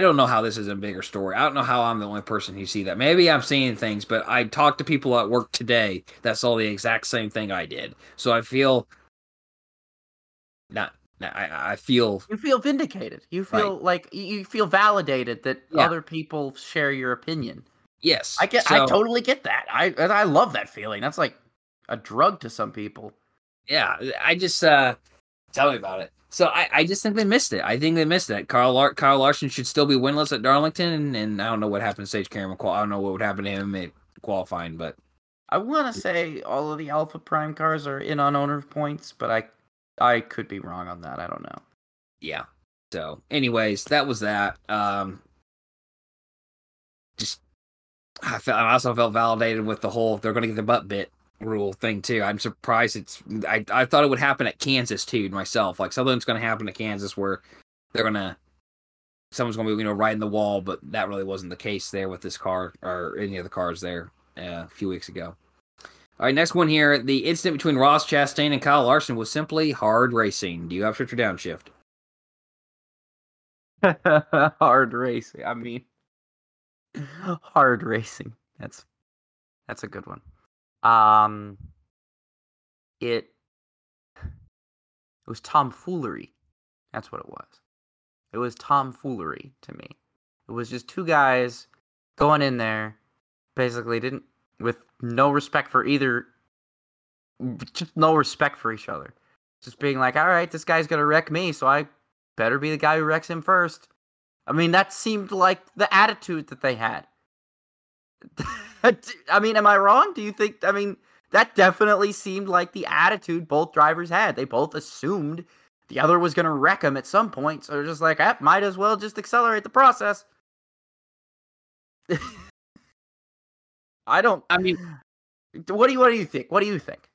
don't know how this is a bigger story. I don't know how I'm the only person who see that. Maybe I'm seeing things, but I talked to people at work today that saw the exact same thing I did. So I feel not. I feel you feel vindicated. You feel like you feel validated that other people share your opinion. Yes, I get. So, I totally get that. I love that feeling. That's like a drug to some people. Yeah, I just tell me about it. So I just think they missed it. I think they missed it. Kyle Larson should still be winless at Darlington, and I don't know what happened to Sage Karam. I don't know what would happen to him at qualifying, but I want to say all of the Alpha Prime cars are in on owner's points, but I could be wrong on that. I don't know. Yeah. So, anyways, that was that. I also felt validated with the whole they're going to get their butt bit rule thing too. I'm surprised I thought it would happen at Kansas too myself. Like, something's going to happen at Kansas where someone's going to be riding the wall, but that really wasn't the case there with this car or any of the cars there a few weeks ago. All right, next one here. The incident between Ross Chastain and Kyle Larson was simply hard racing. Do you upshift or downshift? Hard racing. I mean, hard racing. That's a good one. It was tomfoolery. That's what it was. It was tomfoolery to me. It was just two guys going in there, basically didn't, with no respect for either, just no respect for each other. Just being like, all right, this guy's going to wreck me, so I better be the guy who wrecks him first. I mean, that seemed like the attitude that they had. I mean, am I wrong? Do you think, I mean, that definitely seemed like the attitude both drivers had. They both assumed the other was going to wreck him at some point, so they're just like, ah, might as well just accelerate the process. What do you think? What do you think?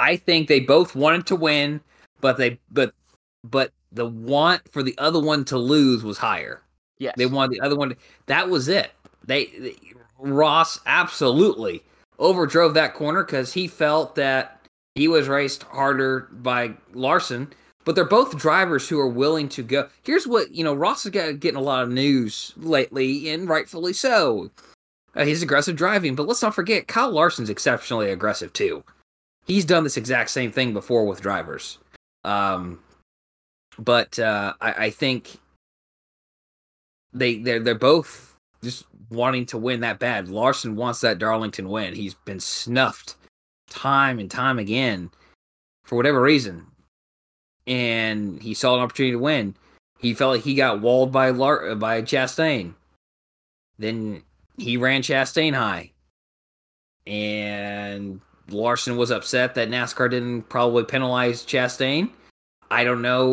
I think they both wanted to win, but the want for the other one to lose was higher. Yes. They wanted the other one to, that was it. Ross absolutely overdrove that corner because he felt that he was raced harder by Larson, but they're both drivers who are willing to go. Here's what, Ross is getting a lot of news lately, and rightfully so. He's aggressive driving, but let's not forget, Kyle Larson's exceptionally aggressive too. He's done this exact same thing before with drivers. I think they're both just wanting to win that bad. Larson wants that Darlington win. He's been snuffed time and time again for whatever reason. And he saw an opportunity to win. He felt like he got walled by Chastain. Then he ran Chastain high. And Larson was upset that NASCAR didn't probably penalize Chastain. I don't know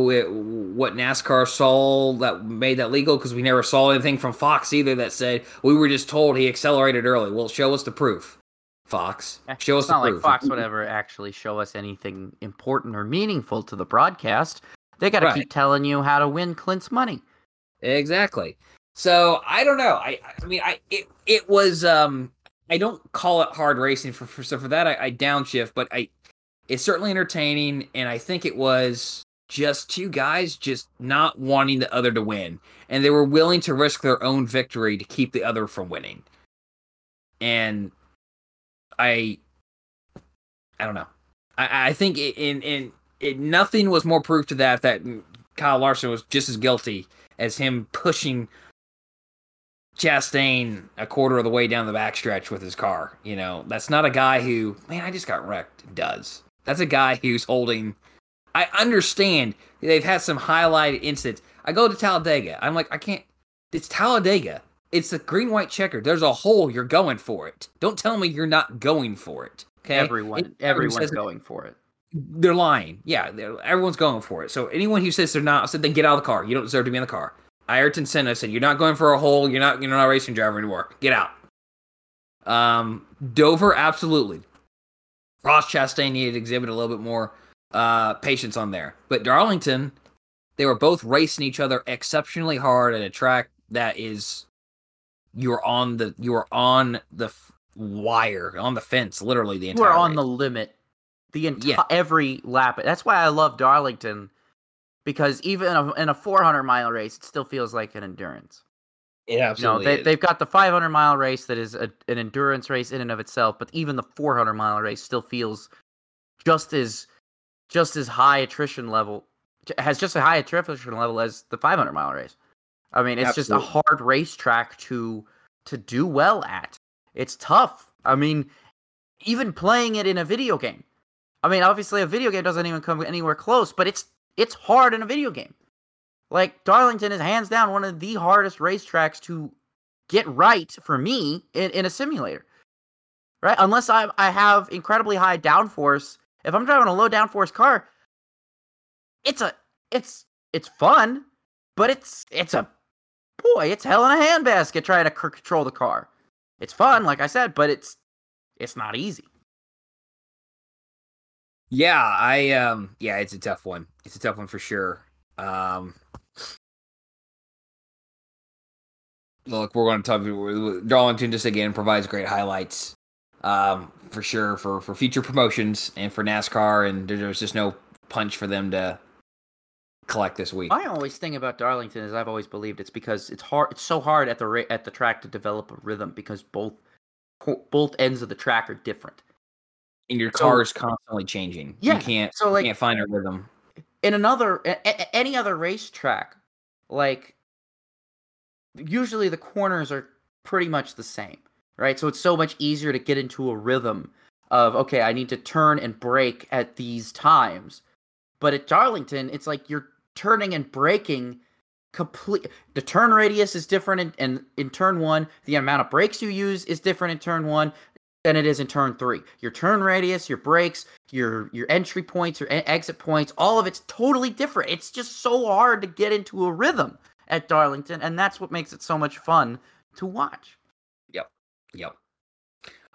what NASCAR saw that made that legal, because we never saw anything from Fox either that said, we were just told he accelerated early. Well, show us the proof, Fox. Show us the proof. It's not like Fox would ever actually show us anything important or meaningful to the broadcast. They got to keep telling you how to win Clint's money. Exactly. So, I don't know. I mean, it was I don't call it hard racing for that. I downshift, but it's certainly entertaining, and I think it was just two guys just not wanting the other to win, and they were willing to risk their own victory to keep the other from winning. And I don't know. I think nothing was more proof to that Kyle Larson was just as guilty as him pushing Chastain a quarter of the way down the backstretch with his car. That's not a guy who, I just got wrecked, does. That's a guy who's holding. I understand they've had some highlighted incidents. I go to Talladega. I'm like, I can't. It's Talladega. It's the green-white checker. There's a hole. You're going for it. Don't tell me you're not going for it. Okay? Everyone's going for it. They're lying. Yeah, everyone's going for it. So anyone who says they're not, I said, then get out of the car. You don't deserve to be in the car. Ayrton Senna said, you're not going for a hole. You're not a racing driver anymore. Get out. Dover, absolutely. Ross Chastain needed to exhibit a little bit more patience on there. But Darlington, they were both racing each other exceptionally hard at a track that is, you are on the wire, on the fence, literally the entire. You are on race. The limit, the entire every lap. That's why I love Darlington, because even in a 400-mile race, it still feels like an endurance. Yeah, absolutely. They've got the 500-mile race that is an endurance race in and of itself, but even the 400-mile race still feels just as high attrition level, has just a high attrition level as the 500-mile race. I mean, it's absolutely. Just a hard racetrack to do well at. It's tough. I mean, even playing it in a video game. I mean, obviously, a video game doesn't even come anywhere close, but it's hard in a video game. Like, Darlington is hands down one of the hardest racetracks to get right for me in a simulator, right? Unless I have incredibly high downforce. If I'm driving a low downforce car, it's fun, but it's hell in a handbasket trying to control the car. It's fun, like I said, but it's not easy. Yeah, it's a tough one. It's a tough one for sure. Look, we're going to talk. Darlington just again provides great highlights, for sure, for future promotions and for NASCAR. And there's just no punch for them to collect this week. My always thing about Darlington is I've always believed it's because it's hard. It's so hard at the track to develop a rhythm because both ends of the track are different, and your car is constantly changing. Yeah, you can't find a rhythm. in another any other racetrack, like, usually the corners are pretty much the same, right? So it's so much easier to get into a rhythm of, okay, I need to turn and brake at these times. But at Darlington, it's like you're turning and braking complete. The turn radius is different in turn one. The amount of brakes you use is different in turn one than it is in turn three. Your turn radius, your brakes, your entry points, your exit points, all of it's totally different. It's just so hard to get into a rhythm at Darlington, and that's what makes it so much fun to watch. Yep.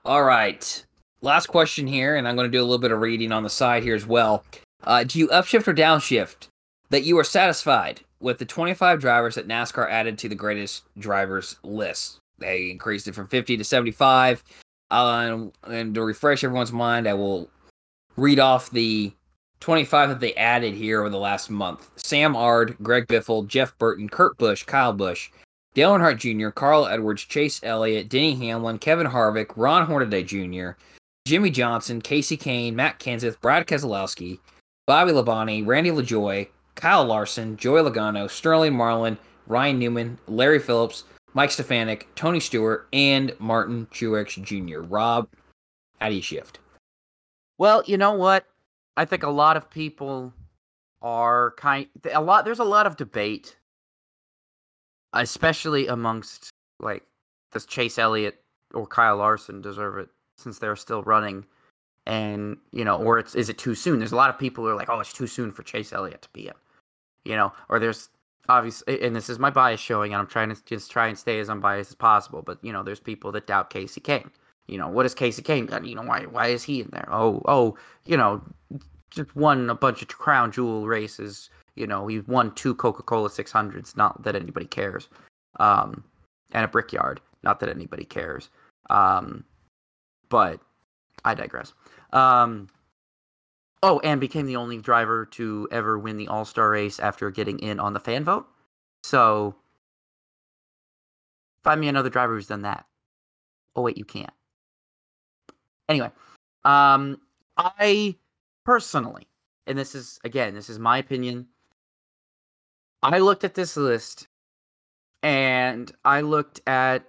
All right. Last question here, and I'm going to do a little bit of reading on the side here as well. Do you upshift or downshift that you are satisfied with the 25 drivers that NASCAR added to the greatest drivers list? They increased it from 50 to 75. And to refresh everyone's mind, I will read off the 25 that they added here over the last month. Sam Ard, Greg Biffle, Jeff Burton, Kurt Busch, Kyle Busch, Dale Earnhardt Jr., Carl Edwards, Chase Elliott, Denny Hamlin, Kevin Harvick, Ron Hornaday Jr., Jimmie Johnson, Casey Kane, Matt Kenseth, Brad Keselowski, Bobby Labonte, Randy LaJoie, Kyle Larson, Joey Logano, Sterling Marlin, Ryan Newman, Larry Phillips, Mike Stefanik, Tony Stewart, and Martin Truex Jr. Rob, how do you shift? Well, you know what? I think a lot of people are there's a lot of debate, especially amongst, like, does Chase Elliott or Kyle Larson deserve it since they're still running? And, you know, or is it too soon? There's a lot of people who are like, oh, it's too soon for Chase Elliott to be in, you know, or there's obviously, and this is my bias showing, and I'm trying to just try and stay as unbiased as possible. But, you know, there's people that doubt Casey Kane. You know, what is Casey Kane? You know, why is he in there? Oh, you know, just won a bunch of crown jewel races. You know, he won 2 Coca-Cola 600s. Not that anybody cares. And a Brickyard. Not that anybody cares. But I digress. And became the only driver to ever win the All-Star race after getting in on the fan vote. So, find me another driver who's done that. Oh, wait, you can't. Anyway, I personally, and this is my opinion, I looked at this list, and I looked at,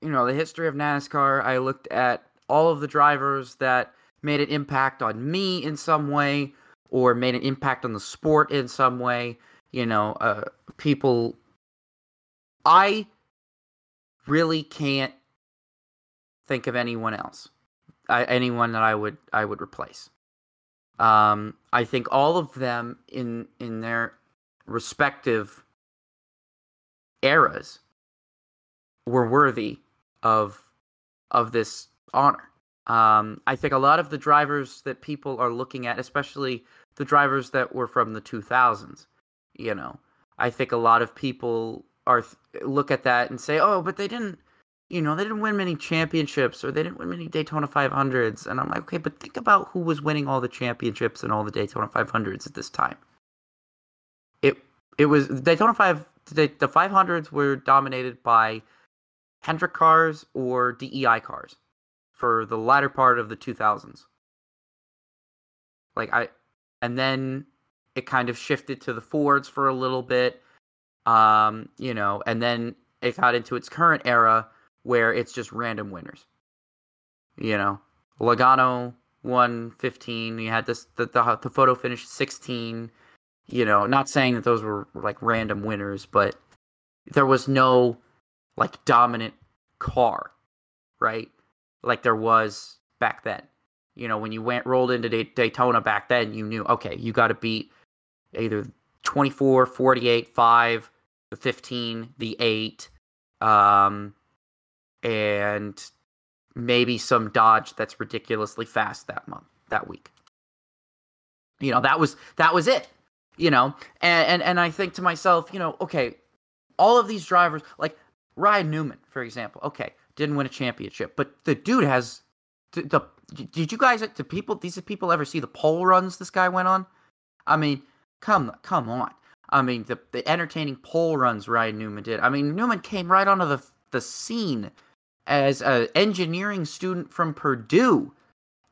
you know, the history of NASCAR. I looked at all of the drivers that made an impact on me in some way, or made an impact on the sport in some way. You know, people, I really can't think of anyone else, anyone that I would replace. I think all of them in their respective eras were worthy of this honor. I think a lot of the drivers that people are looking at, especially the drivers that were from the 2000s, you know, I think a lot of people are look at that and say, oh, but they didn't, you know, they didn't win many championships, or they didn't win many Daytona 500s. And I'm like, okay, but think about who was winning all the championships and all the Daytona 500s at this time. It was Daytona 5, the 500s were dominated by Hendrick cars or DEI cars for the latter part of the 2000s. And then it kind of shifted to the Fords for a little bit, you know, and then it got into its current era where it's just random winners. You know, Logano won 15. You had the photo finish 16. You know, not saying that those were like random winners, but there was no like dominant car, right? Like there was back then. You know, when you rolled into Daytona back then, you knew, okay, you got to beat either 24, 48, 5, the 15, the 8, and maybe some Dodge that's ridiculously fast that week. You know, that was it. You know, and I think to myself, you know, okay, all of these drivers, like Ryan Newman, for example, okay, didn't win a championship, but the dude has did these people ever see the pole runs this guy went on? I mean, come on. I mean, the entertaining pole runs Ryan Newman did. I mean, Newman came right onto the scene as an engineering student from Purdue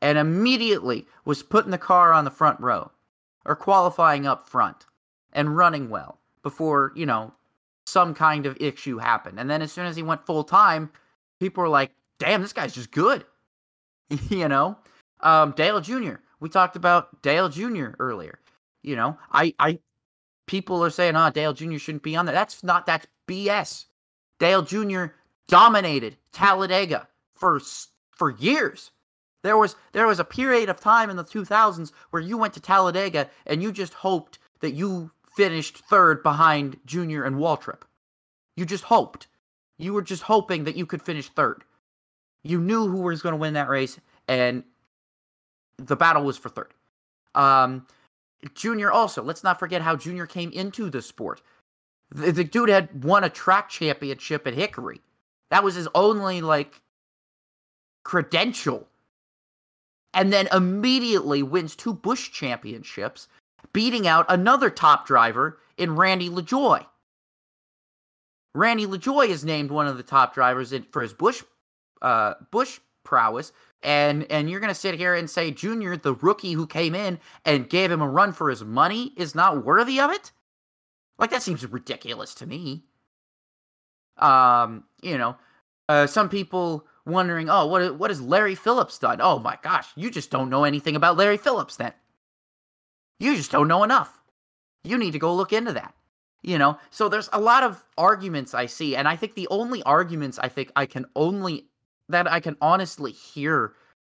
and immediately was put in the car on the front row or qualifying up front and running well before, you know, some kind of issue happened. And then as soon as he went full time, people were like, damn, this guy's just good. You know, Dale Jr. We talked about Dale Jr. earlier. You know, people are saying, oh, Dale Jr. shouldn't be on there. That's BS. Dale Jr. dominated Talladega for years. There was a period of time in the 2000s where you went to Talladega and you just hoped that you finished third behind Junior and Waltrip. You just hoped. You were just hoping that you could finish third. You knew who was going to win that race, and the battle was for third. Junior also. Let's not forget how Junior came into the sport. The dude had won a track championship at Hickory. That was his only, credential. And then immediately wins two Busch championships, beating out another top driver in Randy LaJoie. Randy LaJoie is named one of the top drivers for his Busch prowess. And you're going to sit here and say Junior, the rookie who came in and gave him a run for his money, is not worthy of it? That seems ridiculous to me. Some people wondering, oh, what has Larry Phillips done? Oh, my gosh, you just don't know anything about Larry Phillips then. You just don't know enough. You need to go look into that. So there's a lot of arguments I see, and I think the only arguments I can honestly hear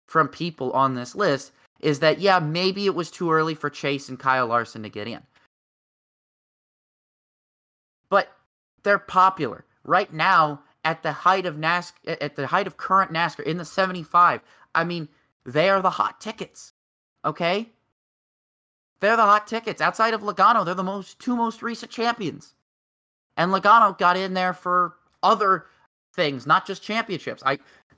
from people on this list is that, yeah, maybe it was too early for Chase and Kyle Larson to get in. But they're popular. Right now, at the height of NASCAR, at the height of current NASCAR, in the 75, I mean, they are the hot tickets, okay? They're the hot tickets. Outside of Logano, they're the two most recent champions. And Logano got in there for other things, not just championships.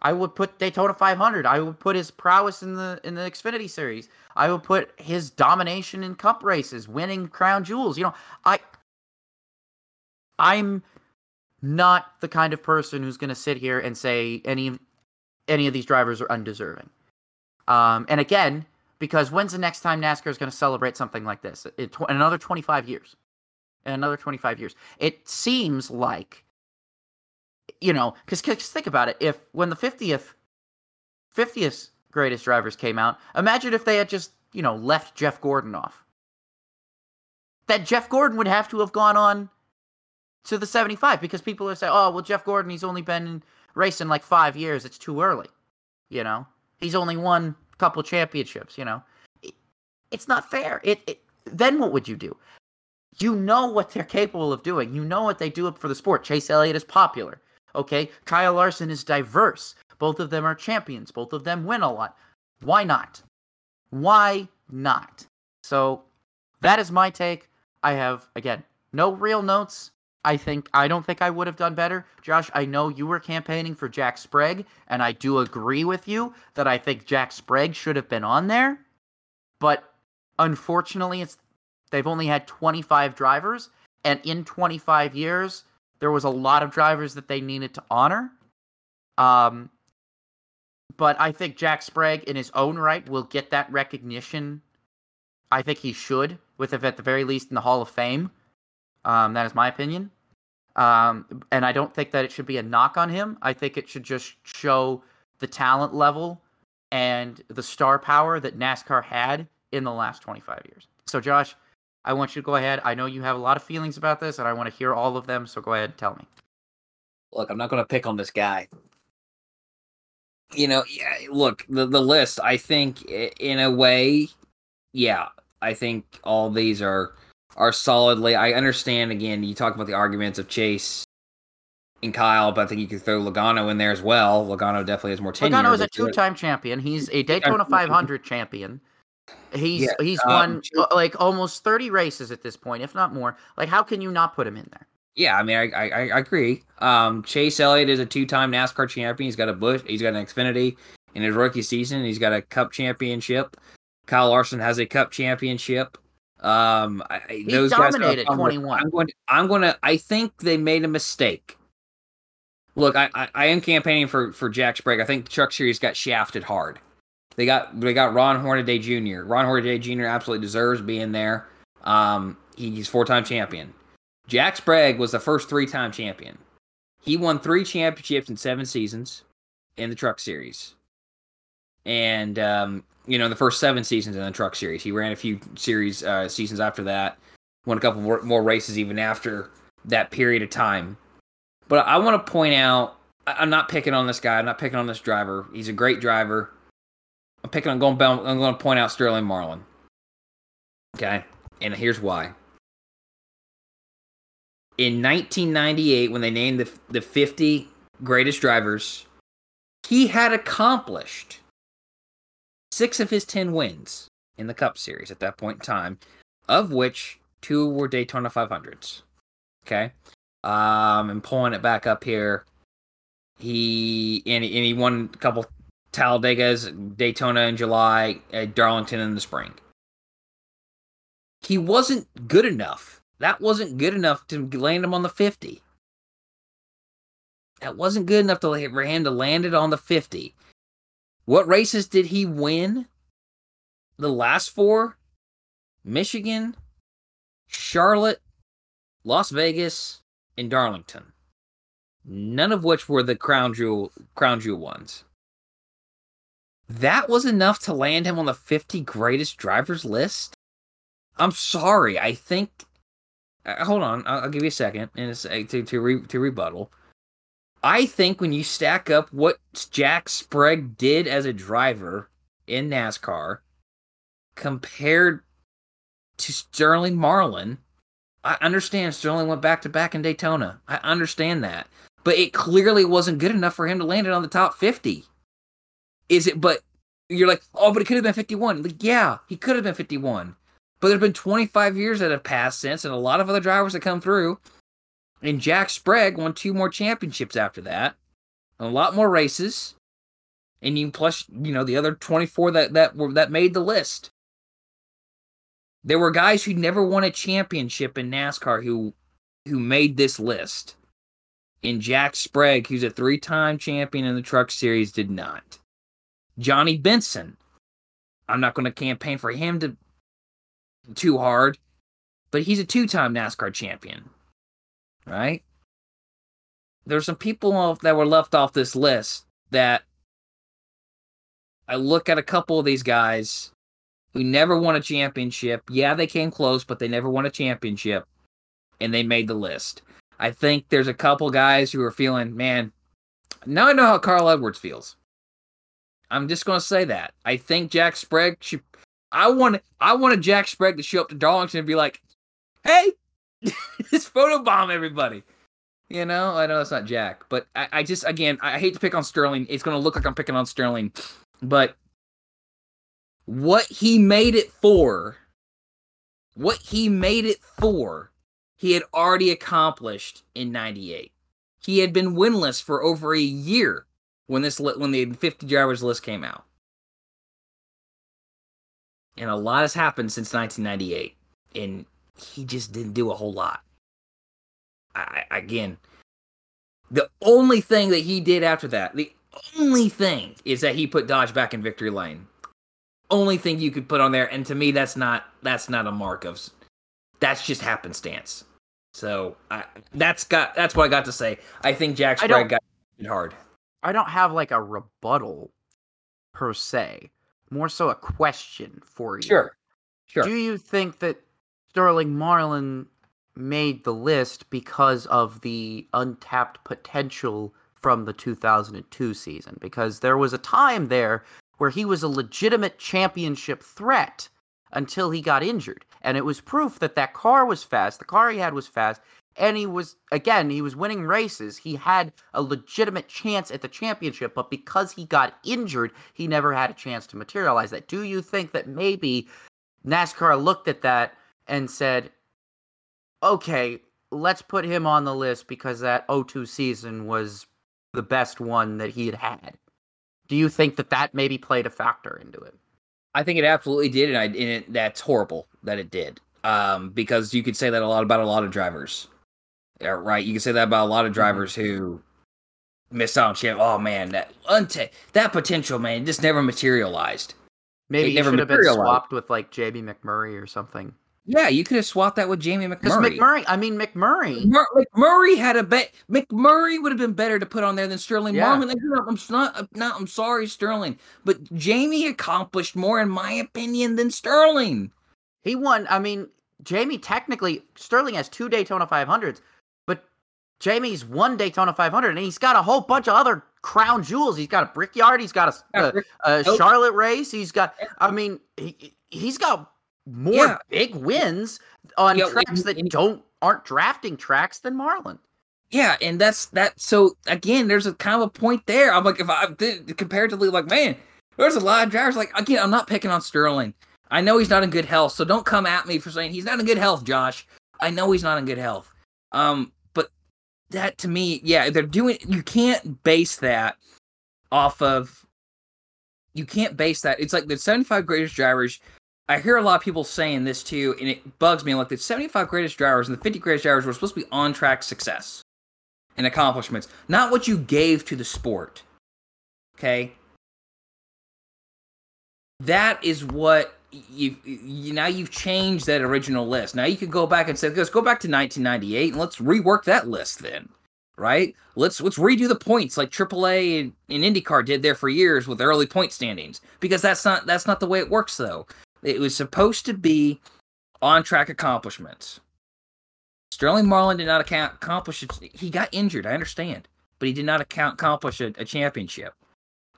I would put Daytona 500. I would put his prowess in the Xfinity Series. I would put his domination in Cup races, winning crown jewels. I'm not the kind of person who's going to sit here and say any of these drivers are undeserving. And again, because when's the next time NASCAR is going to celebrate something like this? In another 25 years. In another 25 years. It seems like, because think about it. If when the 50th greatest drivers came out, imagine if they had just, left Jeff Gordon off. That Jeff Gordon would have to have gone on to the 75, because people are saying, oh, well, Jeff Gordon, he's only been racing 5 years. It's too early. He's only won a couple championships, It's not fair. Then what would you do? You know what they're capable of doing. You know what they do for the sport. Chase Elliott is popular, okay? Kyle Larson is diverse. Both of them are champions. Both of them win a lot. Why not? Why not? So that is my take. I have, again, no real notes. I don't think I would have done better. Josh, I know you were campaigning for Jack Sprague, and I do agree with you that I think Jack Sprague should have been on there. But unfortunately, they've only had 25 drivers, and in 25 years, there was a lot of drivers that they needed to honor. But I think Jack Sprague, in his own right, will get that recognition. I think he should, at the very least, in the Hall of Fame. That is my opinion. And I don't think that it should be a knock on him. I think it should just show the talent level and the star power that NASCAR had in the last 25 years. So, Josh, I want you to go ahead. I know you have a lot of feelings about this, and I want to hear all of them, so go ahead and tell me. Look, I'm not going to pick on this guy. The list, I think, in a way, yeah, I think all these are solidly. I understand, again, you talk about the arguments of Chase and Kyle, but I think you could throw Logano in there as well. Logano definitely has more tenure. Logano is a two-time champion. He's a Daytona 500 champion. He's won almost 30 races at this point, if not more. How can you not put him in there? Yeah, I mean, I agree. Chase Elliott is a two-time NASCAR champion. He's got a Busch. He's got an Xfinity in his rookie season. He's got a Cup championship. Kyle Larson has a Cup championship. Those guys dominated 21. I think they made a mistake. Look, I am campaigning for Jack Sprague. I think Truck Series got shafted hard. They got Ron Hornaday Jr. Ron Hornaday Jr. absolutely deserves being there. He's four-time champion. Jack Sprague was the first three-time champion. He won 3 championships in 7 seasons in the Truck Series. And, the first 7 seasons in the Truck Series. He ran a few seasons after that. Won a couple more races even after that period of time. But I want to point out, I'm not picking on this guy. I'm not picking on this driver. He's a great driver. I'm going to point out Sterling Marlin. Okay? And here's why. In 1998, when they named the 50 greatest drivers, he had accomplished 6 of his 10 wins in the Cup Series at that point in time, of which 2 were Daytona 500s. Okay? And pulling it back up here, he won a couple Talladega's, Daytona in July, Darlington in the spring. He wasn't good enough. That wasn't good enough to land him on the 50. That wasn't good enough to him to land it on the 50. What races did he win? The last 4? Michigan, Charlotte, Las Vegas, and Darlington. None of which were the crown jewel ones. That was enough to land him on the 50 greatest drivers list? I'm sorry, I think... hold on, I'll give you a second to rebuttal. I think when you stack up what Jack Sprague did as a driver in NASCAR compared to Sterling Marlin, I understand Sterling went back-to-back in Daytona. I understand that. But it clearly wasn't good enough for him to land it on the top 50. Is it? But you're like, oh, but it could have been 51. Like, yeah, he could have been 51. But there's been 25 years that have passed since, and a lot of other drivers that come through. And Jack Sprague won 2 more championships after that, and a lot more races. And plus the other 24 that made the list. There were guys who never won a championship in NASCAR who made this list. And Jack Sprague, who's a 3-time champion in the Truck Series, did not. Johnny Benson. I'm not going to campaign for him too hard, but he's a 2-time NASCAR champion, right? There's some people that were left off this list that I look at a couple of these guys who never won a championship. Yeah, they came close, but they never won a championship, and they made the list. I think there's a couple guys who are feeling, man, now I know how Carl Edwards feels. I'm just going to say that. I think Jack Sprague should... I want a Jack Sprague to show up to Darlington and be like, hey, just photobomb everybody. You know, I know that's not Jack. But I just, again, I hate to pick on Sterling. It's going to look like I'm picking on Sterling. But what he made it for, he had already accomplished in 98. He had been winless for over a year when the 50 drivers list came out. And a lot has happened since 1998. And he just didn't do a whole lot. Again, the only thing that he did after that, the only thing is that he put Dodge back in victory lane. Only thing you could put on there. And to me, that's not a mark of... That's just happenstance. So, that's what I got to say. I think Jack Sprague got hit hard. I don't have, a rebuttal, per se. More so a question for you. Sure. Do you think that Sterling Marlin made the list because of the untapped potential from the 2002 season? Because there was a time there where he was a legitimate championship threat until he got injured. And it was proof that car was fast, the car he had was fast, and he was winning races. He had a legitimate chance at the championship, but because he got injured, he never had a chance to materialize that. Do you think that maybe NASCAR looked at that and said, okay, let's put him on the list because that 2002 season was the best one that he had had? Do you think that maybe played a factor into it? I think it absolutely did, and that's horrible that it did. Because you could say that a lot about a lot of drivers. Right, you can say that about a lot of drivers who missed out on champ. Oh man, that potential, man, it just never materialized. Maybe he should have been swapped with like J.B. McMurray or something. Yeah, you could have swapped that with Jamie McMurray. Because McMurray. McMurray had a bet. McMurray would have been better to put on there than Sterling Marlin. Like, I'm sorry, Sterling, but Jamie accomplished more, in my opinion, than Sterling. He won. I mean, Jamie technically, Sterling has 2 Daytona 500s, but Jamie's 1 Daytona 500, and he's got a whole bunch of other crown jewels. He's got a Brickyard. He's got a Charlotte race. He's got, I mean, he's got more big wins on tracks that aren't drafting tracks than Marlin. Yeah, and that's that. So again, there's a kind of a point there. I'm like, if I comparatively, like, man, there's a lot of drivers. Like again, I'm not picking on Sterling. I know he's not in good health, so don't come at me for saying he's not in good health, Josh. I know he's not in good health. But that to me, yeah, they're doing. You can't base that off of. You can't base that. It's like the 75 greatest drivers. I hear a lot of people saying this too, and it bugs me. Like the 75 greatest drivers and the 50 greatest drivers were supposed to be on-track success and accomplishments, not what you gave to the sport. Okay, that is what you now you've changed that original list. Now you can go back and say, let's go back to 1998 and let's rework that list then, right? Let's redo the points like AAA and IndyCar did there for years with early point standings, because that's not the way it works though. It was supposed to be on-track accomplishments. Sterling Marlin did not accomplish it. He got injured, I understand, but he did not accomplish a championship.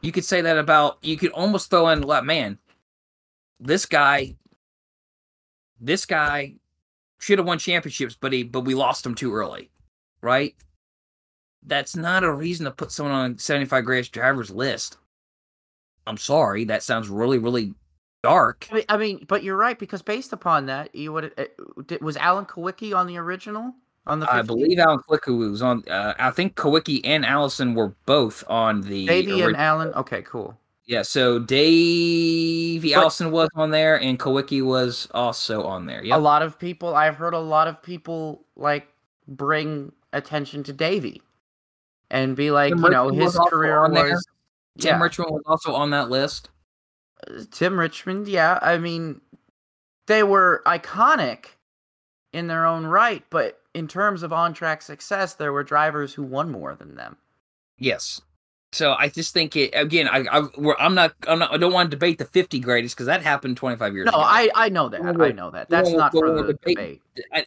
You could say that about. You could almost throw in, like, man, this guy should have won championships, but we lost him too early, right? That's not a reason to put someone on a 75 greatest drivers list. I'm sorry, that sounds really, really dark. I mean, but you're right, because based upon that, you would was Alan Kawicki on the original? On the 50? I believe Alan Kawicki was on. I think Kawicki and Allison were both on the. Davey and Alan. Okay, cool. Yeah, so Davey Allison was on there, and Kawicki was also on there. Yep. I've heard a lot of people like bring attention to Davey, and be like, his career was. There. Tim Richmond was also on that list. Tim Richmond, yeah. I mean, they were iconic in their own right, but in terms of on-track success, there were drivers who won more than them. Yes. So I just think it again. I'm not. I don't want to debate the 50 greatest because that happened 25 years ago. No, I know that. I know that. That's not for the debate.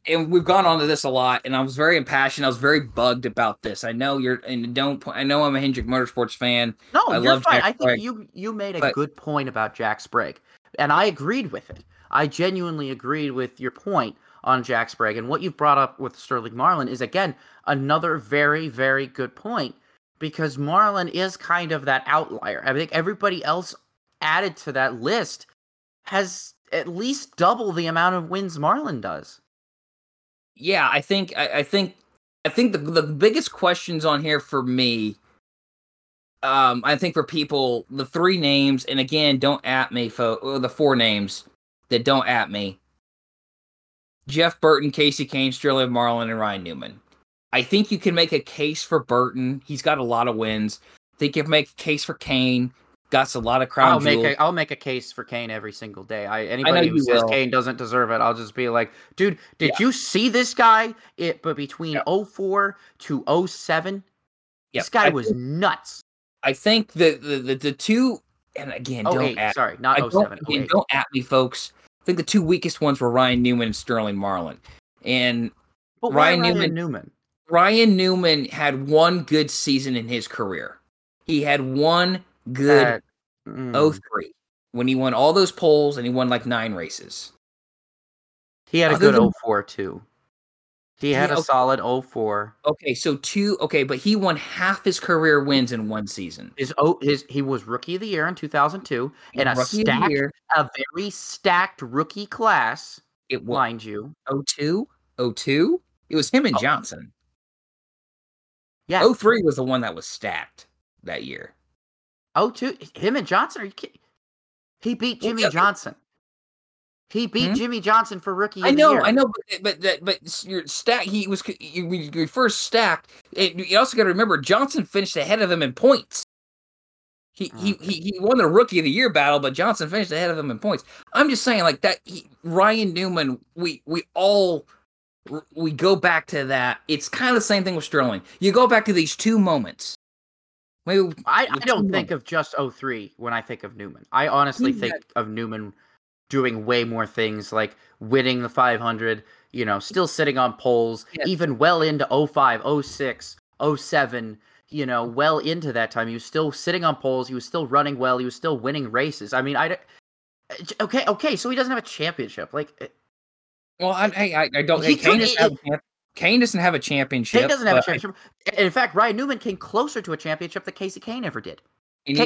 And we've gone on to this a lot. And I was very impassioned. I was very bugged about this. I know you're. And don't. I know I'm a Hendrick Motorsports fan. No, you're fine. I think you made a good point about Jack Sprague, and I agreed with it. I genuinely agreed with your point on Jack Sprague, and what you've brought up with Sterling Marlin is again another very, very good point. Because Marlin is kind of that outlier. I think everybody else added to that list has at least double the amount of wins Marlin does. Yeah, I think the biggest questions on here for me, I think for people, the three names, and again, don't at me, the four names that don't at me: Jeff Burton, Casey Kane, Sterling Marlin, and Ryan Newman. I think you can make a case for Burton. He's got a lot of wins. I think you can make a case for Kane. Got a lot of crown jewels. I'll make a case for Kane every single day. Anybody who says Kane doesn't deserve it, I'll just be like, dude, did you see this guy? But between 04 to 07, this guy was nuts. I think the two, and again, not 07. Again, don't at me, folks. I think the two weakest ones were Ryan Newman and Sterling Marlin. But Ryan Newman. Ryan Newman had one good season in his career. He had one good 03 when he won all those poles and he won like 9 races. He had a good 04 too. He had a solid 04. Okay, so but he won half his career wins in one season. He was Rookie of the Year in 2002 in a very stacked rookie class, mind you. 02? It was him and Johnson. Yeah, 03 was the one that was stacked that year. 02, him and Johnson. Are you kidding? He beat Jimmie Johnson. He beat Jimmie Johnson for rookie. I know, but your stack. He was you first stacked. You also got to remember Johnson finished ahead of him in points. He won the rookie of the year battle, but Johnson finished ahead of him in points. I'm just saying like that. Ryan Newman. We go back to that. It's kind of the same thing with Sterling. You go back to these two moments. I don't think of just 03 when I think of Newman. I honestly think of Newman doing way more things, like winning the 500, still sitting on poles, even well into 05, 06, 07, well into that time. He was still sitting on poles. He was still running well. He was still winning races. I mean, okay, so he doesn't have a championship. Like, well, I don't think Kane doesn't have a championship. Kane doesn't have a championship. In fact, Ryan Newman came closer to a championship than Casey Kane ever did.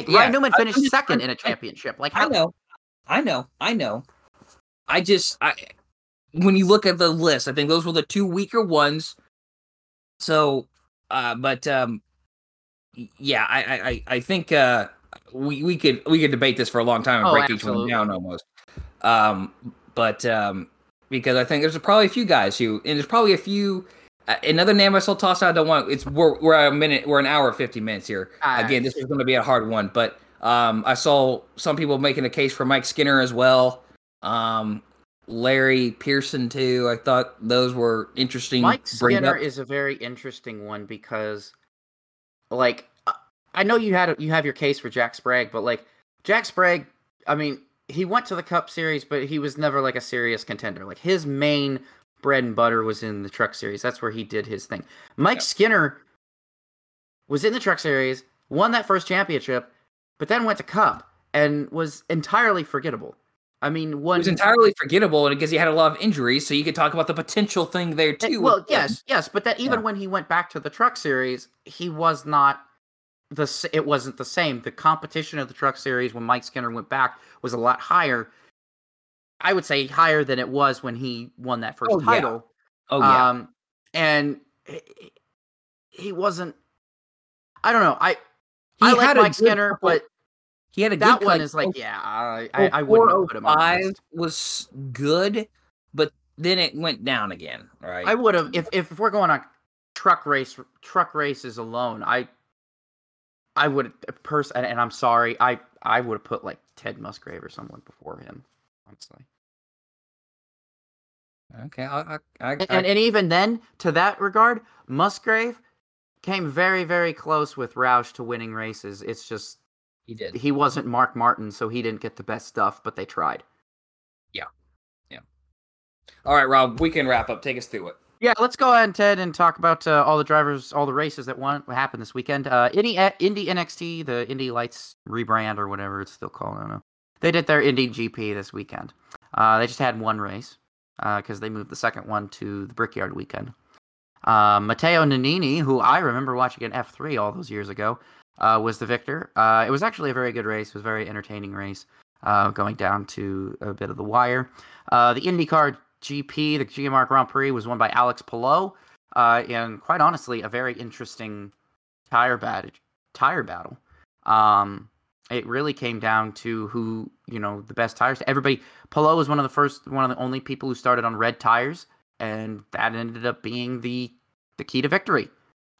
Ryan Newman finished second in a championship. Like I know. When you look at the list, I think those were the two weaker ones. So, I think we could debate this for a long time and break each one down almost. Because I think there's probably a few guys another name I still toss out. I don't want it's we're an hour and 50 minutes here. Again, this is going to be a hard one, but I saw some people making a case for Mike Skinner as well. Larry Pearson too. I thought those were interesting. Mike Skinner is a very interesting one because, like, I know you have your case for Jack Sprague, but like Jack Sprague, I mean. He went to the Cup Series, but he was never like a serious contender. Like his main bread and butter was in the Truck Series. That's where he did his thing. Mike Skinner was in the Truck Series, won that first championship, but then went to Cup and was entirely forgettable. I mean, it was entirely forgettable because he had a lot of injuries, so you could talk about the potential thing there too. Well, yes, but that even when he went back to the Truck Series, he was not. It wasn't the same. The competition of the Truck Series when Mike Skinner went back was a lot higher. I would say higher than it was when he won that first title. Yeah. And he wasn't. I don't know. I like Mike Skinner, but he had a that good one. Is like I wouldn't put him on. 05 was good, but then it went down again. Right? I would have if we're going on truck races alone. I would person, and I'm sorry. I would have put like Ted Musgrave or someone before him, honestly. Okay, and even then, to that regard, Musgrave came very, very close with Roush to winning races. It's just he wasn't Mark Martin, so he didn't get the best stuff, but they tried. Yeah. All right, Rob, we can wrap up. Take us through it. Yeah, let's go ahead, Ted, and talk about all the drivers, all the races that happened this weekend. Indy NXT, the Indy Lights rebrand or whatever it's still called, I don't know. They did their Indy GP this weekend. They just had one race because they moved the second one to the Brickyard weekend. Matteo Nannini, who I remember watching at F3 all those years ago, was the victor. It was actually a very good race. It was a very entertaining race going down to a bit of the wire. The IndyCar GP, the GMR Grand Prix, was won by Alex Palou, and quite honestly, a very interesting tire battle. It really came down to who, the best tires. Everybody, Palou was one of the only people who started on red tires, and that ended up being the key to victory.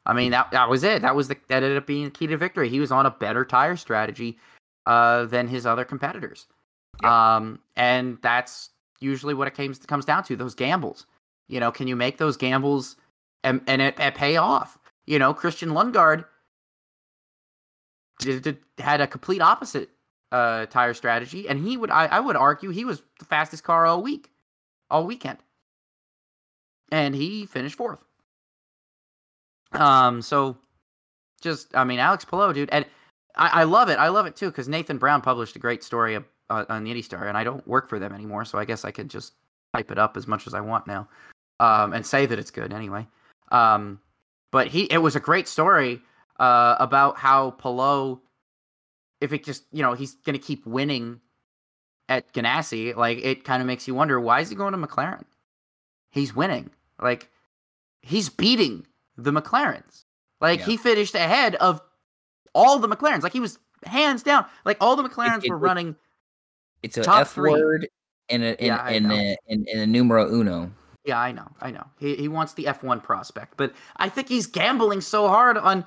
I mean, that was it. That ended up being the key to victory. He was on a better tire strategy than his other competitors, and that's usually what it comes down to, those gambles. Can you make those gambles and it pay off? Christian Lundgaard had a complete opposite tire strategy, and I would argue he was the fastest car all weekend, and he finished fourth. So just, I mean, Alex Palou, dude, and I love it. I love it too because Nathan Brown published a great story of on the IndyStar, and I don't work for them anymore, so I guess I could just type it up as much as I want now, and say that it's good anyway. But it was a great story about how Palou, if it just, he's going to keep winning at Ganassi, like it kind of makes you wonder, why is he going to McLaren? He's winning, like he's beating the McLarens. Like he finished ahead of all the McLarens. Like he was hands down. Like all the McLarens were running. It's a F word in a numero uno. Yeah, I know. He wants the F1 prospect, but I think he's gambling so hard on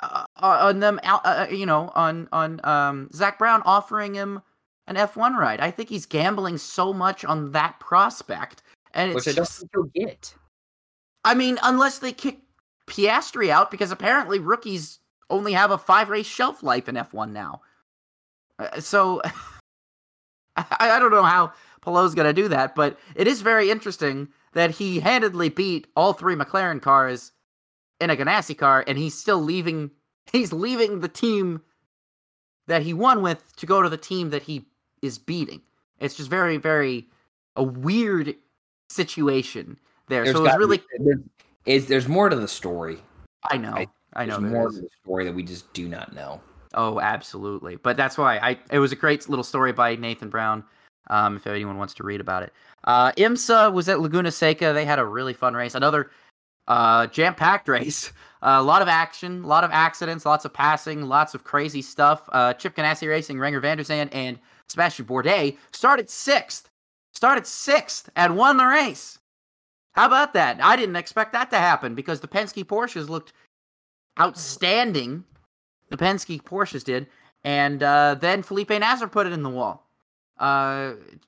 them, on Zach Brown offering him an F1 ride. I think he's gambling so much on that prospect, and it's which I just don't get. I mean, unless they kick Piastri out, because apparently rookies only have a 5-race shelf life in F1 now. So I don't know how Pallou's going to do that, but it is very interesting that he handedly beat all three McLaren cars in a Ganassi car, and he's still leaving. He's leaving the team that he won with to go to the team that he is beating. It's just very, very a weird situation there. There's so it's really there's more to the story. I know. There's more to the story that we just do not know. Oh, absolutely. But that's why it was a great little story by Nathan Brown, if anyone wants to read about it. IMSA was at Laguna Seca. They had a really fun race. Another jam-packed race. A lot of action, a lot of accidents, lots of passing, lots of crazy stuff. Chip Ganassi Racing, Renger van der Zanden, and Sebastian Bourdais started sixth and won the race. How about that? I didn't expect that to happen because the Penske Porsches looked outstanding. The Penske Porsches did, and then Felipe Nasr put it in the wall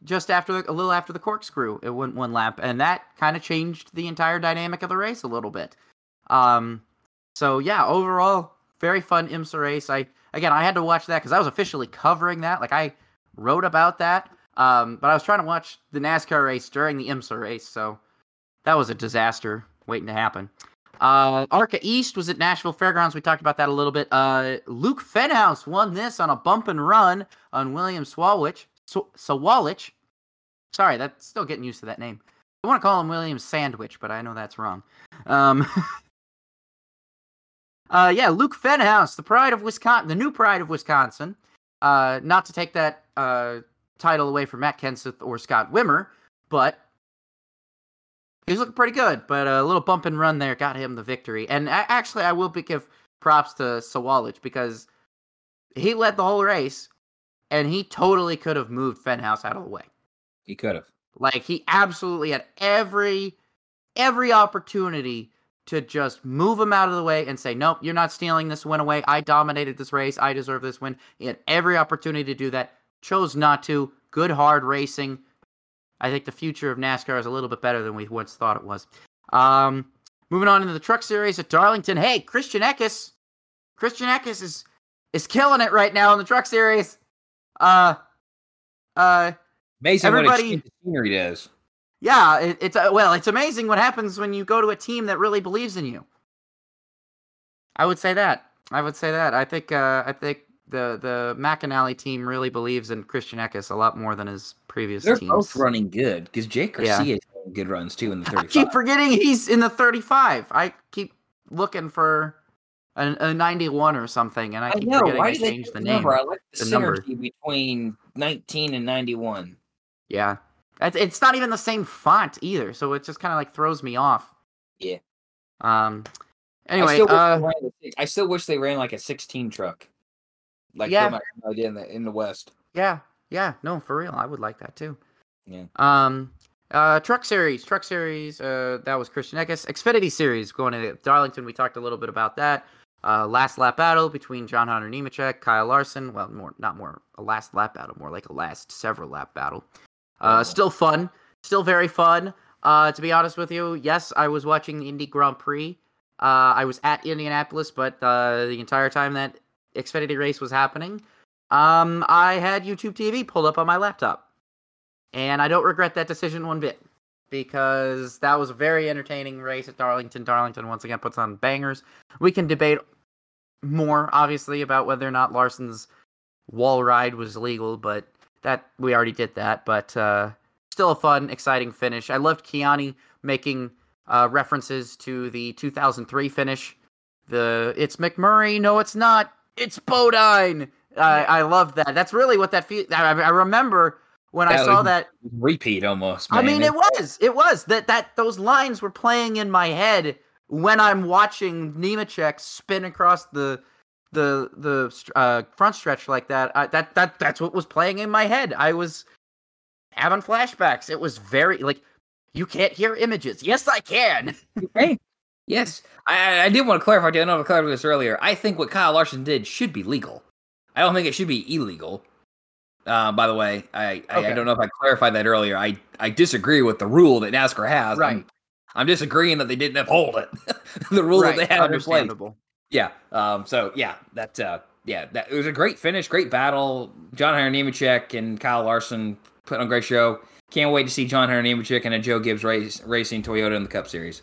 just after a little after the corkscrew. It went one lap, and that kind of changed the entire dynamic of the race a little bit. So yeah, overall, very fun IMSA race. I had to watch that because I was officially covering that. Like I wrote about that, but I was trying to watch the NASCAR race during the IMSA race, so that was a disaster waiting to happen. ARCA East was at Nashville Fairgrounds. We talked about that a little bit. Luke Fenhouse won this on a bump and run on William Sawalich. Sorry, that's still getting used to that name. I want to call him William Sandwich, but I know that's wrong. Luke Fenhouse, the pride of Wisconsin, the new pride of Wisconsin. Not to take that title away from Matt Kenseth or Scott Wimmer, but he's looking pretty good, but a little bump and run there got him the victory. And actually, I will give props to Sawalich because he led the whole race, and he totally could have moved Fenhouse out of the way. He could have. Like, he absolutely had every opportunity to just move him out of the way and say, nope, you're not stealing this win away. I dominated this race. I deserve this win. He had every opportunity to do that. Chose not to. Good, hard racing. I think the future of NASCAR is a little bit better than we once thought it was. Moving on into the Truck Series at Darlington. Hey, Christian Eckes is killing it right now in the Truck Series. Amazing what the scenery does. Yeah, it's amazing what happens when you go to a team that really believes in you. I would say that. I think the McAnally team really believes in Christian Eckes a lot more than his previous teams. They're both running good, because Jake Garcia is having good runs, too, in the 35. I keep forgetting he's in the 35. I keep looking for a 91 or something, and I keep forgetting I changed the name. I like the synergy between 19 and 91. Yeah. It's not even the same font, either, so it just kind of, like, throws me off. Yeah. Anyway. I still wish they ran, like, a 16 truck. Like I did in the West. Yeah, no, for real. I would like that too. Yeah. Truck Series. That was Christian Eckes. Xfinity Series going into Darlington. We talked a little bit about that. Last lap battle between John Hunter Nemechek, Kyle Larson. Well, not a last lap battle, more like a last several lap battle. Still fun, still very fun. To be honest with you, yes, I was watching the Indy Grand Prix. I was at Indianapolis, but the entire time that Xfinity race was happening, I had YouTube TV pulled up on my laptop, and I don't regret that decision one bit, because that was a very entertaining race at Darlington. Darlington once again puts on bangers. We can debate more, obviously, about whether or not Larson's wall ride was legal, but that we already did that. But still a fun, exciting finish. I loved Kiani making references to the 2003 finish. It's McMurray. No, it's not. It's Bodine. I love that. That's really what that feels. I remember when I saw that repeat almost. Man. I mean, it was that those lines were playing in my head when I'm watching Nemechek spin across the front stretch like that. That's what was playing in my head. I was having flashbacks. It was very, like, you can't hear images. Yes, I can. Hey, yes. I did want to clarify, I know I clarified this earlier. I think what Kyle Larson did should be legal. I don't think it should be illegal. By the way, I don't know if I clarified that earlier. I disagree with the rule that NASCAR has. Right. I'm disagreeing that they didn't uphold it. The rule that they had in place. Yeah. That it was a great finish, great battle. John Hunter Nemechek and Kyle Larson put on a great show. Can't wait to see John Hunter Nemechek and a Joe Gibbs racing Toyota in the Cup Series.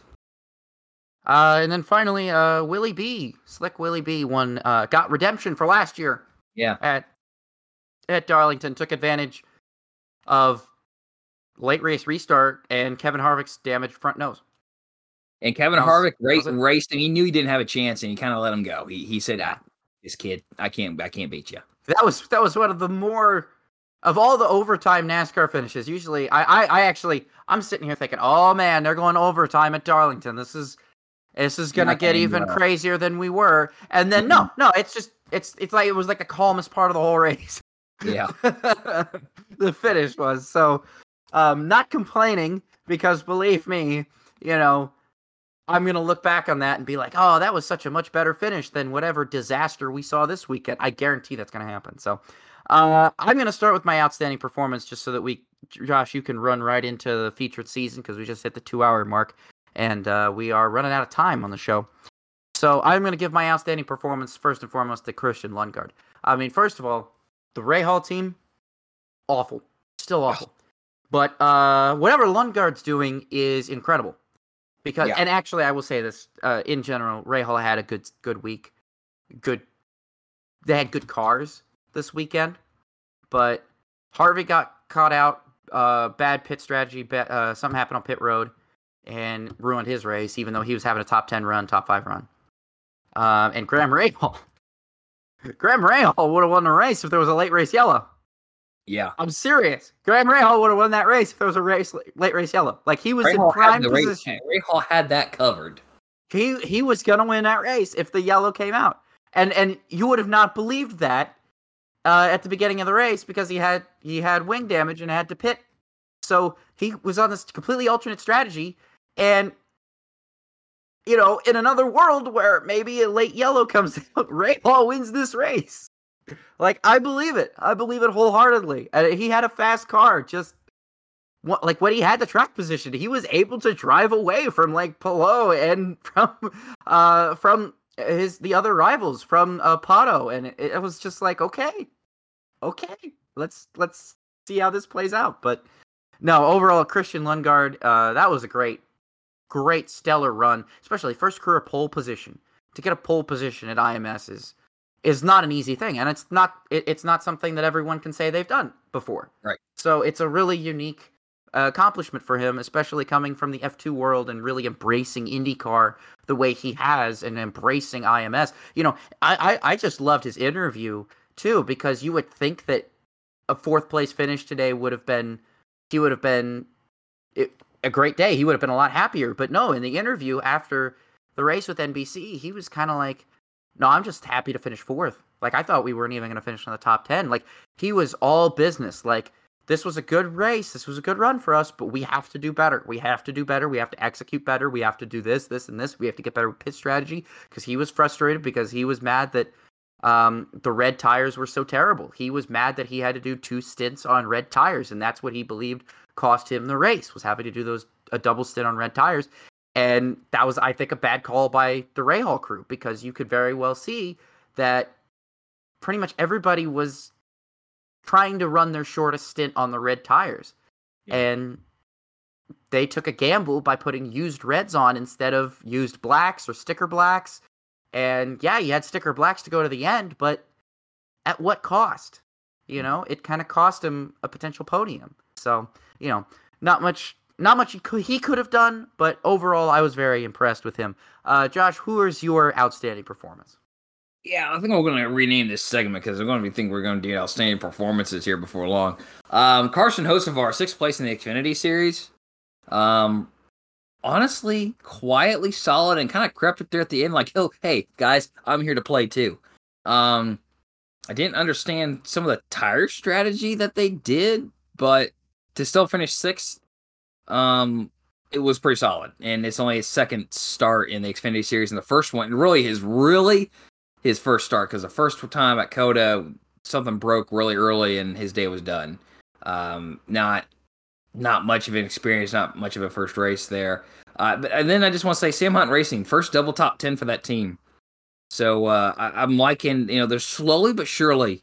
And then finally, Willie B, Slick Willie B, won. Got redemption for last year. Yeah. At Darlington, took advantage of late race restart and Kevin Harvick's damaged front nose. And Kevin Harvick raced, and he knew he didn't have a chance, and he kind of let him go. He said, "This kid, I can't beat you." That was one of the more of all the overtime NASCAR finishes. Usually, I'm sitting here thinking, "Oh man, they're going overtime at Darlington. This is gonna get even crazier than we were." And then no, it's like it was like the calmest part of the whole race. Yeah. The finish was. So not complaining, because believe me, I'm going to look back on that and be like, oh, that was such a much better finish than whatever disaster we saw this weekend. I guarantee that's going to happen. So I'm going to start with my outstanding performance, just so that Josh, you can run right into the featured season, because we just hit the 2-hour mark and we are running out of time on the show. So I'm going to give my outstanding performance first and foremost to Christian Lundgaard. I mean, first of all, the Ray Hall team, awful. Still awful. But whatever Lundgaard's doing is incredible. Because, and actually, I will say this, in general, Ray Hall had a good week. They had good cars this weekend. But Harvick got caught out. Bad pit strategy. Something happened on pit road and ruined his race, even though he was having a top 10 run, top 5 run. And Graham Rahal would have won the race if there was a late race yellow. Yeah. I'm serious. Graham Rahal would have won that race if there was a late race yellow. Like, he was in prime position. Rahal had that covered. He was going to win that race if the yellow came out. And you would have not believed that at the beginning of the race, because he had wing damage and had to pit. So he was on this completely alternate strategy, and in another world where maybe a late yellow comes out, Ray Hall wins this race. Like, I believe it. I believe it wholeheartedly. And he had a fast car. Just like when he had the track position, he was able to drive away from like Palou and from the other rivals, from Pato, and it was just like, okay, let's see how this plays out. But no, overall, Christian Lundgaard, that was a great stellar run, especially first career pole position. To get a pole position at IMS is not an easy thing, and it's not something that everyone can say they've done before. Right. So it's a really unique accomplishment for him, especially coming from the F2 world and really embracing IndyCar the way he has and embracing IMS. I just loved his interview too, because you would think that a fourth place finish today would have been a great day. He would have been a lot happier, but no, in the interview after the race with NBC, he was kind of like, no, I'm just happy to finish fourth. Like, I thought we weren't even going to finish in the top 10. Like, he was all business. Like, this was a good race. This was a good run for us, but we have to do better. We have to do better. We have to execute better. We have to do this, this, and this. We have to get better with pit strategy, because he was frustrated, because he was mad that the red tires were so terrible. He was mad that he had to do 2 stints on red tires, and that's what he believed cost him the race, was having to do a double stint on red tires. And that was, I think, a bad call by the Ray Hall crew, because you could very well see that pretty much everybody was trying to run their shortest stint on the red tires. Yeah. And they took a gamble by putting used reds on instead of used blacks or sticker blacks. And yeah, you had sticker blacks to go to the end, but at what cost? It kind of cost him a potential podium. So, not much he could have done, but overall, I was very impressed with him. Josh, who is your outstanding performance? Yeah, I think I'm going to rename this segment, because we're going to do outstanding performances here before long. Carson Hocevar, 6th place in the Xfinity Series. Honestly, quietly solid, and kind of crept up there at the end like, oh, hey, guys, I'm here to play too. I didn't understand some of the tire strategy that they did, but to still finish sixth, it was pretty solid. And it's only his second start in the Xfinity Series, and the first one, and really his first start, because the first time at Coda, something broke really early and his day was done. Not much of an experience, not much of a first race there. And then I just want to say, Sam Hunt Racing, first double top 10 for that team. So I'm liking, they're slowly but surely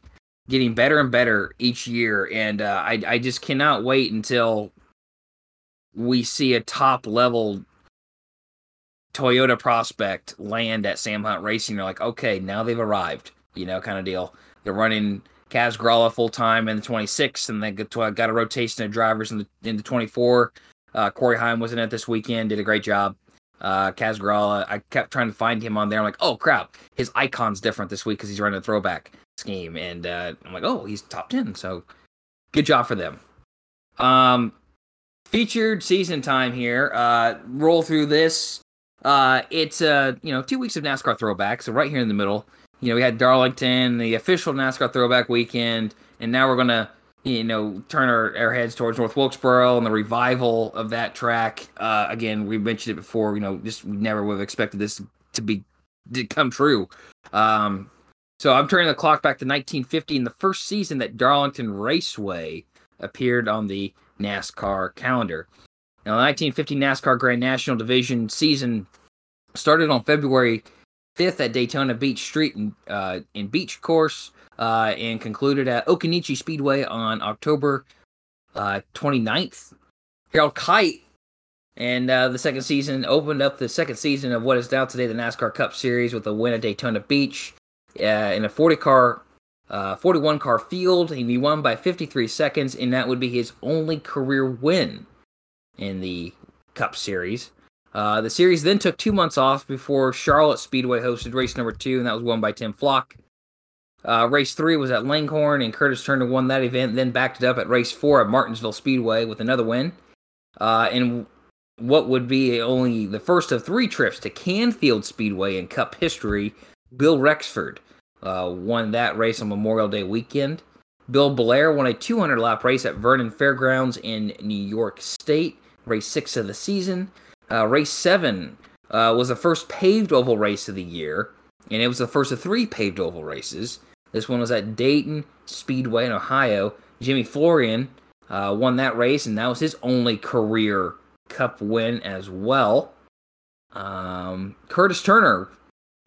getting better and better each year. And I just cannot wait until we see a top level Toyota prospect land at Sam Hunt Racing. They're like, okay, now they've arrived, kind of deal. They're running Kaz Gralla full-time in the 26, and they got a rotation of drivers in the 24. Corey Heim wasn't at this weekend, did a great job. Kaz Gralla, I kept trying to find him on there. I'm like, oh, crap, his icon's different this week because he's running a throwback scheme. And I'm like, oh, he's top 10, so good job for them. Featured season time here. Roll through this. It's, 2 weeks of NASCAR throwback, so right here in the middle. We had Darlington, the official NASCAR throwback weekend, and now we're going to, turn our heads towards North Wilkesboro and the revival of that track. Again, we mentioned it before, we never would have expected this to come true. So I'm turning the clock back to 1950 in the first season that Darlington Raceway appeared on the NASCAR calendar. Now, the 1950 NASCAR Grand National Division season started on February 5th at Daytona Beach Street in Beach Course, and concluded at Okanichi Speedway on October 29th. Harold Kite and the second season opened up the second season of what is now today the NASCAR Cup Series with a win at Daytona Beach in a 41-car field. He won by 53 seconds, and that would be his only career win in the Cup Series. The series then took 2 months off before Charlotte Speedway hosted race number 2, and that was won by Tim Flock. Race 3 was at Langhorne, and Curtis Turner won that event, then backed it up at race 4 at Martinsville Speedway with another win. And what would be only the first of 3 trips to Canfield Speedway in Cup history, Bill Rexford won that race on Memorial Day weekend. Bill Blair won a 200-lap race at Vernon Fairgrounds in New York State, race 6 of the season. Race 7 was the first paved oval race of the year, and it was the first of 3 paved oval races. This one was at Dayton Speedway in Ohio. Jimmy Florian won that race, and that was his only career Cup win as well. Curtis Turner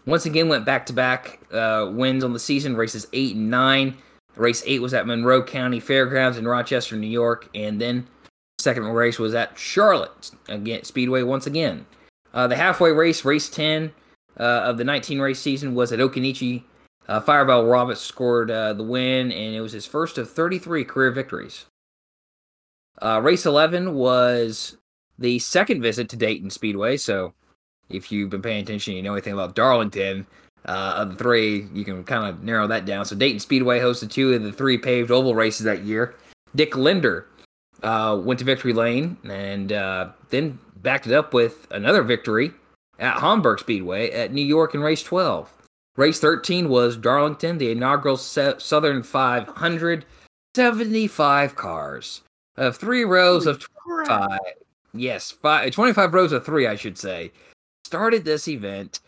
once again went back-to-back wins on the season, races 8 and 9. Race 8 was at Monroe County Fairgrounds in Rochester, New York, and then second race was at Charlotte Speedway once again. The halfway race, race 10 of the 19-race season, was at Okanichi. Fireball Roberts scored the win, and it was his first of 33 career victories. Race 11 was the second visit to Dayton Speedway, so if you've been paying attention, you know anything about Darlington, of the 3, you can kind of narrow that down. So Dayton Speedway hosted 2 of the 3 paved oval races that year. Dick Linder went to victory lane and then backed it up with another victory at Homburg Speedway at New York in race 12. Race 13 was Darlington, the inaugural Southern 500, 75 cars of 3 rows of 25. Yes, 25 rows of 3, I should say, started this event.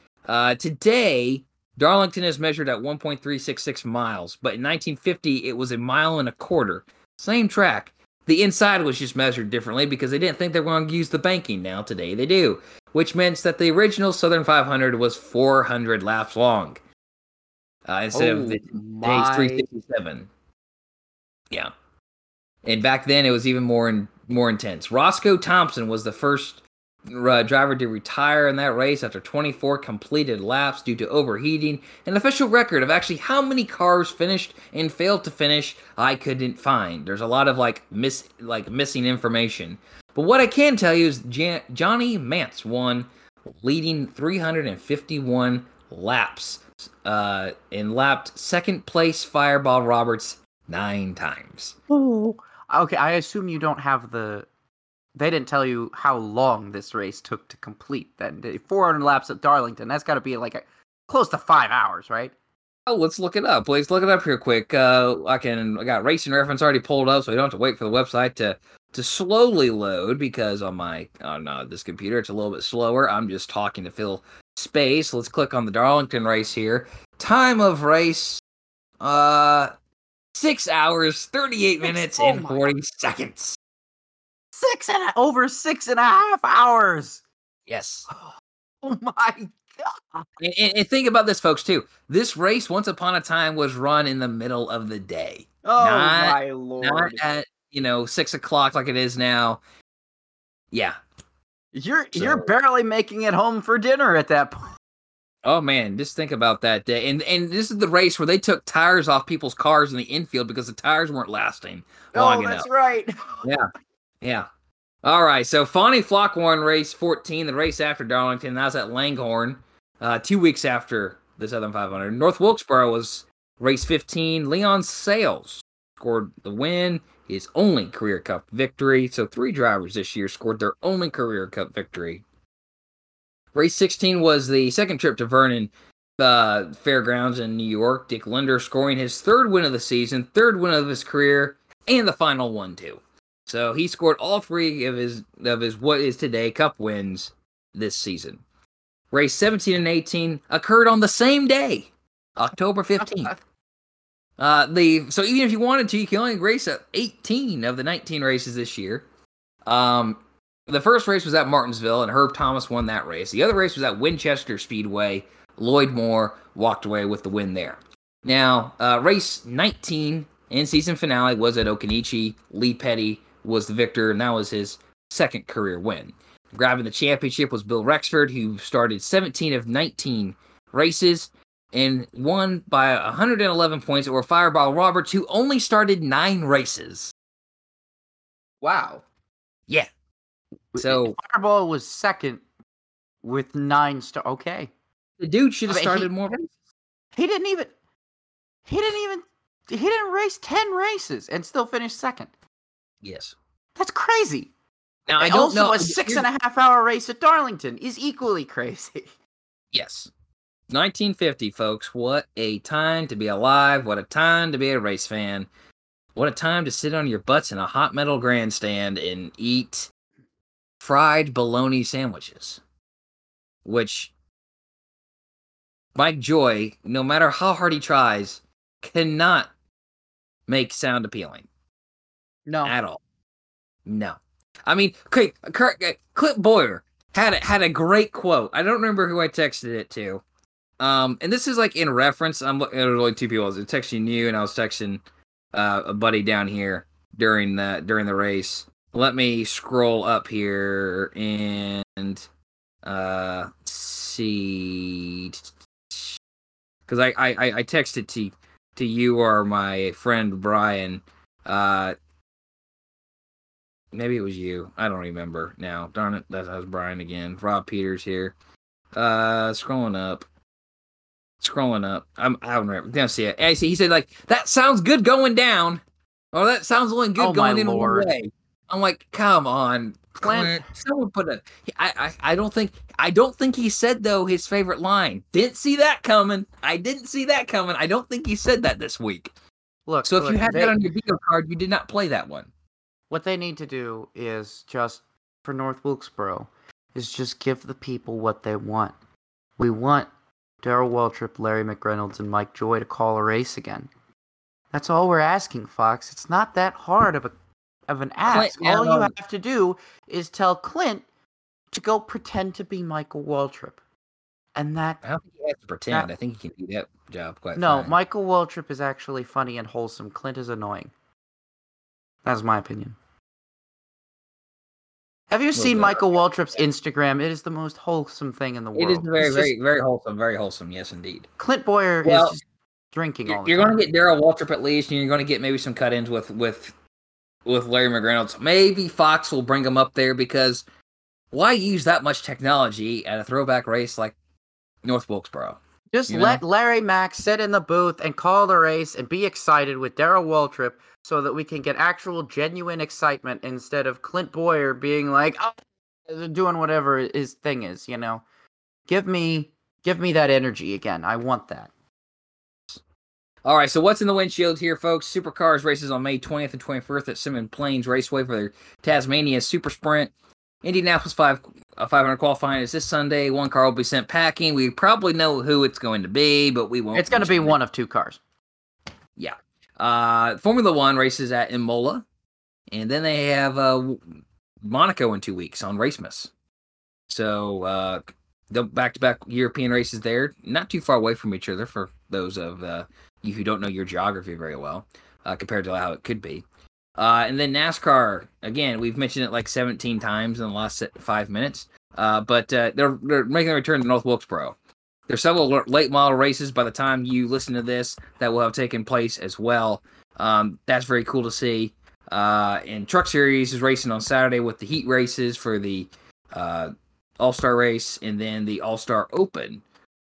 Today, Darlington is measured at 1.366 miles, but in 1950, it was 1.25 miles. Same track. The inside was just measured differently because they didn't think they were going to use the banking. Now today they do, which meant that the original Southern 500 was 400 laps long instead of the day's 367. Yeah, and back then it was even more intense. Roscoe Thompson was the first driver to retire in that race after 24 completed laps due to overheating. An official record of actually how many cars finished and failed to finish, I couldn't find. There's a lot of missing information. But what I can tell you is Johnny Mantz won, leading 351 laps, and lapped second place Fireball Roberts 9 times. Oh, okay. I assume you don't have They didn't tell you how long this race took to complete. Then 400 laps at Darlington. That's got to be close to 5 hours, right? Oh, let's look it up. Let's look it up here quick. I got racing reference already pulled up, so you don't have to wait for the website to to slowly load because on my this computer it's a little bit slower. I'm just talking to fill space. Let's click on the Darlington race here. Time of race 6 hours, 38 minutes and 40 seconds. Over 6.5 hours. Yes. Oh my God. And think about this, folks, too. This race, once upon a time, was run in the middle of the day. Oh, my Lord. Not at, 6 o'clock like it is now. Yeah. You're barely making it home for dinner at that point. Oh, man, just think about that day. And this is the race where they took tires off people's cars in the infield because the tires weren't lasting long enough. Oh, that's right. Yeah. All right, so Fonte Flockhorn race 14, the race after Darlington. That was at Langhorne, 2 weeks after the Southern 500. North Wilkesboro was race 15. Leon Sales scored the win, his only career cup victory. So three drivers this year scored their only career cup victory. Race 16 was the second trip to Vernon Fairgrounds in New York. Dick Linder scoring his third win of the season, third win of his career, and the final one, too. So he scored all three of his what is today Cup wins this season. Race 17 and 18 occurred on the same day, October 15th. So even if you wanted to, you can only race at 18 of the 19 races this year. The first race was at Martinsville, and Herb Thomas won that race. The other race was at Winchester Speedway. Lloyd Moore walked away with the win there. Now, race 19 and season finale was at Okanichi. Lee Petty was the victor, and that was his second career win. Grabbing the championship was Bill Rexford, who started 17 of 19 races and won by 111 points over Fireball Roberts, who only started 9 races. Wow. Yeah. So Fireball was second with 9 starts. Okay. The dude should have started more races. He didn't race 10 races and still finished second. Yes. That's crazy. Now, I don't know. A 6.5 hour race at Darlington is equally crazy. Yes. 1950, folks. What a time to be alive. What a time to be a race fan. What a time to sit on your butts in a hot metal grandstand and eat fried bologna sandwiches. Which Mike Joy, no matter how hard he tries, cannot make sound appealing. No. At all. No. I mean, Cliff Boyer had a great quote. I don't remember who I texted it to. And this is like in reference. There were only two people. I was texting you, and I was texting a buddy down here during the race. Let me scroll up here and see, because I texted to you or my friend Brian. Maybe it was you. I don't remember now. Darn it, that was Brian again. Rob Peters here. Scrolling up. I don't remember. Don't see it. I see. He said like that sounds good going down, or that sounds only good going in one way. I'm like, come on, Clint. Someone put a. I don't think he said though his favorite line. Didn't see that coming. I don't think he said that this week. Look. So if you had that on your bingo card, you did not play that one. What they need to do is just, for North Wilkesboro, is just give the people what they want. We want Darrell Waltrip, Larry McReynolds, and Mike Joy to call a race again. That's all we're asking, Fox. It's not that hard of an ask. Clint, all you have to do is tell Clint to go pretend to be Michael Waltrip. And that... I don't think he has to pretend. I think he can do that job quite well. No, fine. Michael Waltrip is actually funny and wholesome. Clint is annoying. That's my opinion. Have you seen Michael Waltrip's Instagram? It is the most wholesome thing in the world. It is very, very, very wholesome. Very wholesome. Yes, indeed. Clint Boyer is just drinking all the time. You're going to get Darrell Waltrip at least, and you're going to get maybe some cut-ins with Larry McReynolds. Maybe Fox will bring him up there because why use that much technology at a throwback race like North Wilkesboro? Just let Larry Mack sit in the booth and call the race and be excited with Darrell Waltrip so that we can get actual, genuine excitement instead of Clint Boyer being like, oh, doing whatever his thing is, Give me that energy again. I want that. All right, so what's in the windshield here, folks? Supercars races on May 20th and 21st at Simmons Plains Raceway for their Tasmania Super Sprint. Indianapolis 500 qualifying is this Sunday. One car will be sent packing. We probably know who it's going to be, but we won't. It's going to be one of two cars. Yeah. Formula One races at Imola, and then they have Monaco in 2 weeks on Racemas. So they'll back-to-back European races there. Not too far away from each other for those of you who don't know your geography very well compared to how it could be. And then NASCAR, again, we've mentioned it like 17 times in the last 5 minutes. But they're making a return to North Wilkesboro. There's several late model races by the time you listen to this that will have taken place as well. That's very cool to see. And Truck Series is racing on Saturday with the heat races for the All-Star race. And then the All-Star Open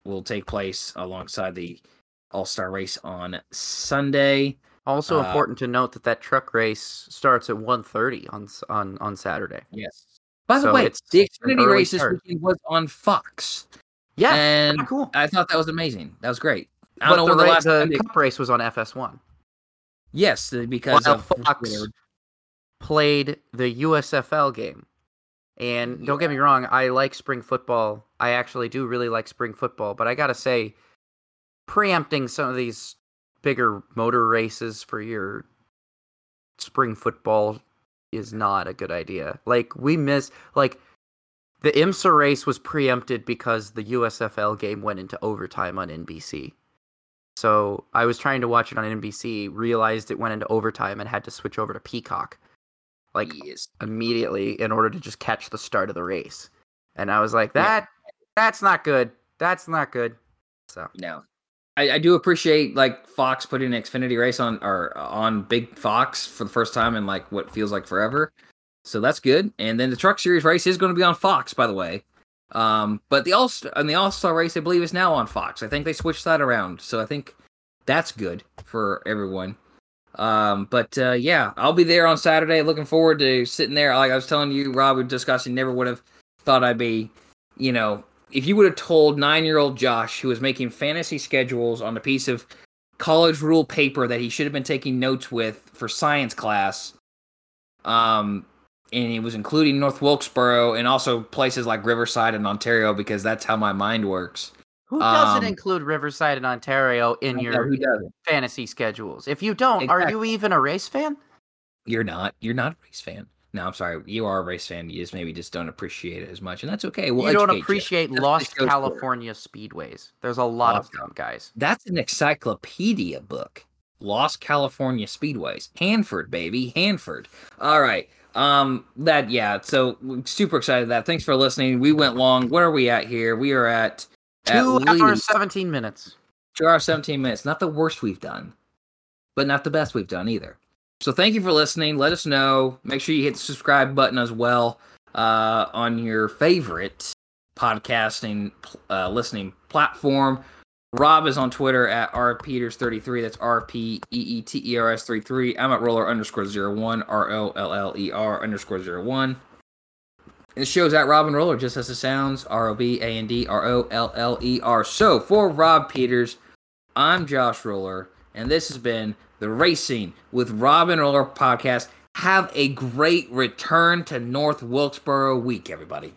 will take place alongside the All-Star race on Sunday. Also important to note that truck race starts at 1:30 on Saturday. Yes. By the way, the Xfinity race this weekend was on Fox. Yeah, and cool. I thought that was amazing. That was great. I don't know when the last Cup race was on FS1. Yes, because Fox played the USFL game. And don't get me wrong, I like spring football. I actually do really like spring football, but I got to say, preempting some of these bigger motor races for your spring football is not a good idea. Like, the IMSA race was preempted because the USFL game went into overtime on NBC. So I was trying to watch it on NBC, realized it went into overtime, and had to switch over to Peacock immediately in order to just catch the start of the race. And I was like, that's not good. That's not good. So no. I do appreciate Fox putting an Xfinity race on Big Fox for the first time in what feels like forever. So that's good. And then the Truck Series race is going to be on Fox, by the way. But the All-Star race, I believe, is now on Fox. I think they switched that around. So I think that's good for everyone. I'll be there on Saturday. Looking forward to sitting there. Like I was telling you, Rob, we were discussing, never would have thought I'd be, if you would have told 9-year-old Josh, who was making fantasy schedules on a piece of college rule paper that he should have been taking notes with for science class, and it was including North Wilkesboro and also places like Riverside and Ontario, because that's how my mind works. Who doesn't include Riverside and Ontario in your fantasy schedules? If you don't, Are you even a race fan? You're not a race fan. No, I'm sorry. You are a race fan. You just don't appreciate it as much, and that's okay. We'll you don't appreciate you. Lost California Speedways. There's a lot of them, guys. That's an encyclopedia book. Lost California Speedways. Hanford, baby. Hanford. All right. So super excited for that. Thanks for listening. We went long. Where are we at here? We are at 2 hours, 17 minutes. 2 hours, 17 minutes. Not the worst we've done, but not the best we've done either. So thank you for listening. Let us know. Make sure you hit the subscribe button as well on your favorite podcasting listening platform. Rob is on Twitter at rpeters33. That's RPEETERS33. I'm at roller_01, ROLLER_01. The show's at Robin Roller, just as it sounds, ROBANDROLLER. So for Rob Peters, I'm Josh Roller, and this has been the Racing with Rob and Roller podcast. Have a great return to North Wilkesboro week, everybody.